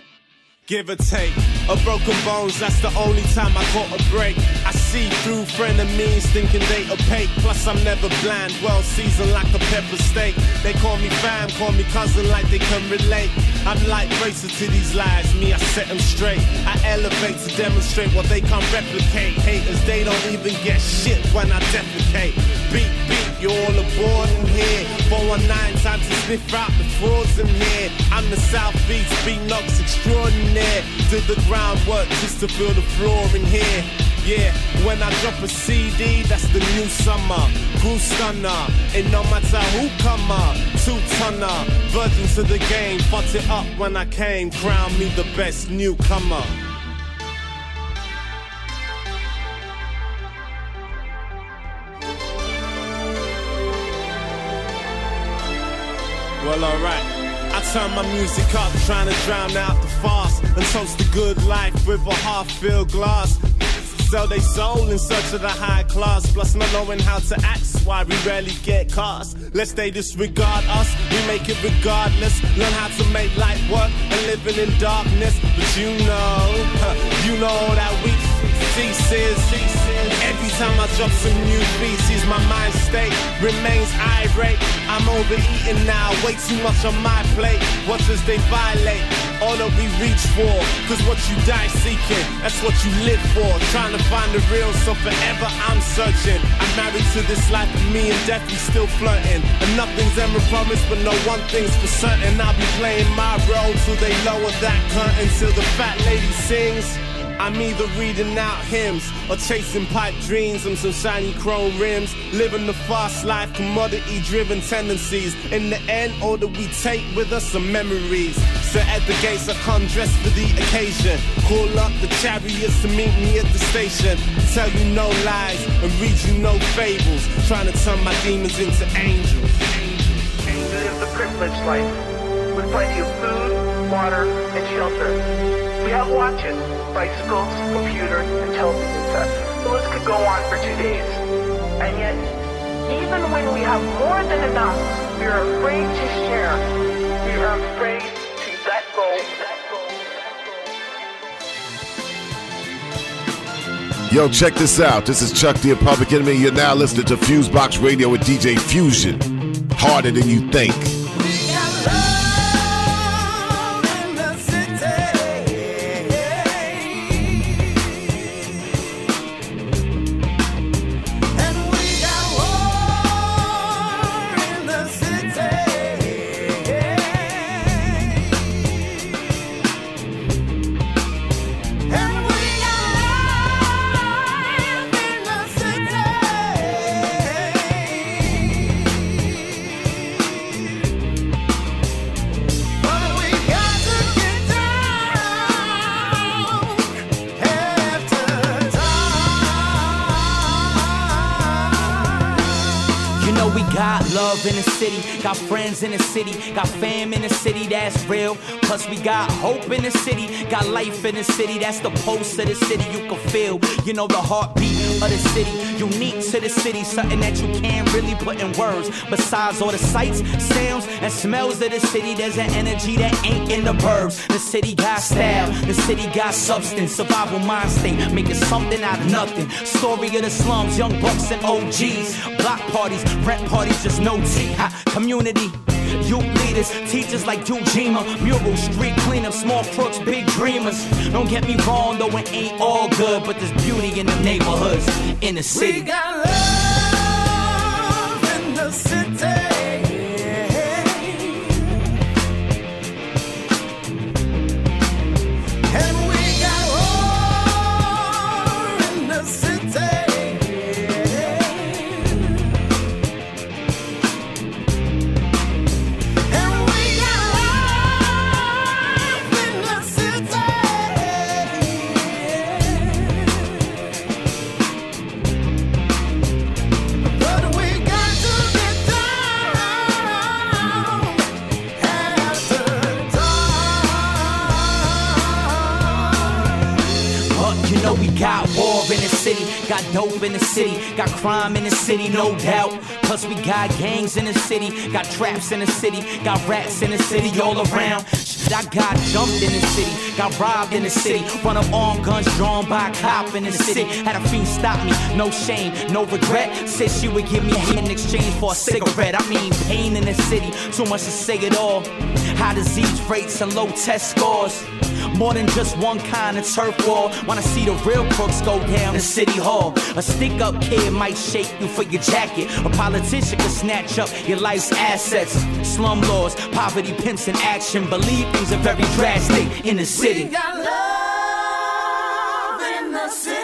give or take. A broken bones, that's the only time I caught a break. I see through frenemies thinking they opaque. Plus I'm never blind, well seasoned like a pepper steak. They call me fam, call me cousin like they can relate. I'm like racer to these lies, me I set them straight. I elevate to demonstrate what they can't replicate. Haters, they don't even get shit when I defecate. Beat. You're all aboard in here. 419 time to sniff out the frauds in here. I'm the South Beach, beatnox extraordinaire. Did the groundwork just to feel the floor in here. Yeah, when I drop a CD, that's the new summer. Who stunner, and no matter who come up, two-tonner, virgin to the game, fucked it up when I came, crown me the best newcomer. Well, alright. I turn my music up, trying to drown out the farce and toast the good life with a half-filled glass. Sell they soul in search of the high class. Plus not knowing how to act, why we rarely get cast. Lest they disregard us, we make it regardless. Learn how to make light work and living in darkness. But you know that we ceases. Every time I drop some new pieces, my mind state remains irate. I'm overeating now, way too much on my plate. Watch as they violate all that we reach for. Cause what you die seeking, that's what you live for. Trying to find the real, so forever I'm searching. I'm married to this life of me and death, we still flirting. And nothing's ever promised, but no one thing's for certain. I'll be playing my role till they lower that curtain. Till the fat lady sings, I'm either reading out hymns or chasing pipe dreams on some shiny chrome rims. Living the fast life, commodity-driven tendencies. In the end, all that we take with us are memories. So at the gates, I come dressed for the occasion. Call up the chariots to meet me at the station. Tell you no lies and read you no fables. Trying to turn my demons into angels. Live the privileged life with plenty of food, water, and shelter. We have watches, bicycles, computers, and television sets. The list could go on for 2 days. And yet, even when we have more than enough, we are afraid to share. We are afraid to let go. Yo, check this out. This is Chuck the Public Enemy. You're now listening to Fusebox Radio with DJ Fusion. Harder than you think. In the city, got friends in the city, got fam in the city, that's real. Plus we got hope in the city, got life in the city, that's the pulse of the city. You can feel, you know, the heartbeat of the city, unique to the city, something that you can't really put in words. Besides all the sights, sounds, and smells of the city, there's an energy that ain't in the burbs. The city got style, the city got substance, survival mind state, making something out of nothing. Story of the slums, young bucks and OGs, block parties, rent parties, just no tea. Ha, community. Youth leaders, teachers like Ujima, mural, street cleanup, small crooks, big dreamers. Don't get me wrong, though it ain't all good, but there's beauty in the neighborhoods, in the city. We got love in the city. You know we got war in the city, got dope in the city, got crime in the city, no doubt. Plus we got gangs in the city, got traps in the city, got rats in the city all around. I got dumped in the city, got robbed in the city, run up armed guns drawn by a cop in the city. Had a fiend stop me, no shame, no regret. Said she would give me heat in exchange for a cigarette. I mean pain in the city, too much to say it all. High disease rates and low test scores, more than just one kind of turf war. Wanna see the real crooks go down in City Hall. A stick-up kid might shake you for your jacket. A politician could snatch up your life's assets. Slumlords, poverty pimps in action. Believe things are very drastic in the city. We got love in the city.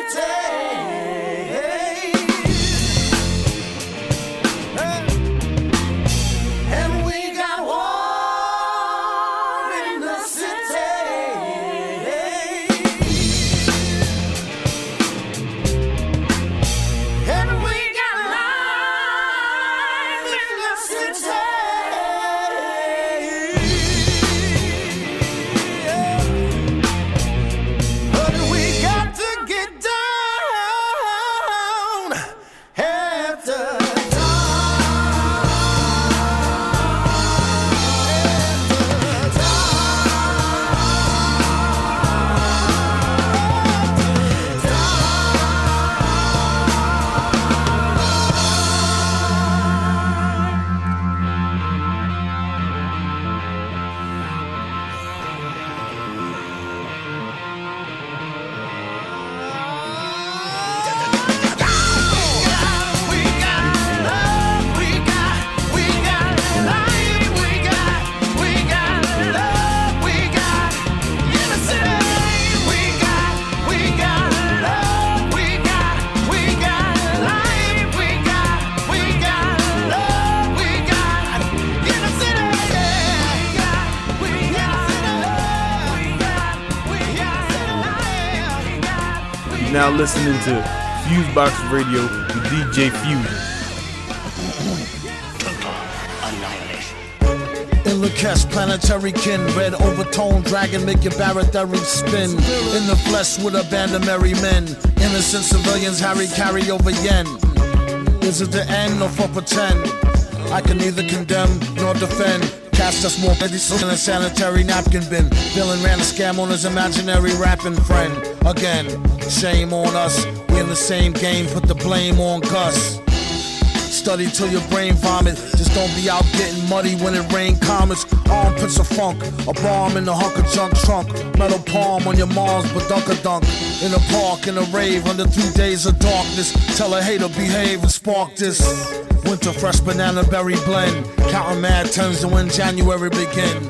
Now listening to Fusebox Radio with DJ Fusion. Annihilation. Ill-cast planetary kin, red overtone dragon make your baratary spin. In the flesh with a band of merry men, innocent civilians Harry carry over yen. Is it the end or for pretend? I can neither condemn nor defend. Cast us more medicine in a sanitary napkin bin. Villain ran a scam on his imaginary rapping friend. Again, shame on us. We in the same game, put the blame on Gus. Study till your brain vomit. Just don't be out getting muddy when it rain comets. Armpits of funk, a bomb in the hunk of junk trunk. Metal palm on your mom's badunka dunk. In a park, in a rave, under 3 days of darkness. Tell a hater behave and spark this. Winter fresh banana berry blend. Counting mad turns to when January begin.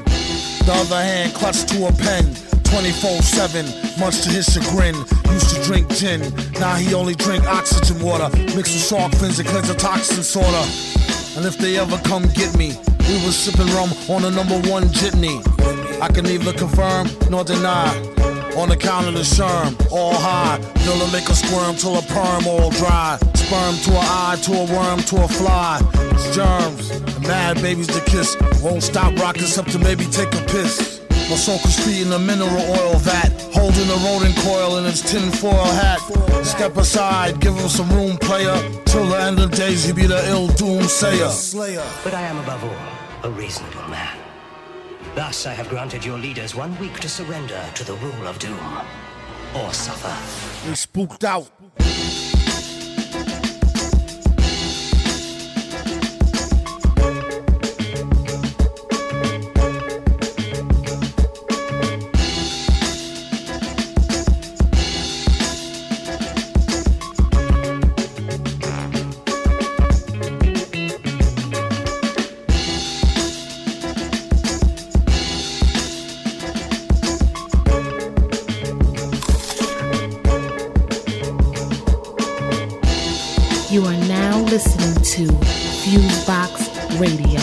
The other hand clutched to a pen 24-7, much to his chagrin. Used to drink gin, now he only drink oxygen water. Mixed with shark fins and cleanse a toxin soda. And if they ever come get me, we was sipping rum on the #1 jitney. I can neither confirm nor deny. On account of the sherm, all high. Nilla make a squirm till a perm all dry. Sperm to a eye, to a worm, to a fly. It's germs, mad babies to kiss. Won't stop rocking up to maybe take a piss. My soaker's feet in a mineral oil vat, holding a rodent coil in its tinfoil hat. Step aside, give him some room, player. Till the end of days, he be the ill doomsayer. But I am above all a reasonable man. Thus I have granted your leaders 1 week to surrender to the rule of doom, or suffer. We spooked out. You are now listening to Fusebox Radio.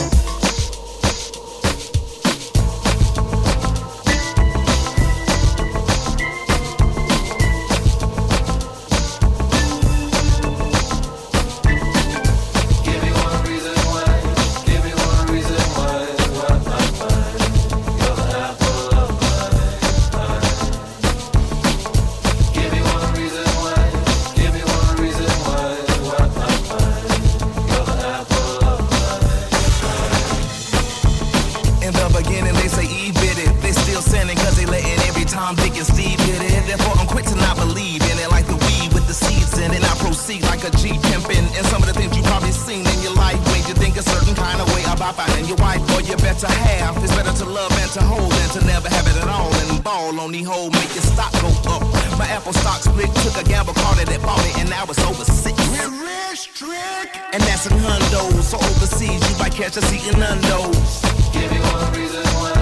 your better half. It's better to love and to hold than to never have it at all. And ball on the hole, make your stock go up. My Apple stock split, took a gamble, caught it, and bought it, and now it's over 6. We're rich, trick. And that's in hundos, so overseas you might catch us eating undos. Give me one reason why.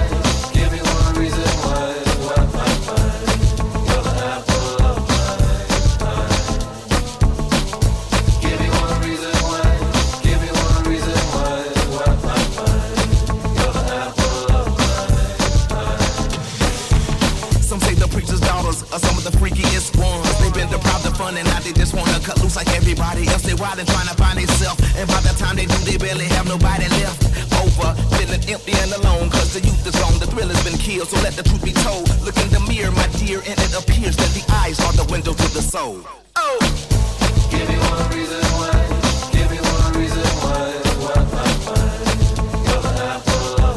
Give me one reason why. Some of the freakiest ones, they've been deprived of fun and now they just wanna cut loose like everybody else. They wild and trying to find themselves, and by the time they do, they barely have nobody left. Over, feeling empty and alone, cause the youth is gone, the thrill has been killed, so let the truth be told. Look in the mirror, my dear, and it appears that the eyes are the window to the soul. Oh! Give me one reason why, give me one reason why I find you're the apple of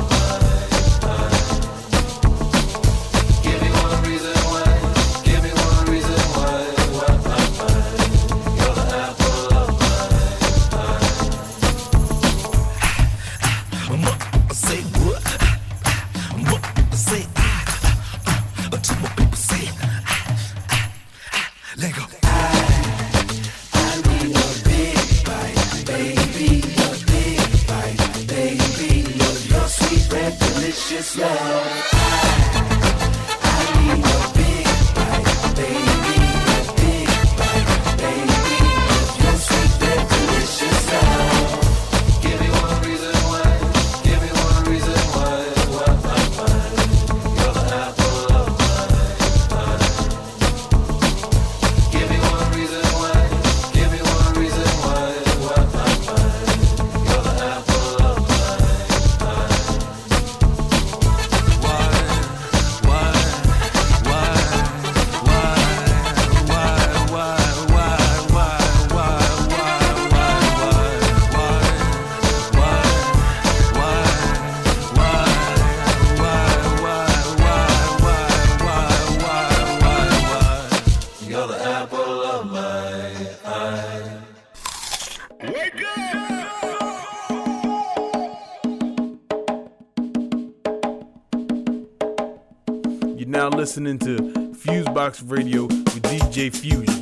listening to Fusebox Radio with DJ Fusion.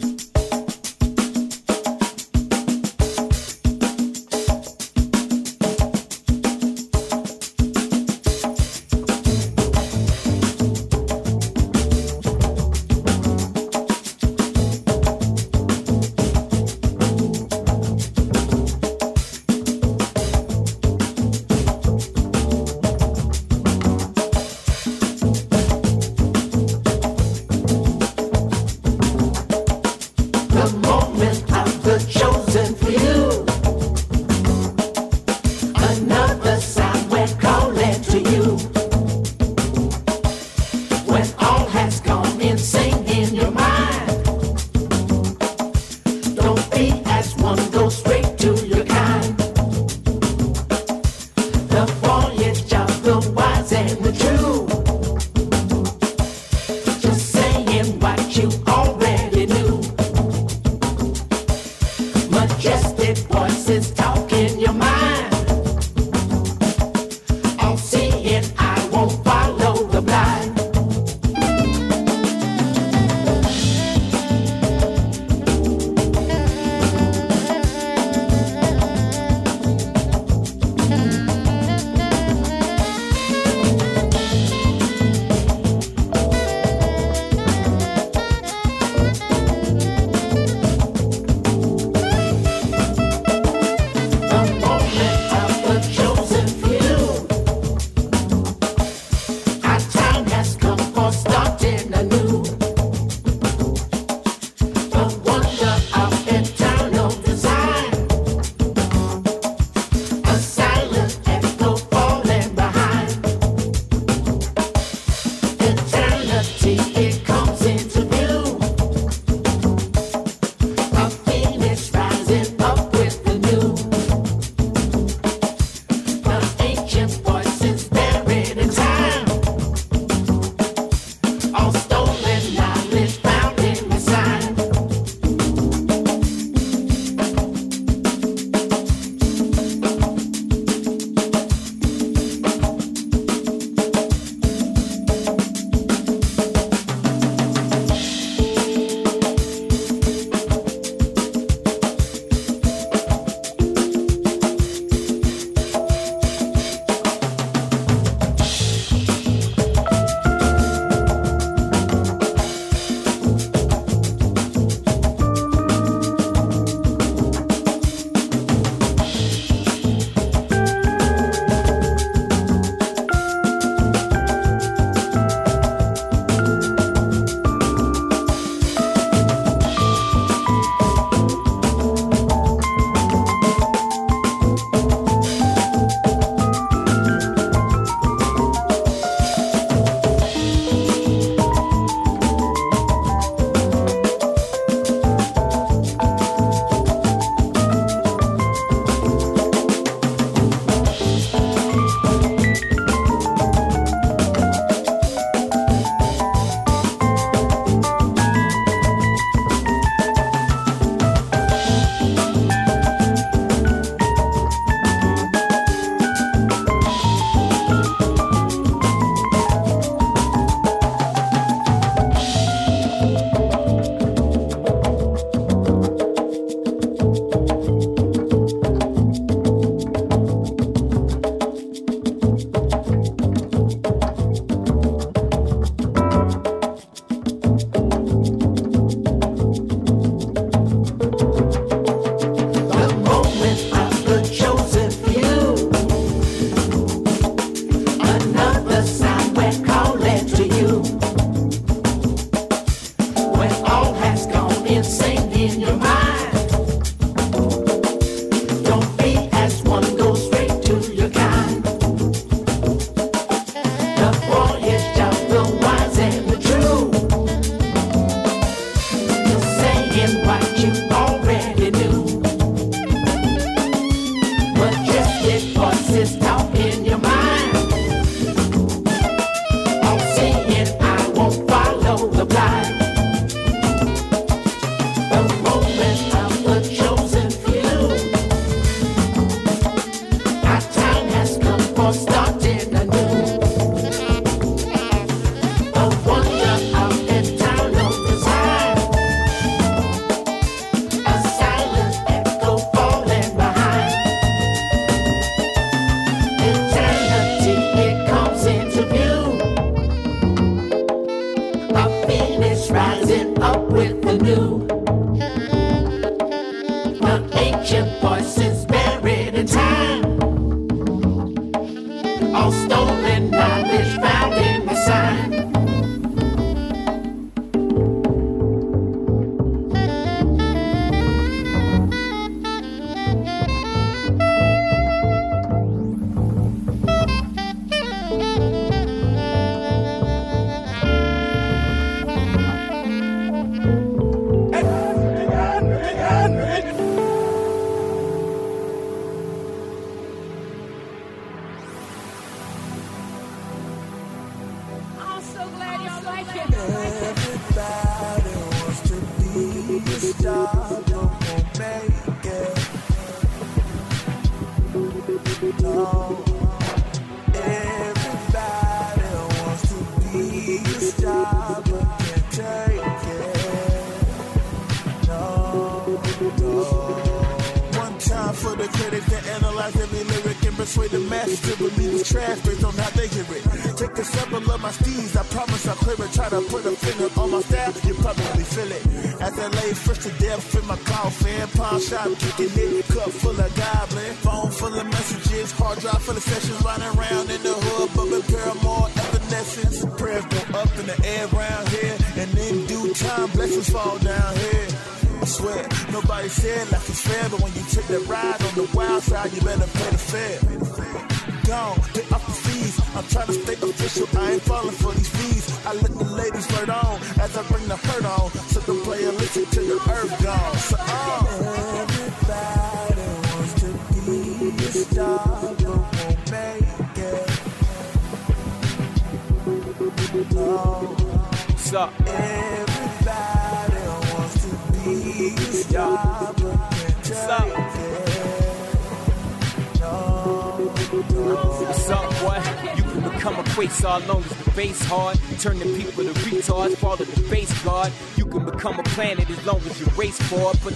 Put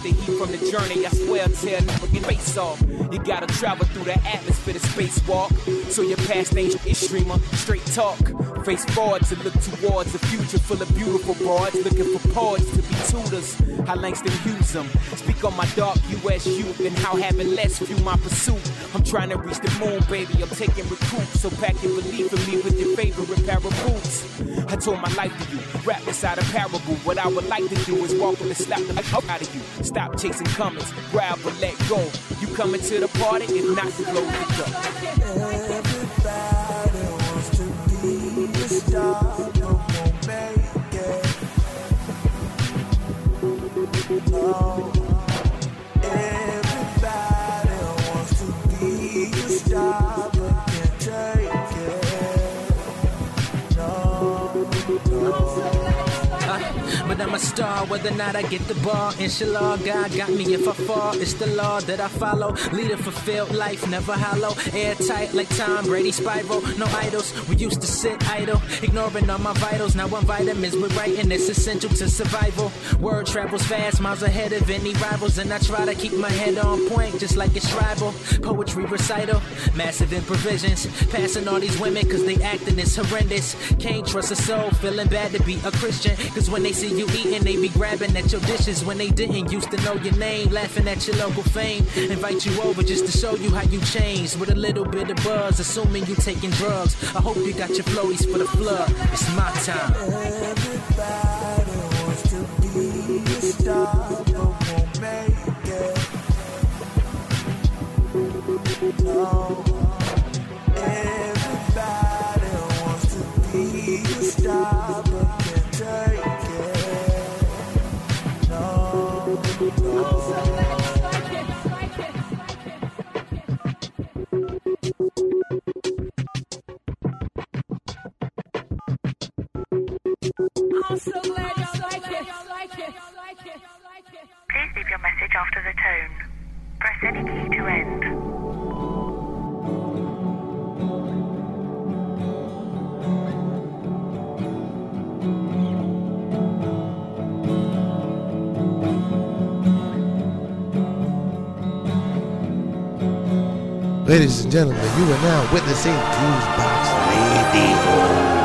the heat from the journey, I swear I'll tear the fucking face off. You gotta travel through the atmosphere to spacewalk, so your past ain't your streamer, straight talk. Face forward to look towards a future full of beautiful broads, looking for poets to be tutors, how Langston Hughes them. Speak on my dark U.S. youth and how having less fuel my pursuit. I'm trying to reach the moon, baby, I'm taking recruits, so pack your belief in me with your favorite pair of boots. I told my life to you, rap inside a parable. What I would like to do is walk and slap the fuck out of you. Stop chasing comments, grab but let go. You coming to the party, if not, you blow the door. Everybody wants to be a star, but won't make it. No. Everybody wants to be a star, but can't take it. No. But I'm a star, whether or not I get the ball. Inshallah, God got me if I fall. It's the law that I follow. Leader fulfilled, life never hollow. Airtight like Tom Brady, Spyro. No idols, we used to sit idle. Ignoring all my vitals, now I'm vitamins. We're writing, it's essential to survival. Word travels fast, miles ahead of any rivals. And I try to keep my head on point, just like it's tribal. Poetry recital, massive improvisions. Passing all these women, cause they acting is horrendous. Can't trust a soul, feeling bad to be a Christian. Cause when they see you eating, they be grabbing at your dishes when they didn't used to know your name, laughing at your local fame. Invite you over just to show you how you changed with a little bit of buzz, assuming you taking drugs. I hope you got your floaties for the flood. It's my time. Everybody wants to be a star. Ladies and gentlemen, you are now witnessing Fusebox Radio.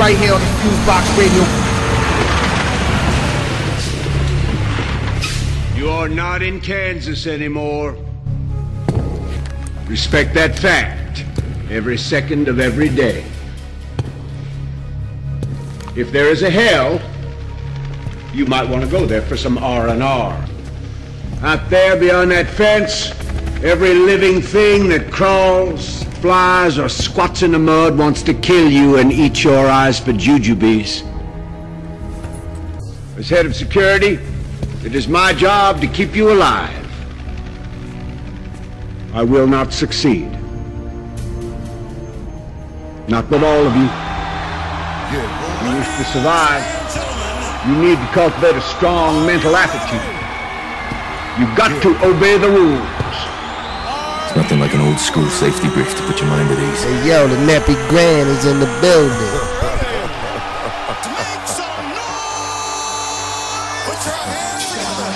Right here on the Fusebox Radio. You are not in Kansas anymore. Respect that fact every second of every day. If there is a hell, you might want to go there for some R&R. Out there beyond that fence, every living thing that crawls, flies, or squats in the mud wants to kill you and eat your eyes for jujubes. As head of security, it is my job to keep you alive. I will not succeed. Not with all of you. You wish to survive. You need to cultivate a strong mental attitude. You've got to obey the rules. Nothing like an old school safety brief to put your mind at ease. Hey, yo, the nappy grand is in the building. Make some noise! Put your hands together.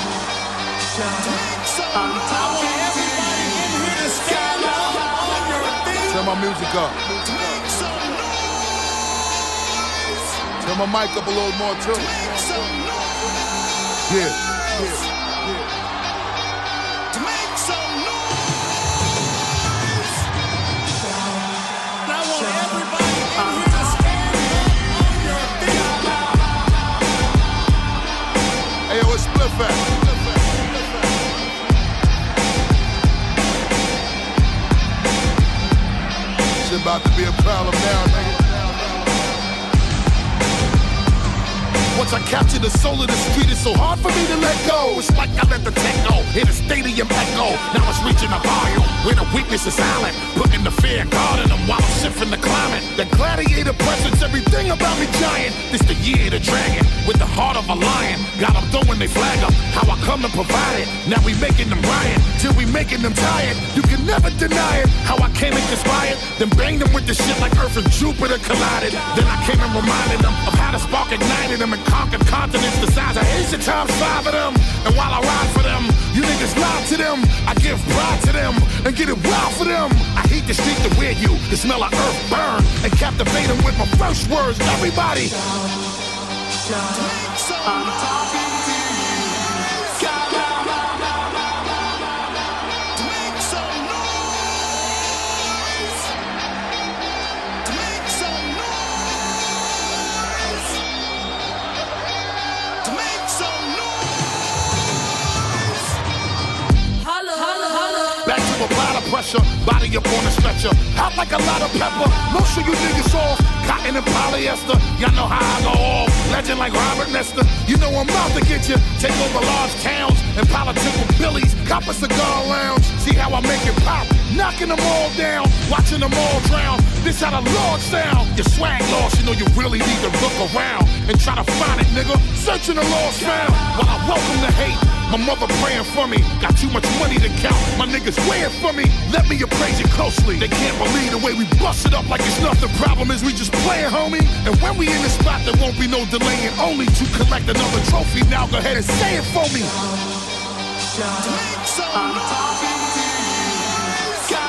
Make some noise! I want everybody in here to stand up on your feet. Turn my music up. Make some noise! Turn my mic up a little more too. Make some noise! Yeah. Shit about to be a problem now, nigga. Once I capture the soul of the street, it's so hard for me to let go. It's like I let the techno hit a stadium echo. Now it's reaching a volume where the weakness is silent, putting the fear of God in them while I'm shifting the climate. The gladiator presence, everything about me giant. This the year of the dragon with the heart of a lion. Got them throwing they flag up, how I come and provide it. Now we making them riot, till we making them tired. You can never deny it, how I came and conspired. Then banged them with the shit like Earth and Jupiter collided. Then I came and reminded them of how the spark ignited them and conquered continents the size of Asia times 5 of them. And while I ride for them, you niggas lie to them. I give pride to them and get it wild for them. I hate the street to wear you, the smell of earth burn, and captivate them with my first words. Everybody, I'm talking to you. Make some noise. Make some noise. Make some noise. Holla, holla, holla. Back to a lot of pressure. Body up on a stretcher. Hot like a lot of pepper. Most of you niggas off. Cotton and polyester, y'all know how I go off. Legend like Robert Nestor, you know I'm out to get you. Take over large towns and political billies. Cop a cigar lounge, see how I make it pop. Knocking them all down, watching them all drown. This how the Lord sound. Your swag lost, you know you really need to look around and try to find it, nigga. Searching the lost found. While I welcome the hate, my mother praying for me. Got too much money to count, my niggas weighing for me. Let me appraise it closely. They can't believe the way we bust it up like it's nothing. Problem is we just playing, homie. And when we in the spot, there won't be no delaying. Only to collect another trophy. Now go ahead and say it for me. I'm talking to you. To make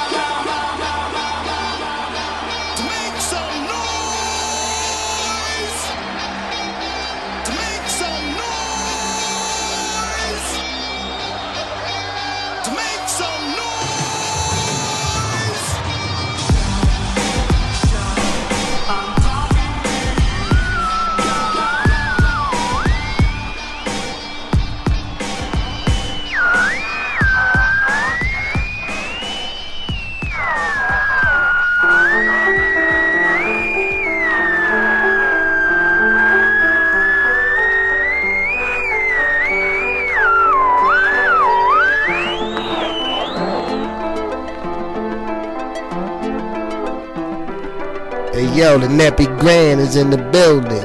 some noise. To make some noise. To make some noise. I'm talking to you. Hey yo, the Nappy Grand is in the building.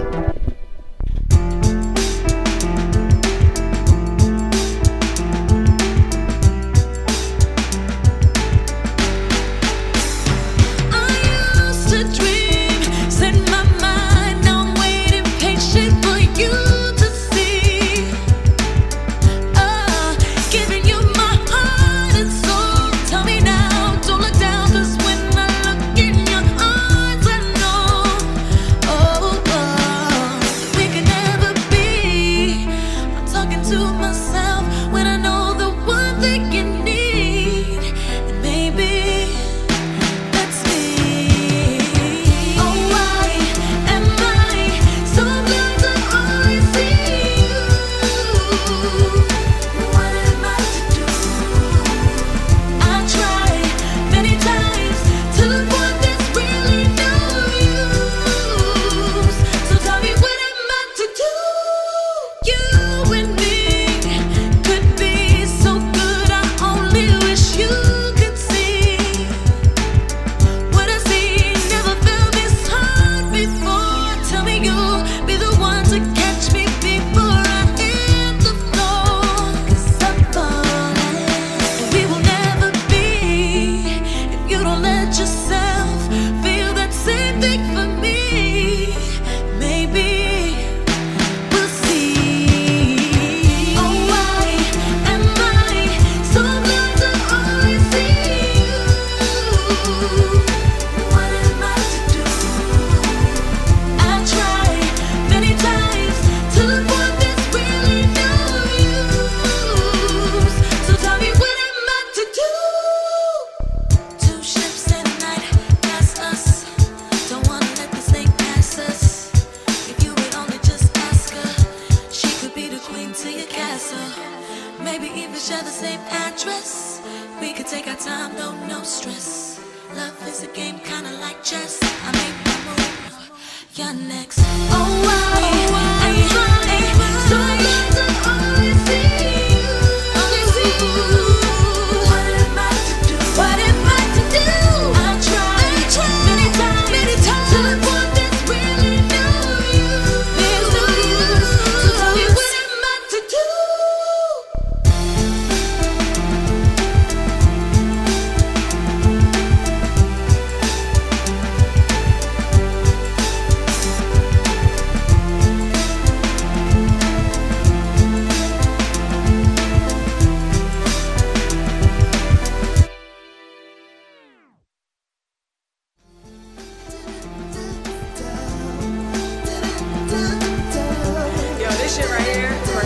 here, or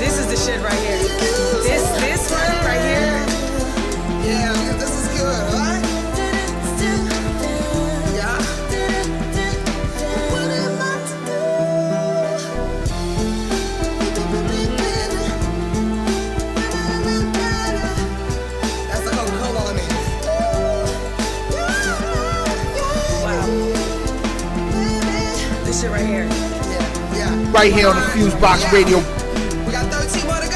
this is the shit right here. This one right here. Yeah, this is good, right? Yeah. What am I to do? That's the Coca-Cola on me. Wow. This shit right here. Right here on the Fusebox Radio. We got 13 more to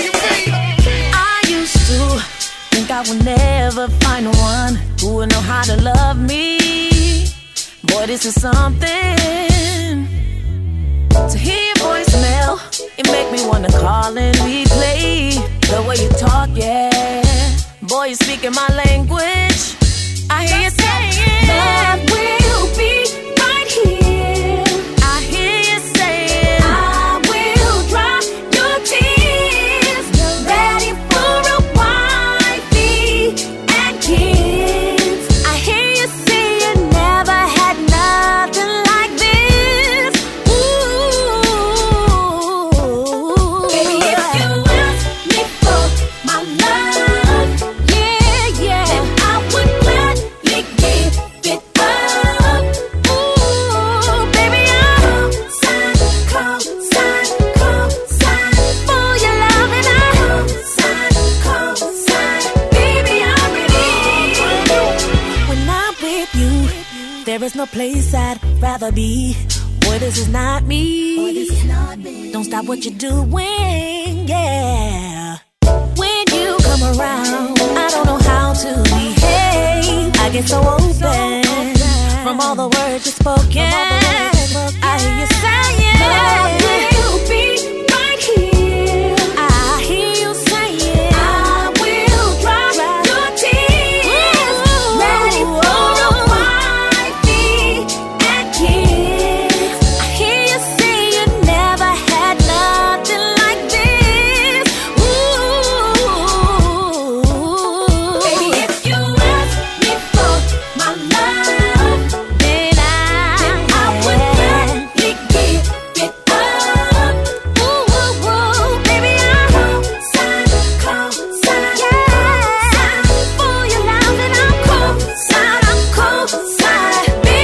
I used to think I would never find one who would know how to love me. Boy, this is something. To hear your voicemail, it make me wanna call and replay. The way you talk, yeah. Boy, you speaking my language. I hear you saying that will be right here. I hear you saying I will dry your tears. You're ready for a wifey and kids. I hear you saying never had nothing like this. Ooh, baby, yeah. If you ask me for my love, yeah, yeah, then I would gladly give it up. Ooh, baby, I'm sign for your love, and I sign, baby, I'm ready. When I'm with you, there is no place I'd rather be. Boy, this is not me. Don't stop what you're doing, yeah. When you come around, I don't know how to behave. I get so open from all the words you spoken. I hear you saying that will be right here. I hear you saying I will dry your tears. Ready for a wifey and kids. I hear you say you never had nothing like this. Ooh, baby, if you ask me for my love, then I would gladly give it up. Ooh, baby, I'm sign for your love, and I'm cold, sign,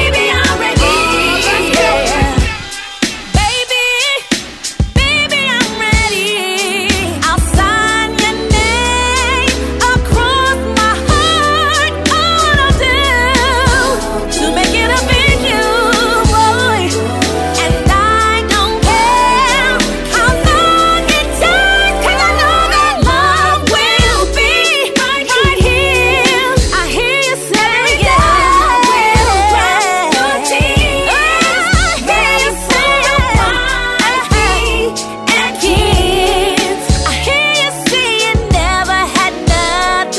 baby, I'm ready. Baby, I'm ready. I'll sign your name across my heart. All I'll do to make it up in you, boy. And I don't care how long it takes, 'cause I know that love will be right here. I hear you say I will dry your tears. Ready for a wifey and kids. I hear you say you never had nothing like this. Baby, if you ask me for my love, yeah, then I would gladly give it up. I would gladly give it up, baby. I'm cold, for your love, and I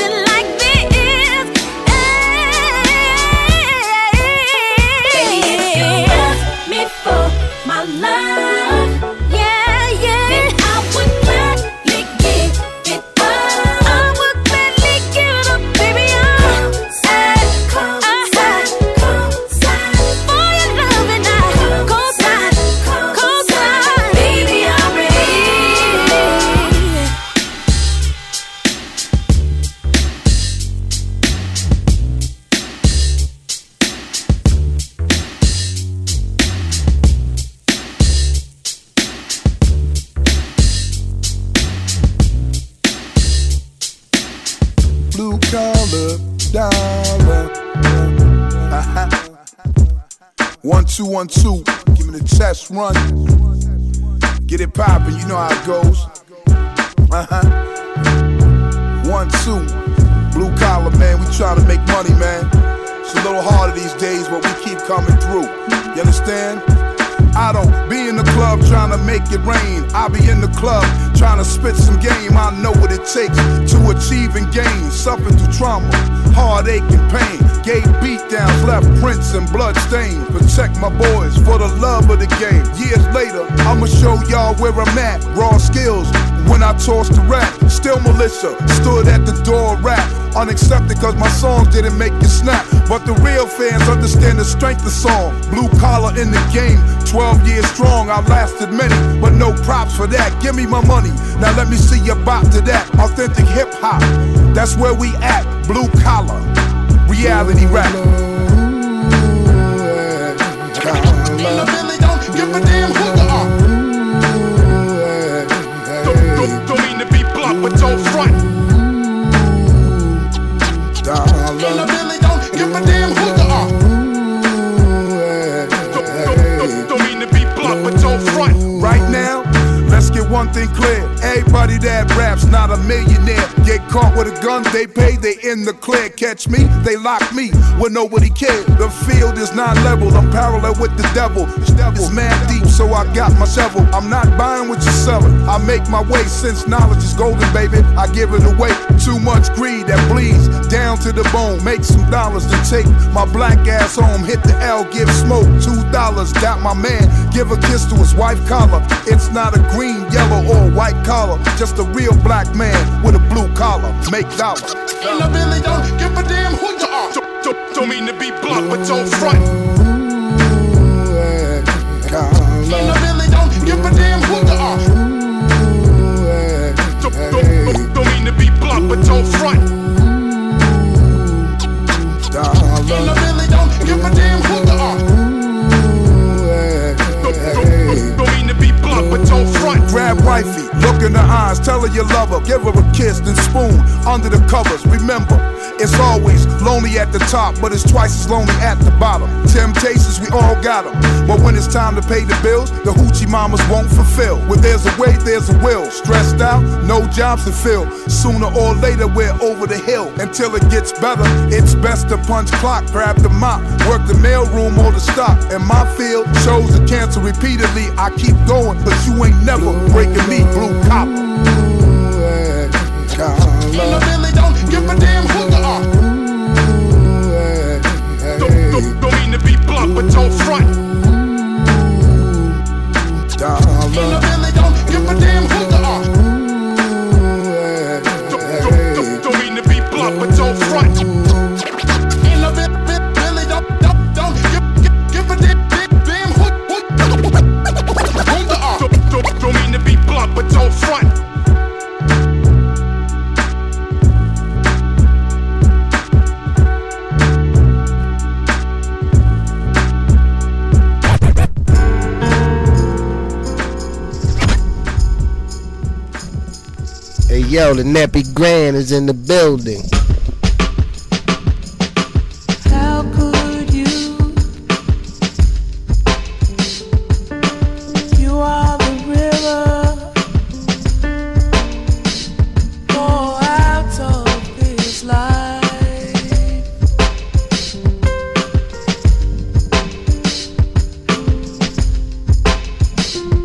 cold, baby, I'm ready. Blue collar dollar. 1, 2, 1, 2. Give me the chest run. Get it poppin', you know how it goes. 1, 2. Blue collar, man. We trying to make money, man. It's a little harder these days, but we keep coming through. You understand? I don't be in the club trying to make it rain. I be in the club trying to spit some game. I know what it takes to achieve and gain. Suffered through trauma, heartache and pain. Gave beatdowns, left prints and blood stains. Protect my boys for the love of the game. Years later, I'ma show y'all where I'm at. Raw skills when I toss the rap. Still militia, stood at the door rap. Unaccepted cause my songs didn't make it snap. But the real fans understand the strength of song. Blue collar in the game, 12 years strong, I lasted many, but no props for that. Give me my money, now let me see you bop to that. Authentic hip hop, that's where we at. Blue collar, reality rap. Collar. I really don't give a damn who you are. Don't mean to be blunt, but don't front. And I really don't give a damn who you are. Don't mean to be blunt, but don't front. Right now, let's get one thing clear. Everybody that rap perhaps not a millionaire. Get caught with a gun, they pay, they in the clear. Catch me, they lock me, when nobody cared. The field is not leveled, I'm parallel with the devil. It's mad deep, so I got my shovel. I'm not buying what you're selling, I make my way. Since knowledge is golden, baby, I give it away. Too much greed that bleeds down to the bone. Make some dollars to take my black ass home. Hit the L, give smoke, $2, doubt my man. Give a kiss to his wife collar. It's not a green, yellow, or white collar, just a real black man with a blue collar. Make dollars. And I really don't give a damn who you are. Don't mean to be blunt, but don't front. And I really don't give a damn who you are. Don't mean to be blunt, but don't front. And I really don't give a damn who you are. Don't mean to be blunt, but don't front. Grab wifey, look in the eyes, tell her you love her, give her a kiss, then spoon under the covers. Remember, it's always lonely at the top, but it's twice as lonely at the bottom. Temptations, we all got them, but when it's time to pay the bills, the hoochie mamas won't fulfill. Where there's a way, there's a will. Stressed out, no jobs to fill. Sooner or later, we're over the hill. Until it gets better, it's best to punch clock, grab the mop, work the mailroom or the stock. In my field, shows are canceled repeatedly. I keep going, but you ain't never breaking me, blue copper. And I really don't give a damn who you are. Don't mean to be blunt, but don't front. And I really don't give a damn who you are. Don't mean to be blunt, but don't front. And I really don't give a damn who you are. Don't mean to be blunt, but don't front. Yo, the Nappy Grand is in the building. How could you are the river, pour out of this life.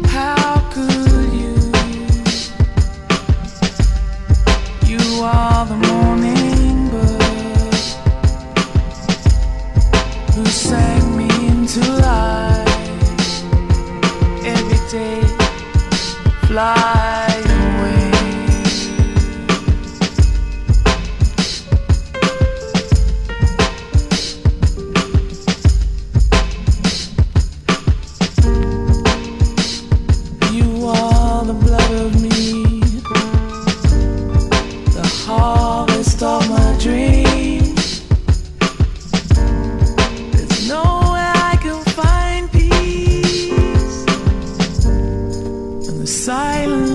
How could you? You are the morning bird who sang me into life. Every day, fly away. You are the blood of me, harvest all my dreams. There's nowhere I can find peace in the silence.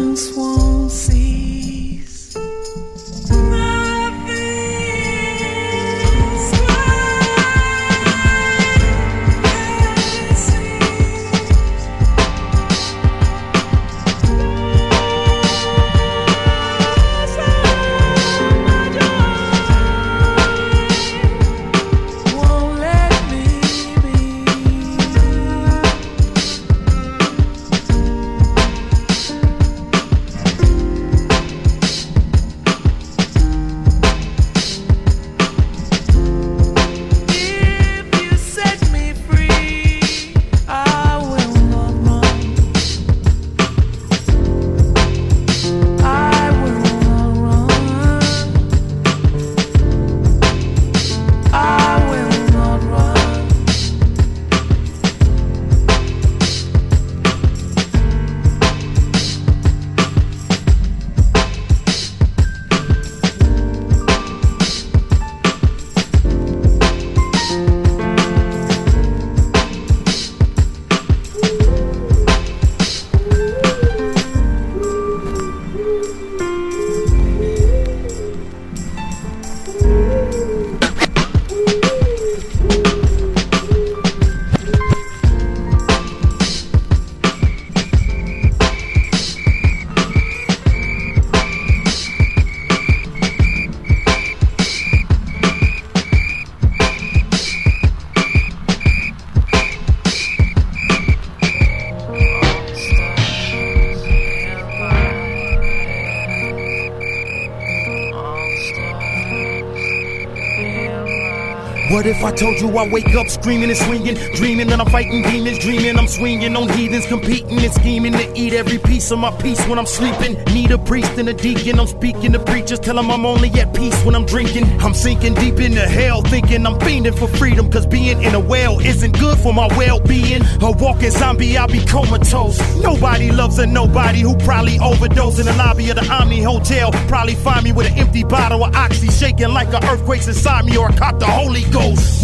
What if I told you I wake up screaming and swinging, dreaming that I'm fighting demons, dreaming I'm swinging on heathens, competing and scheming to eat every piece of my peace when I'm sleeping. Need a priest and a deacon, I'm speaking to preachers, tell them I'm only at peace when I'm drinking. I'm sinking deep into hell, thinking I'm fiending for freedom, cause being in a well isn't good for my well-being. A walking zombie, I'll be comatose. Nobody loves a nobody who probably overdosed in the lobby of the Omni Hotel. Probably find me with an empty bottle of Oxy, shaking like an earthquake inside me, or I caught the Holy Ghost.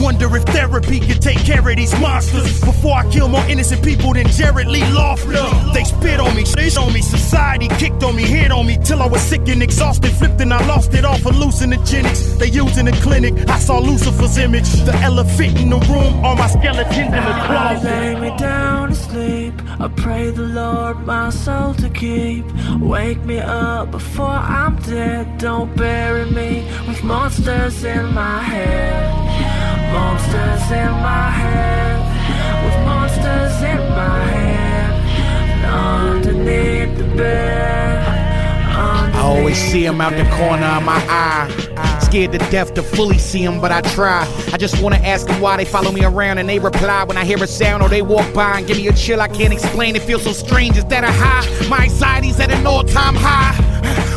Wonder if therapy could take care of these monsters. Before I kill more innocent people than Jared Lee Loeffler. They spit on me, shit on me, society kicked on me, hit on me, till I was sick and exhausted, flipped and I lost it all for hallucinogenics. They using the clinic, I saw Lucifer's image. The elephant in the room, all my skeletons in the closet. I lay me down to sleep, I pray the Lord my soul to keep. Wake me up before I'm dead, don't bury me with monsters in my head. Monsters in my head, with monsters in my head, underneath the bed. Underneath, I always see him out the corner of my eye. Scared to death to fully see him, but I try. I just wanna ask them why they follow me around, and they reply when I hear a sound or they walk by and give me a chill I can't explain. It feels so strange, is that a high? My anxiety's at an all-time high.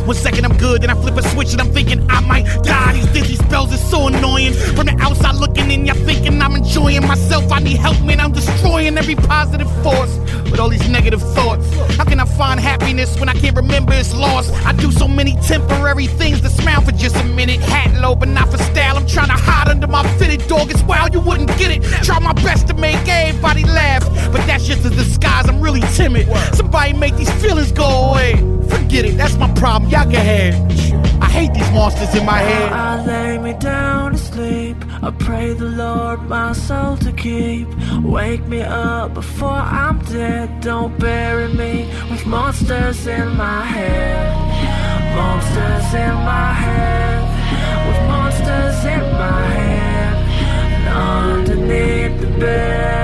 One second I'm good, then I flip a switch and I'm thinking I might die. These dizzy spells are so annoying. From the outside looking in, y'all thinking I'm enjoying myself. I need help, man, I'm destroying every positive force with all these negative thoughts. How can I find happiness when I can't remember it's lost? I do so many temporary things to smile for just a minute. Hat low, but not for style. I'm trying to hide under my fitted dog. It's wild, you wouldn't get it. Try my best to make everybody laugh, but that's just a disguise, I'm really timid. Somebody make these feelings go away. Forget it, that's my problem, y'all can have. I hate these monsters in my head. I lay me down to sleep, I pray the Lord my soul to keep. Wake me up before I'm dead, don't bury me with monsters in my head. Monsters in my head, with monsters in my head, underneath the bed.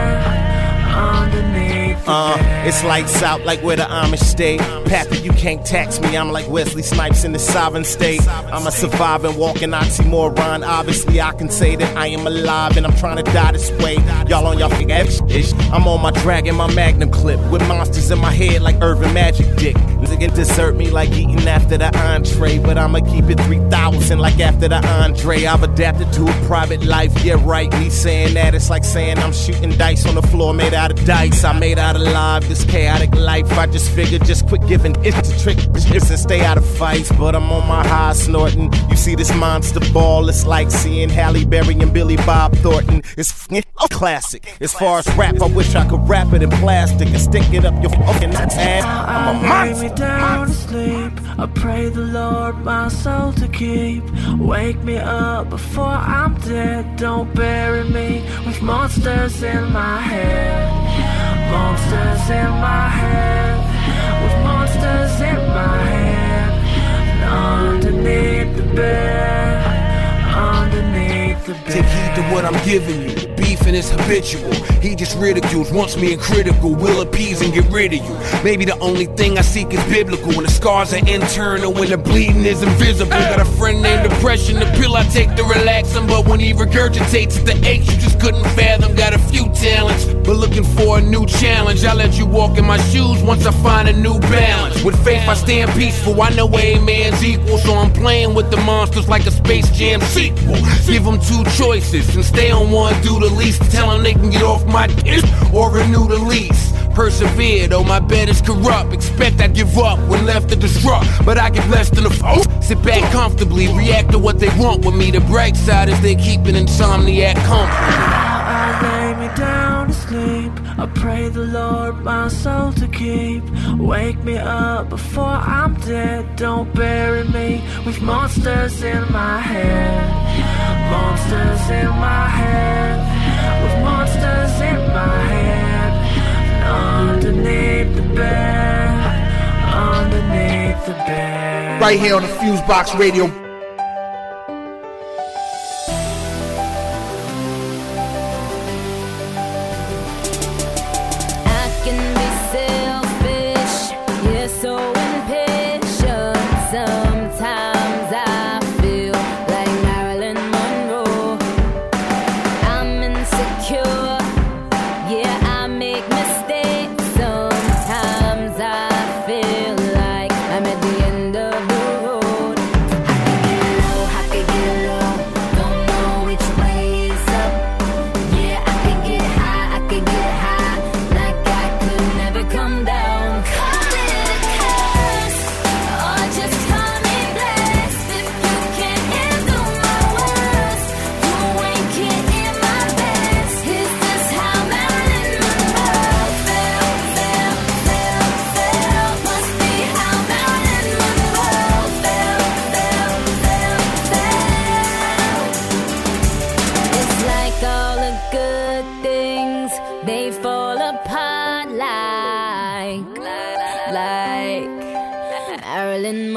It's lights out like where the Amish stay. Pappy, you can't tax me, I'm like Wesley Snipes in the sovereign state. I'm a surviving, walking oxymoron. Obviously I can say that I am alive, and I'm trying to die this way. Y'all on y'all figure I'm on my dragon, my magnum clip, with monsters in my head like Urban Magic Dick. Nigga desert me like eating after the entree, but I'ma keep it 3,000 like after the entree. I've adapted to a private life, yeah right. Me saying that, it's like saying I'm shooting dice on the floor made out of dice. I made out of alive, this chaotic life. I just figured just quit giving it to trick bitches and stay out of fights. But I'm on my high snorting. You see this monster ball, it's like seeing Halle Berry and Billy Bob Thornton. It's f***ing classic. As far as rap, I wish I could wrap it in plastic and stick it up your f***ing ass. I'm a monster. I lay me down to sleep, I pray the Lord my soul to keep. Wake me up before I'm dead, don't bury me with monsters in my head. Monsters in my head, with monsters in my head, underneath the bed, underneath the bed. Take heed to what I'm giving you. And it's habitual. He just ridicules, wants me in critical. Will appease and get rid of you. Maybe the only thing I seek is biblical. When the scars are internal, when the bleeding is invisible. Got a friend named Depression, the pill I take to relax him. But when he regurgitates at the aches you just couldn't fathom. Got a few talents, but looking for a new challenge. I let you walk in my shoes once I find a new balance. With faith I stand peaceful. I know a man's equal, so I'm playing with the monsters like a Space Jam sequel. Give them two choices and stay on one, do the least. Tell them they can get off my dick or renew the lease. Persevere, though my bed is corrupt. Expect I give up when left to disrupt, but I get less than a sit back comfortably, react to what they want with me. The bright side is they keep an insomniac company. I lay me down to sleep, I pray the Lord my soul to keep. Wake me up before I'm dead, don't bury me with monsters in my head. Monsters in my head, with monsters in my head, underneath the bed, underneath the bed. Right here on the Fusebox Radio.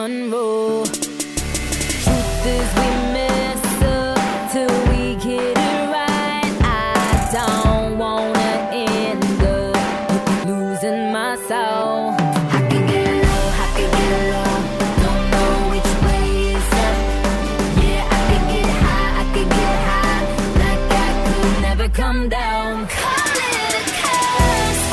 Monroe. Truth is we mess up till we get it right. I don't wanna end up with losing my soul. I can get low, don't know which way is up. Yeah, I can get high, like I could never come down. Call it a curse,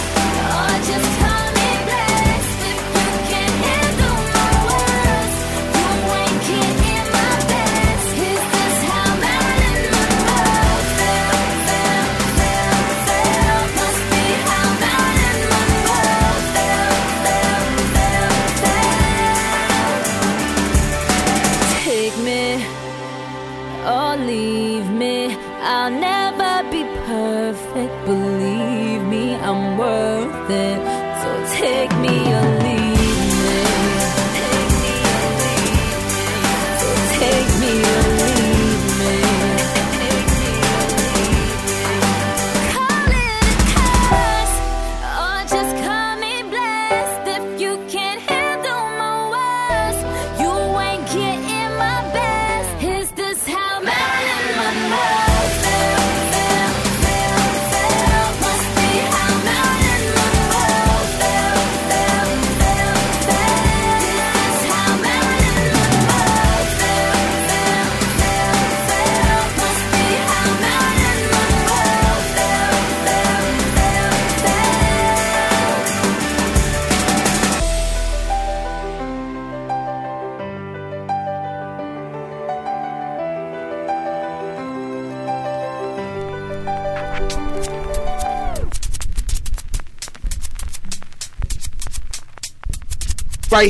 or just call me blessed. If you can't handle my words, you ain't can't hear my best. Is this how Marilyn Monroe fell, fell, fell, fell? Must be how Marilyn Monroe fell, fell, fell, fell. Take me or leave me, I'll never be perfect, believe me, I'm worth it. So take me or leave me. So take me or leave me. Call it a curse, or just call me blessed. If you can't handle my words, you ain't getting my best. Is this how Marilyn Monroe felt? Right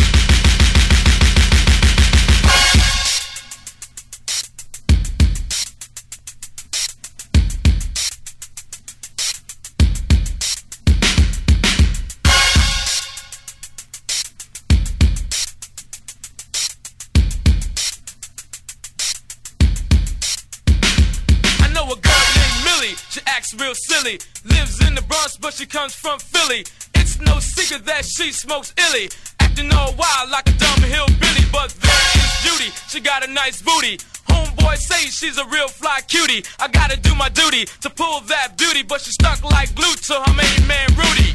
She smokes illy, acting all wild like a dumb hillbilly, but there is Judy, she got a nice booty. Homeboy say she's a real fly cutie. I gotta do my duty to pull that beauty, but she's stuck like glue to her main man Rudy.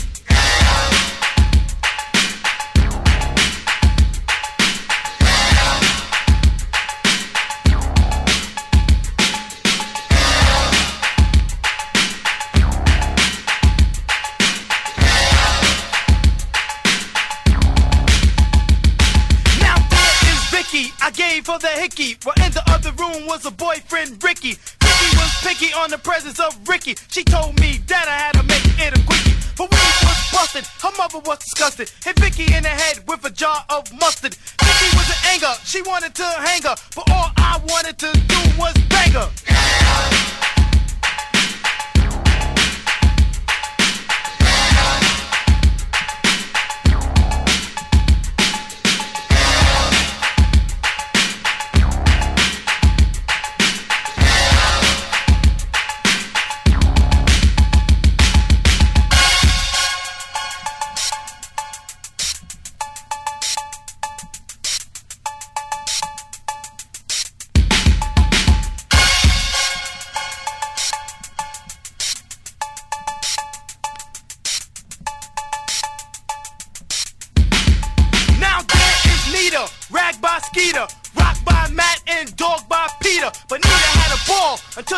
For the hickey, well, in the other room was a boyfriend, Ricky. Ricky was picky on the presence of Ricky. She told me that I had to make it a quickie. But we was busted, her mother was disgusted. Hit Vicky in the head with a jar of mustard. Vicky was in anger, she wanted to hang her, but all I wanted to do was bang her.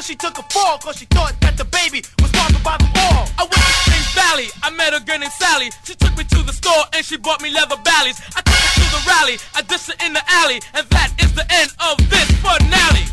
She took a fall cause she thought that the baby was talking by them all. I went to St. Valley, I met a girl named Sally. She took me to the store and she bought me leather ballies. I took her to the rally, I dissed her in the alley, and that is the end of this finale.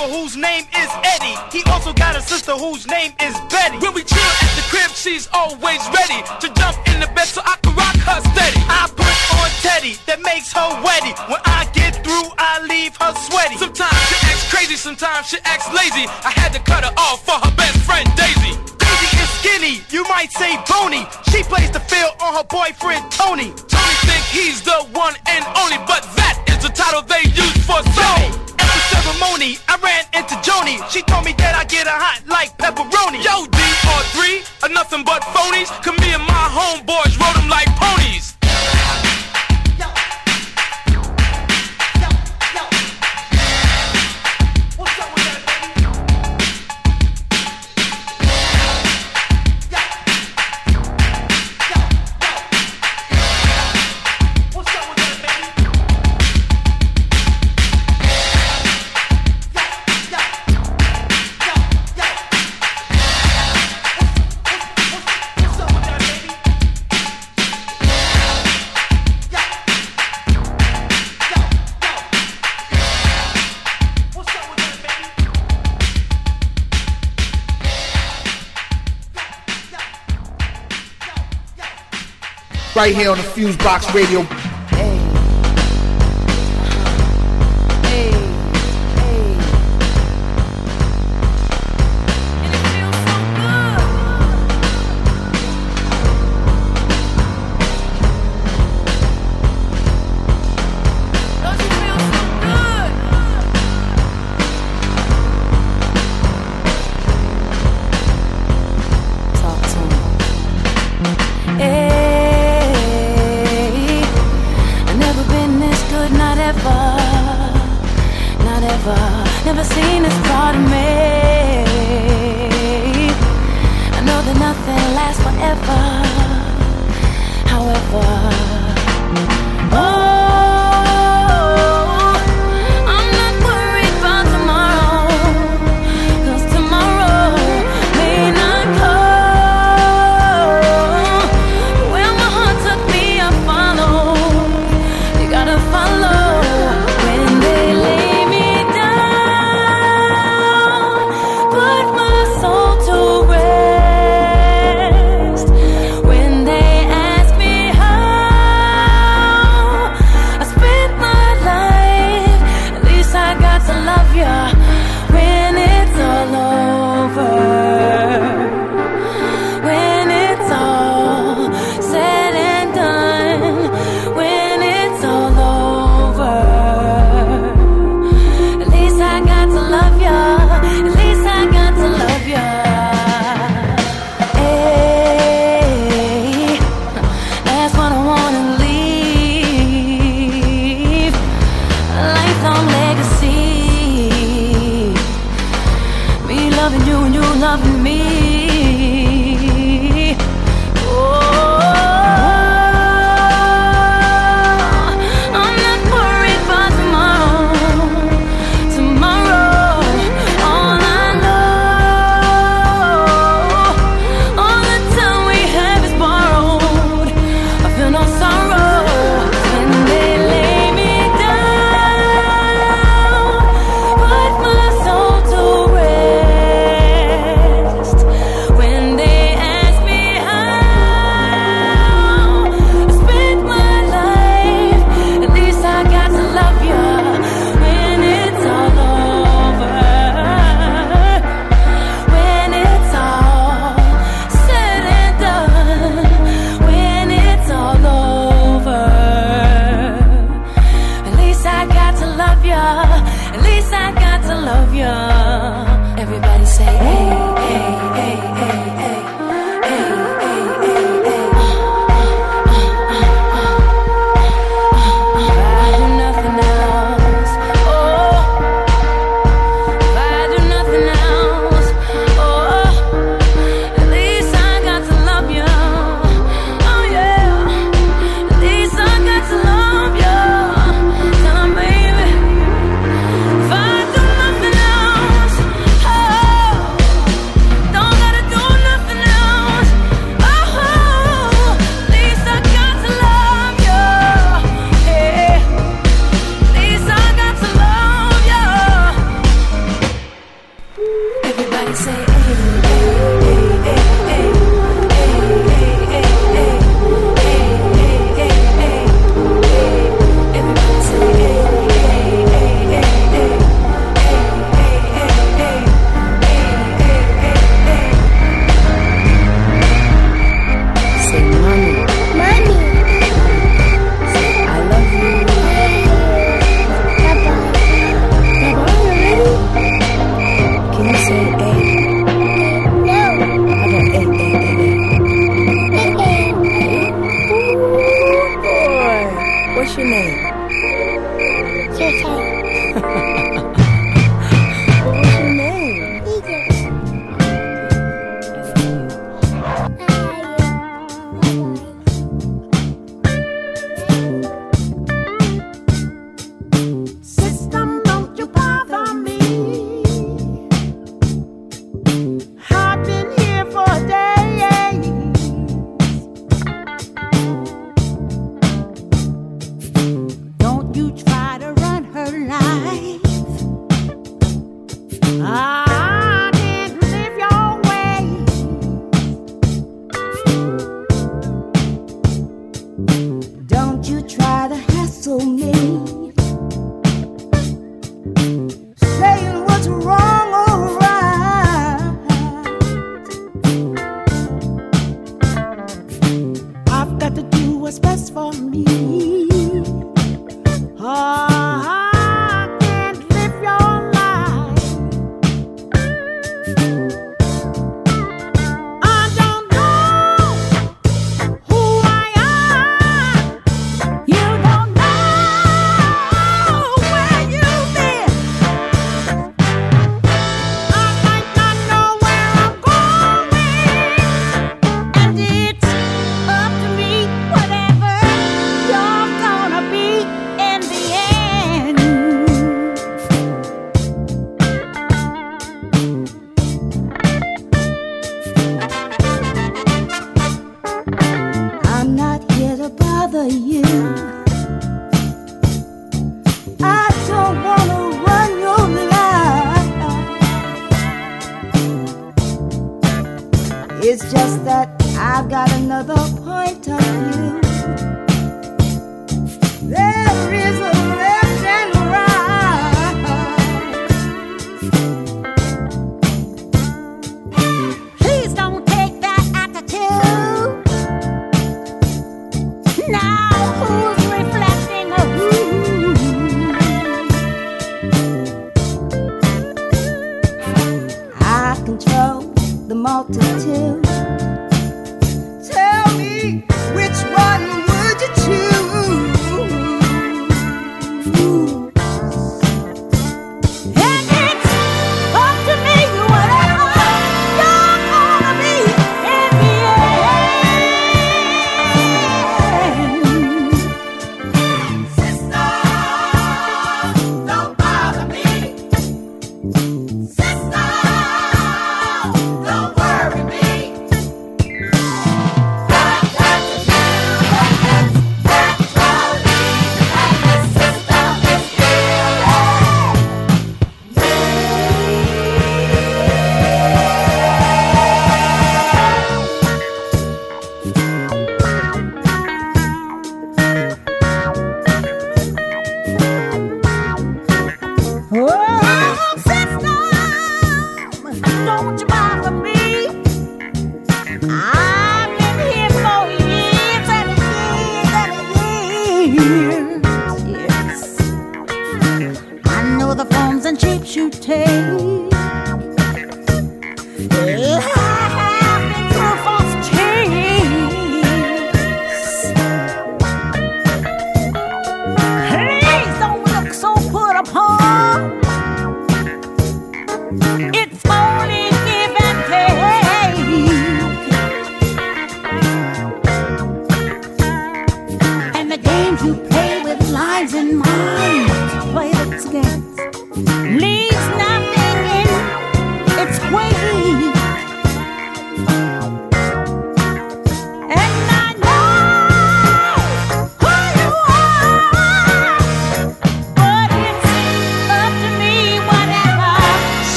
brother whose name is Eddie. He also got a sister whose name is Betty. When we chill at the crib, she's always ready to jump in the bed so I can rock her steady. I put on Teddy that makes her wetty. When I get through, I leave her sweaty. Sometimes she acts crazy, sometimes she acts lazy. I had to cut her off for her best friend Daisy. Skinny, you might say bony. She plays the field on her boyfriend Tony. Tony think he's the one and only, but that is the title they use for soul. At the ceremony, I ran into Joni. She told me that I get her hot like pepperoni. Yo, DR3 are nothing but phonies. 'Cause me and my homeboys rode them like ponies. Right here on the Fusebox Radio.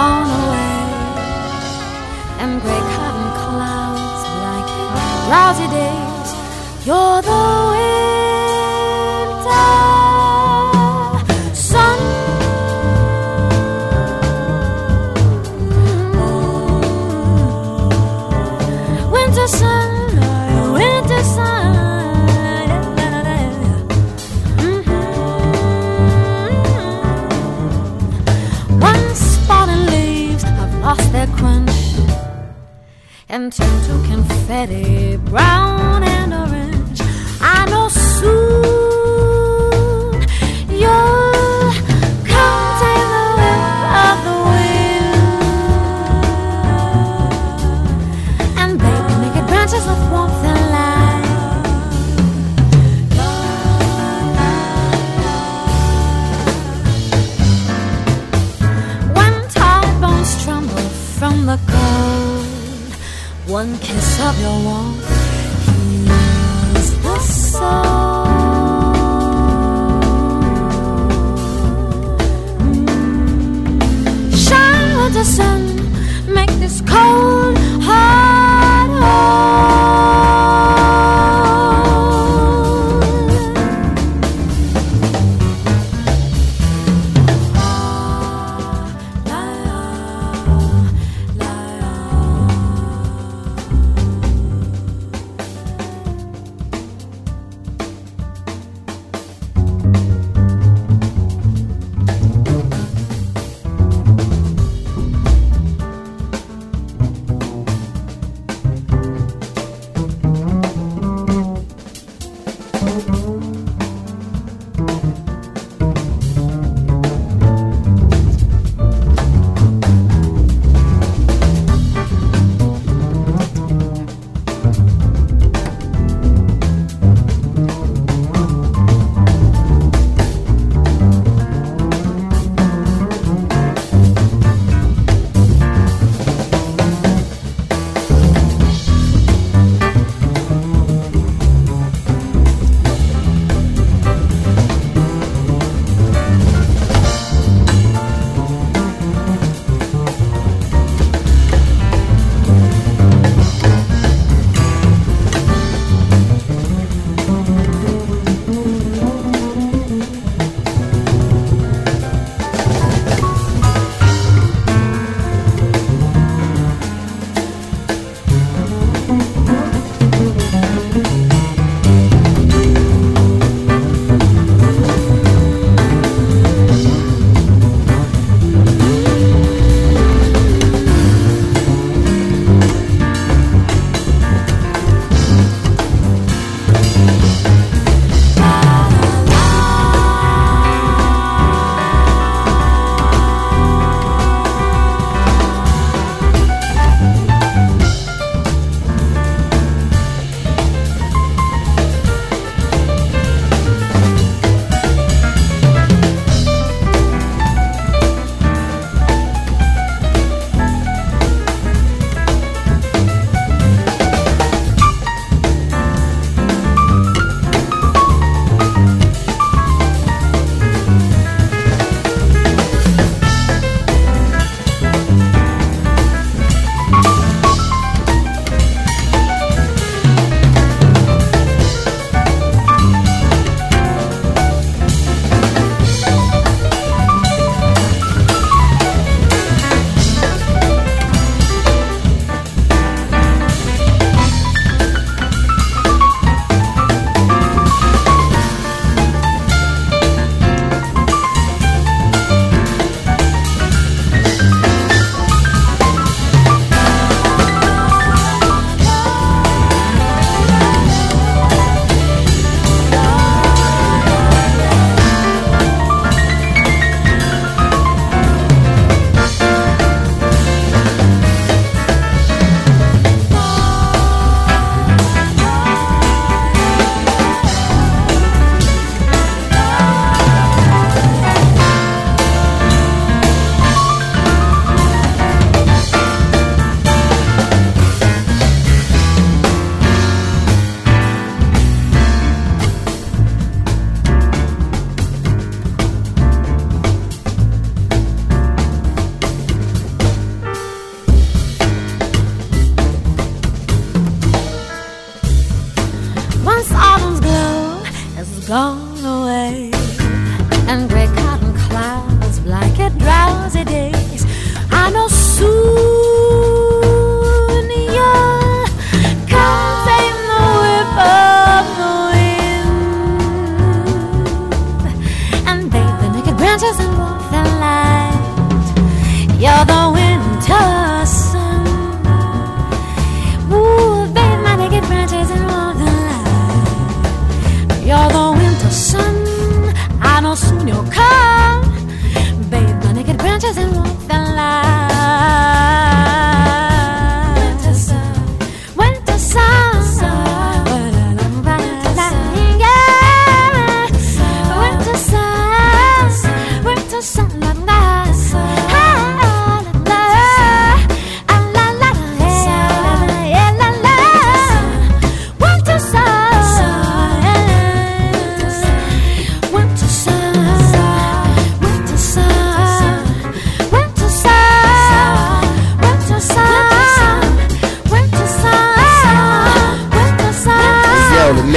blown away, and grey cotton clouds like lousy days. You're the winter sun. Winter sun, winter sun. Lost their crunch and turned to confetti, brown and orange. I know soon you'll come take the whip of the wind and baby, make it branches of warmth and light. When tired bones tremble from the cold, one kiss of your warmth heals the soul. Shine with the sun, make this cold heart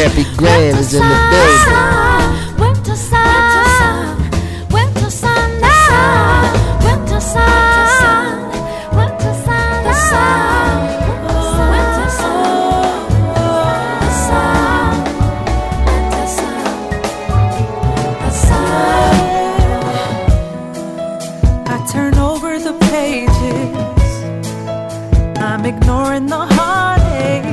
Happy Graham is in the building. Winter sun, winter sun, winter sun, winter sun, the sun, winter sun, the sun, winter sun, the sun. I turn over the pages. I'm ignoring the heartache.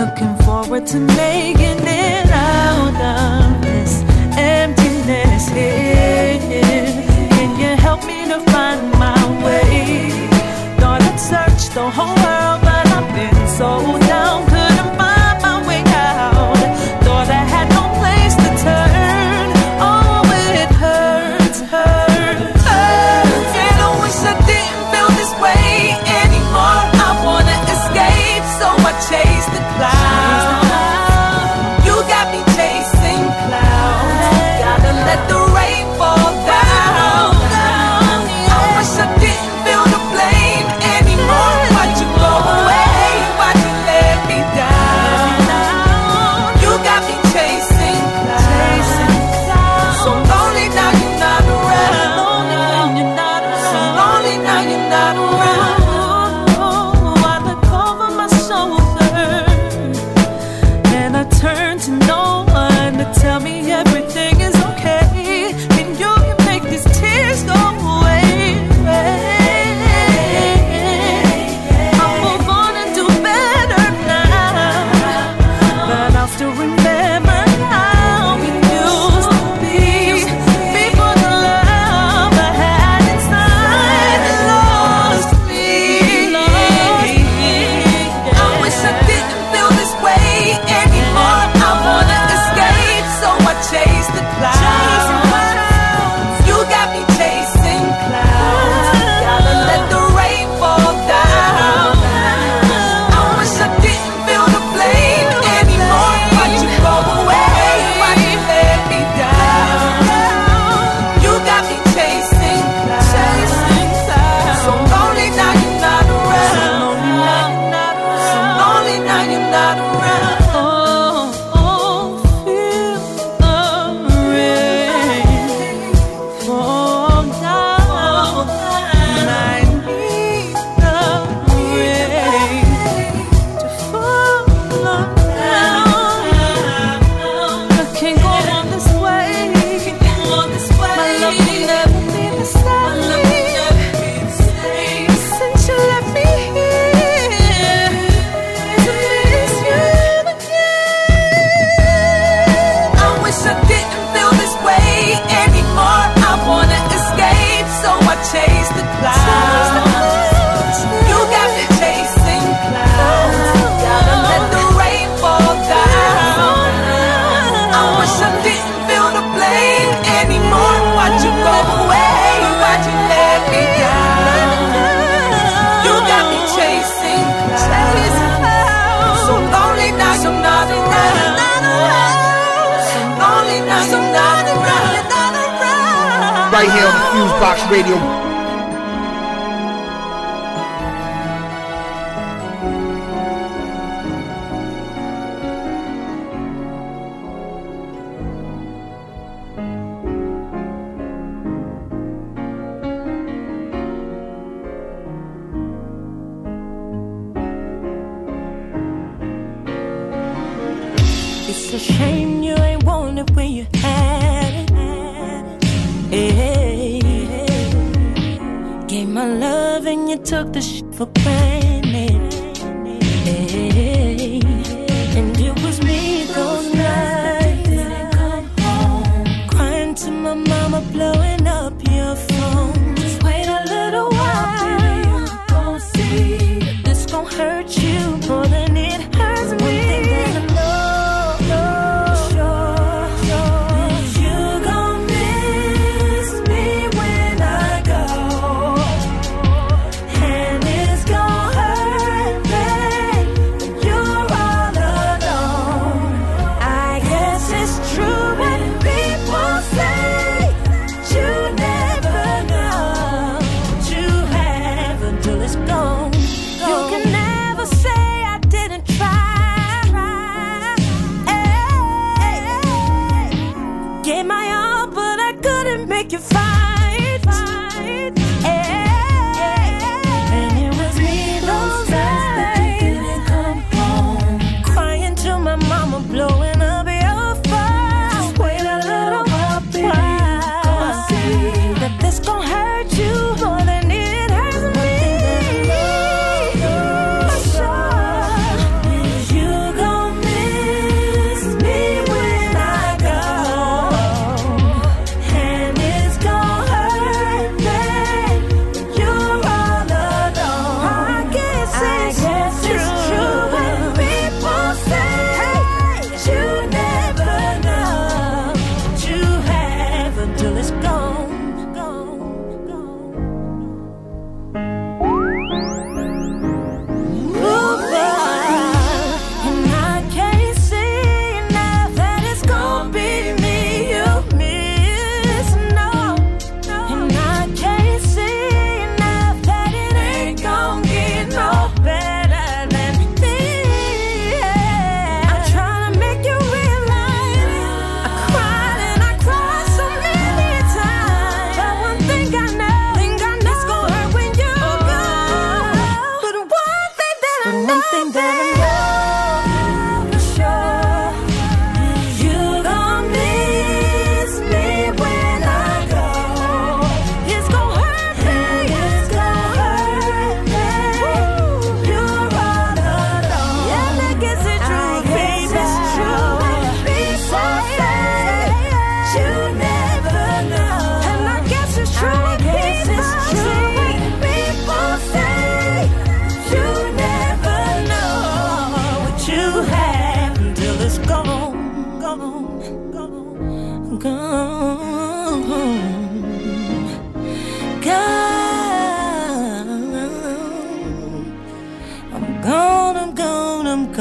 Looking forward to making it out of this emptiness here. Can you help me to find my way? Thought I'd searched the whole world, but I've been so down, couldn't find my way out. Thought I had no place to turn. Oh, it hurts, hurts, hurts. And I wish I didn't feel this way anymore. I wanna escape, so I chase the clouds. You got me chasing clouds. Gotta let the rain fall down. I wish I didn't feel the blame anymore. Why'd you go away? Why'd you let me down? You got me chasing clouds. So lonely now you're not around. So lonely now you're not around. Right here on Fusebox Radio. It's a shame you ain't want it when you had it. Hey, hey. Gave my love and you took the shit for granted. Hey, and it was me those nights didn't come home, crying to my mama, blowing up your phone. Just wait a little while, you gon' see this gon' hurt you more than it hurts me. Gonna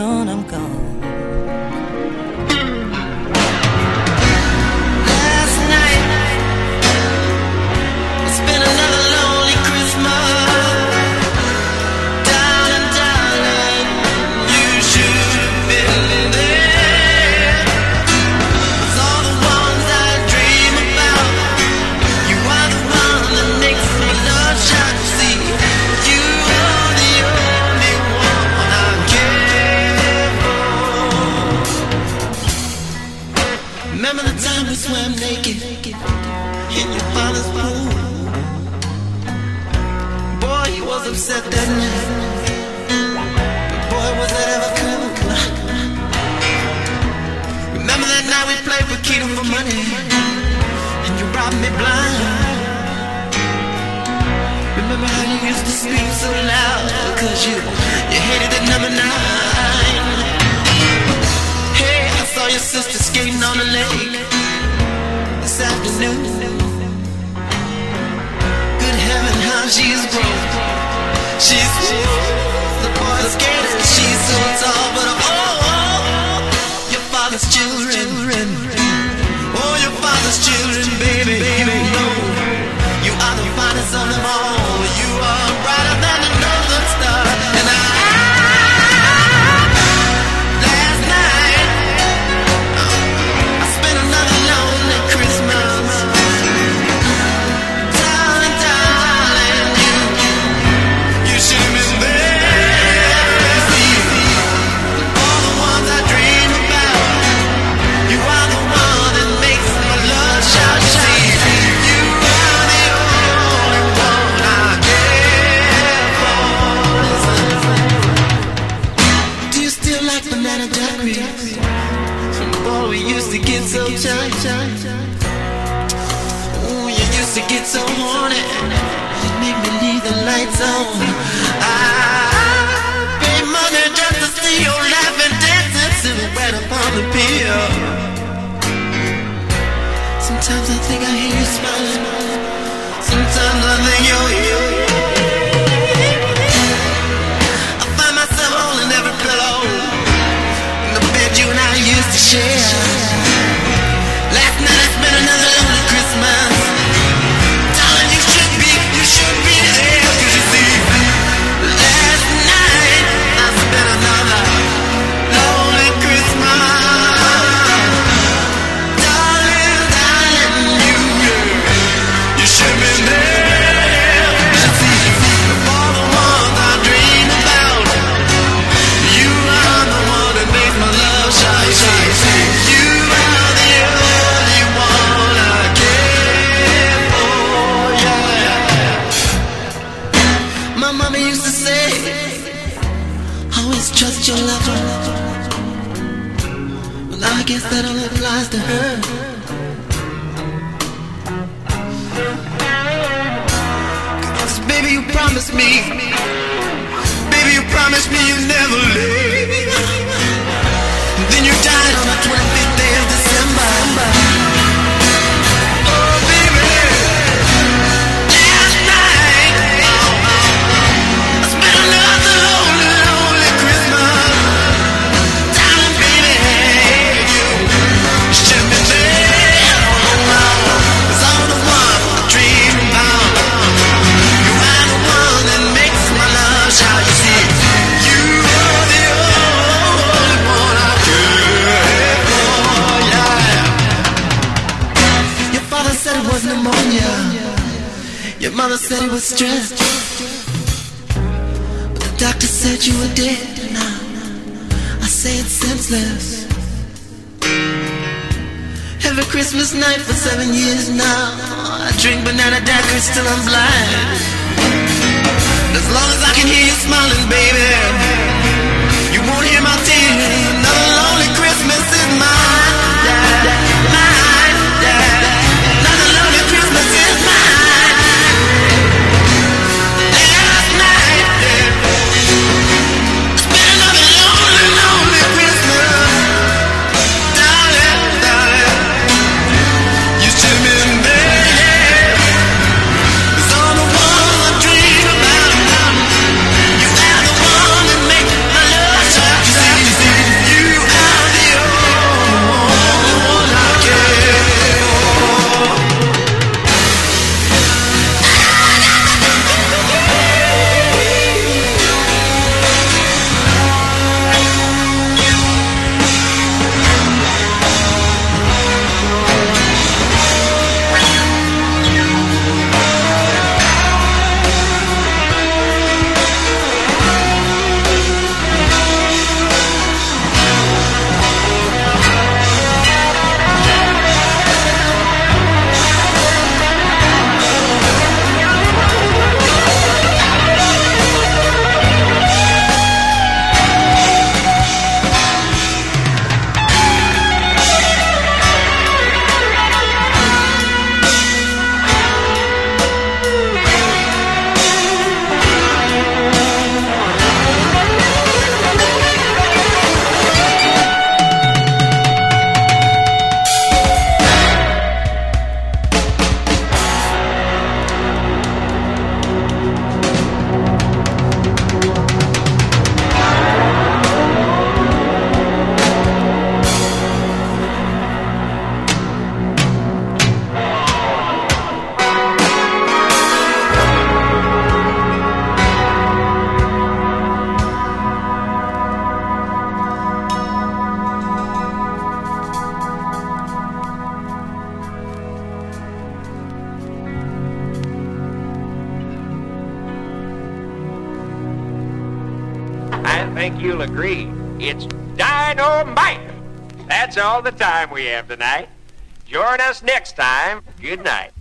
gone, I'm gone. Last night, it's been another lonely Christmas. Darling, darling, you should have been there. Cause all the ones I dream about, you are the one that makes me love shot to see. You swam naked in your father's pool. Boy, he was upset that night. Boy, was that ever cool. Remember that night we played Wakita for money, and you robbed me blind. Remember how you used to sleep so loud, because you hated that number 9. Hey, I saw your sister skating on the lake afternoon. Good heaven, how she's grown. She's the boy skater. She's so tall, but oh, your father's children. Oh, your father's children, baby. You know you are the finest of them all. You are brighter than the northern star. And so horny, you make me leave the lights on. I pay money just to see you laughing, dancing, silhouette upon the pier. Sometimes I think I hear you smiling. Sometimes I think you're here. I find myself holding every pillow in the bed you and I used to share. Last night I spent another lonely Christmas. That only applies to her. Cause baby, you promised me. Baby, you promised me you'd never leave. And then you died on the 25th day of December. Oh, baby, last night I spent another lonely, lonely Christmas. Darling, baby. Your mother said it was stress, but the doctor said you were dead. Now I say it's senseless. Every Christmas night for 7 years now, I drink banana daiquiris till I'm blind. As long as I can hear you smiling, baby, you won't hear my tears. Another lonely Christmas is mine. I think you'll agree, it's dynamite. That's all the time we have tonight. Join us next time. Good night.